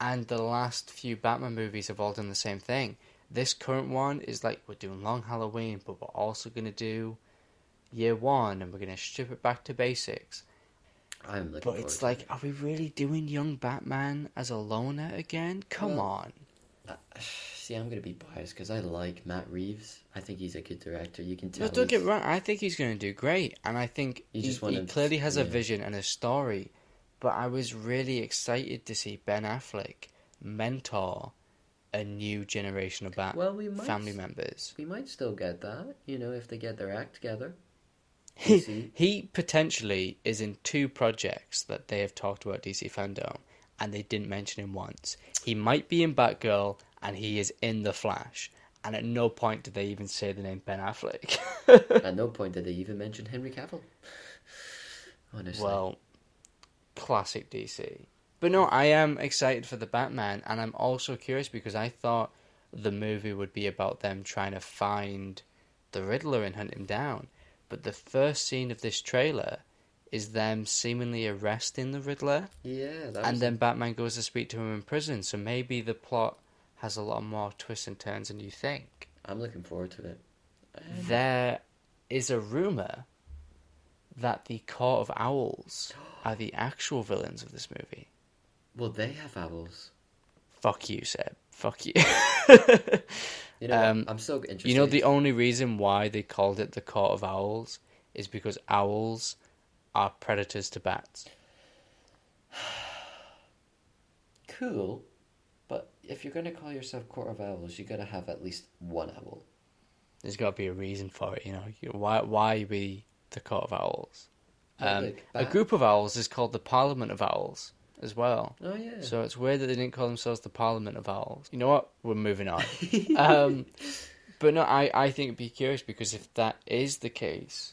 And the last few Batman movies have all done the same thing. This current one is like, we're doing Long Halloween, but we're also going to do year one, and we're going to strip it back to basics. I'm looking But it's like, are we really doing young Batman as a loner again? Come well, on. Uh, see, I'm going to be biased because I like Matt Reeves. I think he's a good director. You can tell. No, don't he's... get wrong. I think he's going to do great, and I think he, just he, he clearly to... has yeah. a vision and a story. But I was really excited to see Ben Affleck mentor a new generation of Bat well, we might, family members. We might still get that, you know, if they get their act together. He, he potentially is in two projects that they have talked about at D C FanDome, and they didn't mention him once. He might be in Batgirl, and he is in The Flash. And at no point did they even say the name Ben Affleck. At no point did they even mention Henry Cavill. Honestly. Well, classic D C. But no, I am excited for the Batman, and I'm also curious because I thought the movie would be about them trying to find the Riddler and hunt him down. But the first scene of this trailer is them seemingly arresting the Riddler. Yeah, that was... And then Batman goes to speak to him in prison, so maybe the plot has a lot more twists and turns than you think. I'm looking forward to it. There is a rumour that the Court of Owls are the actual villains of this movie. Well, they have owls. Fuck you, Seb. Fuck you. You know, um, I'm so interested. You know, the only reason why they called it the Court of Owls is because owls are predators to bats. Cool. But if you're going to call yourself Court of Owls, you got to have at least one owl. There's got to be a reason for it, you know. Why, why be the Court of Owls? Um, yeah, look, bat- a group of owls is called the Parliament of Owls as well. Oh, yeah. So it's weird that they didn't call themselves the Parliament of Owls. You know what? We're moving on. um, but no, I, I think it'd be curious because if that is the case,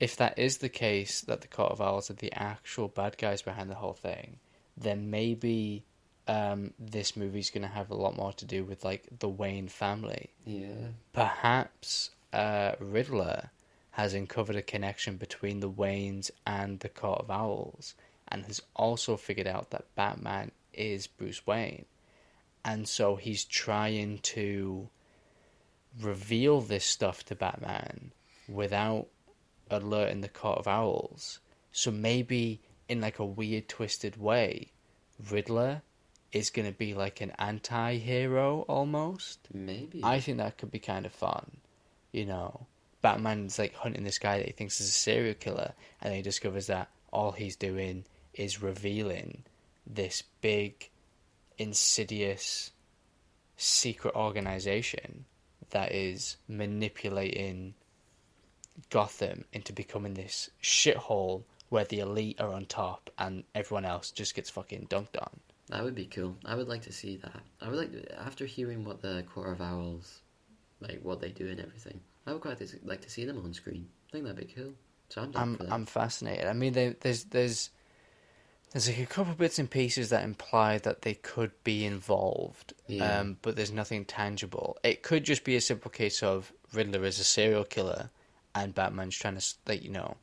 if that is the case that the Court of Owls are the actual bad guys behind the whole thing, then maybe um, this movie's going to have a lot more to do with, like, the Wayne family. Yeah. Perhaps uh, Riddler has uncovered a connection between the Waynes and the Court of Owls, and has also figured out that Batman is Bruce Wayne. And so he's trying to reveal this stuff to Batman without alerting the Court of Owls. So maybe in like a weird, twisted way, Riddler is going to be like an anti-hero almost. Maybe. I think that could be kind of fun, you know. Batman's like hunting this guy that he thinks is a serial killer, and then he discovers that all he's doing is revealing this big, insidious, secret organization that is manipulating Gotham into becoming this shithole where the elite are on top and everyone else just gets fucking dunked on. That would be cool. I would like to see that. I would like to, after hearing what the Court of Owls, like what they do and everything, I would quite like to see them on screen. I think that'd be cool. So I'm, I'm, I'm fascinated. I mean, they, there's there's there's like a couple of bits and pieces that imply that they could be involved, yeah. um, but there's nothing tangible. It could just be a simple case of Riddler is a serial killer, and Batman's trying to, like, you know,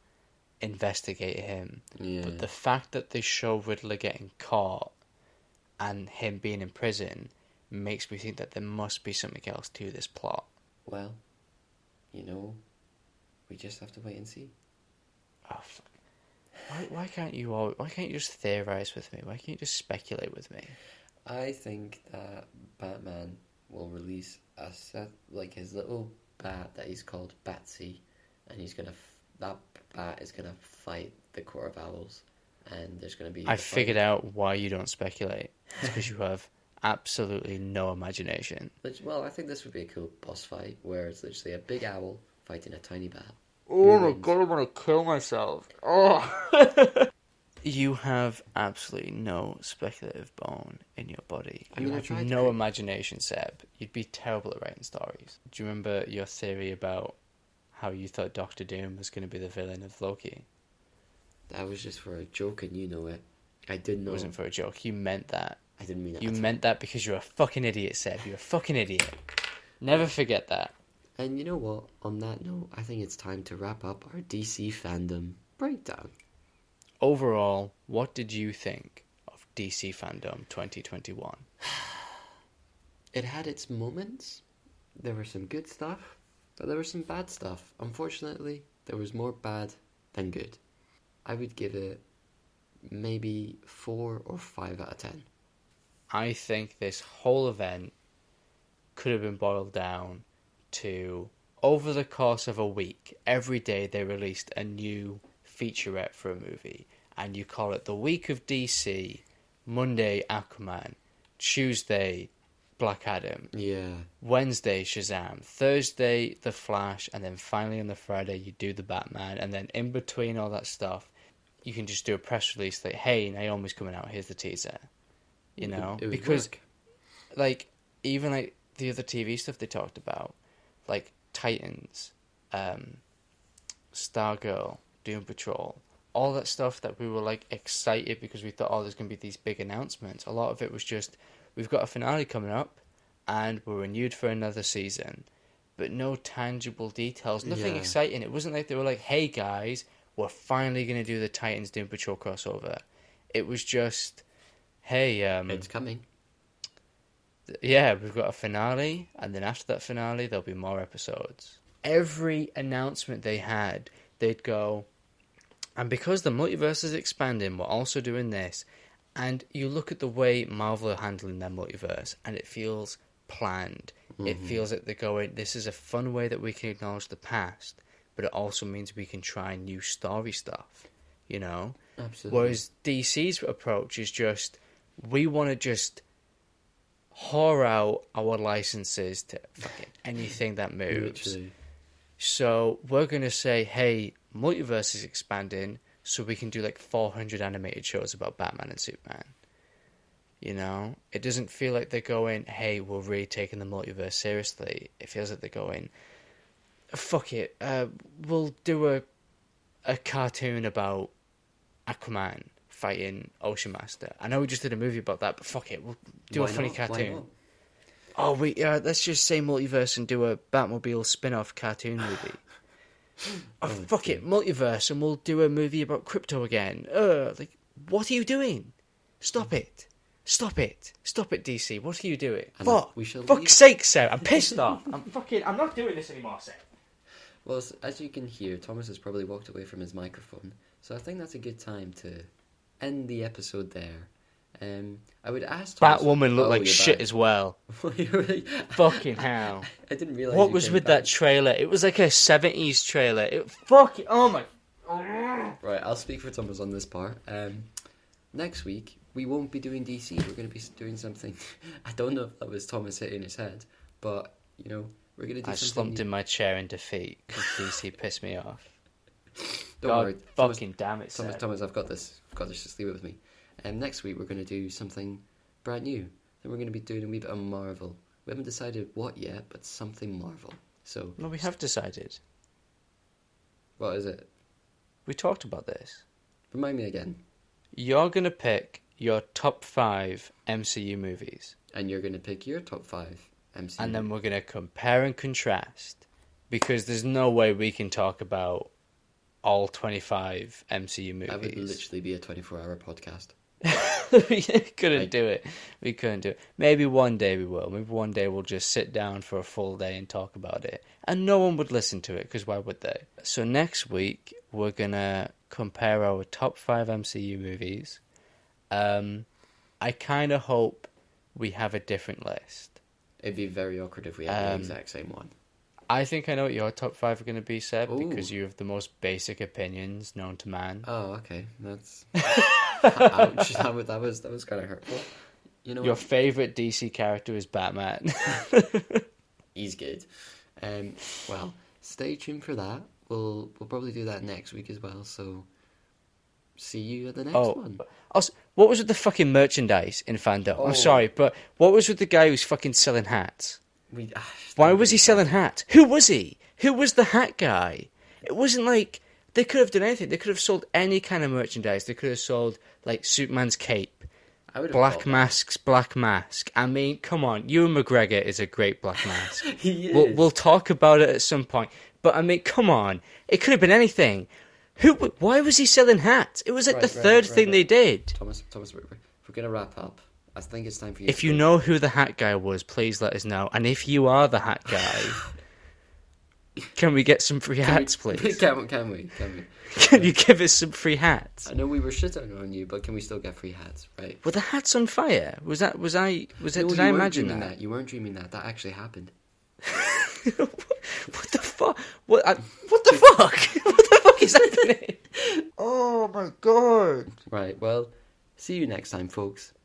investigate him. Yeah. But the fact that they show Riddler getting caught and him being in prison makes me think that there must be something else to this plot. Well, you know, we just have to wait and see. Oh, fuck. Why, why can't you all, why can't you just theorize with me? Why can't you just speculate with me? I think that Batman will release a set, like his little bat that he's called Batsy, and he's gonna f- that bat is gonna fight the Court of Owls, and there's gonna be. I figured fight. out why you don't speculate. It's because you have absolutely no imagination. Which, well, I think this would be a cool boss fight where it's literally a big owl fighting a tiny bat. Oh my god, I want to kill myself. Oh. You have absolutely no speculative bone in your body. You I mean, have I no to... imagination, Seb. You'd be terrible at writing stories. Do you remember your theory about how you thought Doctor Doom was going to be the villain of Loki? That was just for a joke, and you know it. I didn't know. It wasn't for a joke. You meant that. I didn't mean that. You meant that because you're a fucking idiot, Seb. You're a fucking idiot. Never forget that. And you know what? On that note, I think it's time to wrap up our D C fandom breakdown. Overall, what did you think of D C FanDome twenty twenty-one? It had its moments. There was some good stuff, but there was some bad stuff. Unfortunately, there was more bad than good. I would give it maybe four or five out of ten. I think this whole event could have been boiled down to, over the course of a week, every day they released a new featurette for a movie, and you call it the week of D C. Monday, Aquaman. Tuesday, Black Adam. Yeah. Wednesday, Shazam. Thursday, The Flash. And then finally on the Friday, you do the Batman. And then in between all that stuff, you can just do a press release like, hey, Naomi's coming out, here's the teaser. You know? It, it because, work. like, even like the other T V stuff they talked about, like Titans, um, Stargirl, Doom Patrol, all that stuff that we were like excited because we thought, oh, there's going to be these big announcements. A lot of it was just, we've got a finale coming up and we're renewed for another season, but no tangible details, nothing yeah. exciting. It wasn't like they were like, hey guys, we're finally going to do the Titans Doom Patrol crossover. It was just, hey, um, it's coming. Yeah, we've got a finale, and then after that finale, there'll be more episodes. Every announcement they had, they'd go, and because the multiverse is expanding, we're also doing this. And you look at the way Marvel are handling their multiverse, and it feels planned. Mm-hmm. It feels like they're going, this is a fun way that we can acknowledge the past, but it also means we can try new story stuff, you know? Absolutely. Whereas D C's approach is just, we want to just whore out our licenses to fucking anything that moves. Literally. So we're going to say, hey, multiverse is expanding, so we can do like four hundred animated shows about Batman and Superman. You know? It doesn't feel like they're going, hey, we're really taking the multiverse seriously. It feels like they're going, fuck it, uh, we'll do a a cartoon about Aquaman fighting Ocean Master. I know we just did a movie about that, but fuck it, we'll do Why a funny not? cartoon. Oh, we uh, let's just say multiverse and do a Batmobile spin-off cartoon movie. Oh, fuck it, multiverse, and we'll do a movie about crypto again. Uh, like, what are you doing? Stop it. Stop it. Stop it, D C. What are you doing? And fuck. We shall Fuck's leave. sake, Seb. I'm pissed off. I'm fucking... I'm not doing this anymore, Seb. Well, as you can hear, Thomas has probably walked away from his microphone, so I think that's a good time to end the episode there. Um, I would ask Thomas... Batwoman looked like shit back. as well. Fucking hell. I didn't realise... What was with back. that trailer? It was like a seventies trailer. It fucking... Oh my... Right, I'll speak for Thomas on this part. Um, next week, we won't be doing D C. We're going to be doing something... I don't know if that was Thomas hitting his head, but, you know, we're going to do I something... I slumped new... in my chair in defeat because D C pissed me off. Don't God, worry. Thomas, fucking damn it, Thomas, Thomas, I've got this. I've got this. Just leave it with me. Um, next week we're going to do something brand new. Then we're going to be doing a wee bit of Marvel. We haven't decided what yet, but something Marvel. So no, we have decided. What is it? We talked about this. Remind me again. You're going to pick your top five M C U movies. And you're going to pick your top five M C U. And then we're going to compare and contrast. Because there's no way we can talk about all twenty-five M C U movies. That would literally be a twenty-four hour podcast. we couldn't I... do it we couldn't do it maybe one day we will maybe one day we'll just sit down for a full day and talk about it, and no one would listen to it because why would they? So next week we're gonna compare our top five M C U movies. um I kind of hope we have a different list. It'd be very awkward if we had um, the exact same one. I think I know what your top five are going to be, Seb. Ooh. Because you have the most basic opinions known to man. Oh, okay. That's... Ouch. That, that was, that was kind of hurtful. You know, your favourite D C character is Batman. He's good. Um, well, stay tuned for that. We'll we'll probably do that next week as well, so see you at the next oh, one. Also, what was with the fucking merchandise in FanDome? Oh. I'm sorry, but what was with the guy who's fucking selling hats? We, uh, Why was he selling hats? Who was he? Who was the hat guy? It wasn't like... They could have done anything. They could have sold any kind of merchandise. They could have sold, like, Superman's cape. I would have Black Mask's that. Black Mask. I mean, come on. Ewan McGregor is a great Black Mask. He is. We'll, we'll talk about it at some point. But, I mean, come on. It could have been anything. Who? Why was he selling hats? It was like right, the third right, right, thing right. they did. Thomas, Thomas, we're, we're going to wrap up. I think it's time for you If to you go. know who the hat guy was, please let us know. And if you are the hat guy... Can we get some free can hats, we, please? Can, can we? Can we? Can you give us some free hats? I know we were shitting on you, but can we still get free hats, right? Were the hats on fire? Was that? Was I? Was that? No, did I imagine that? that? You weren't dreaming that. That actually happened. what, what the fuck? What? I, what the fuck? What the fuck is happening? Oh my god! Right. Well, see you next time, folks.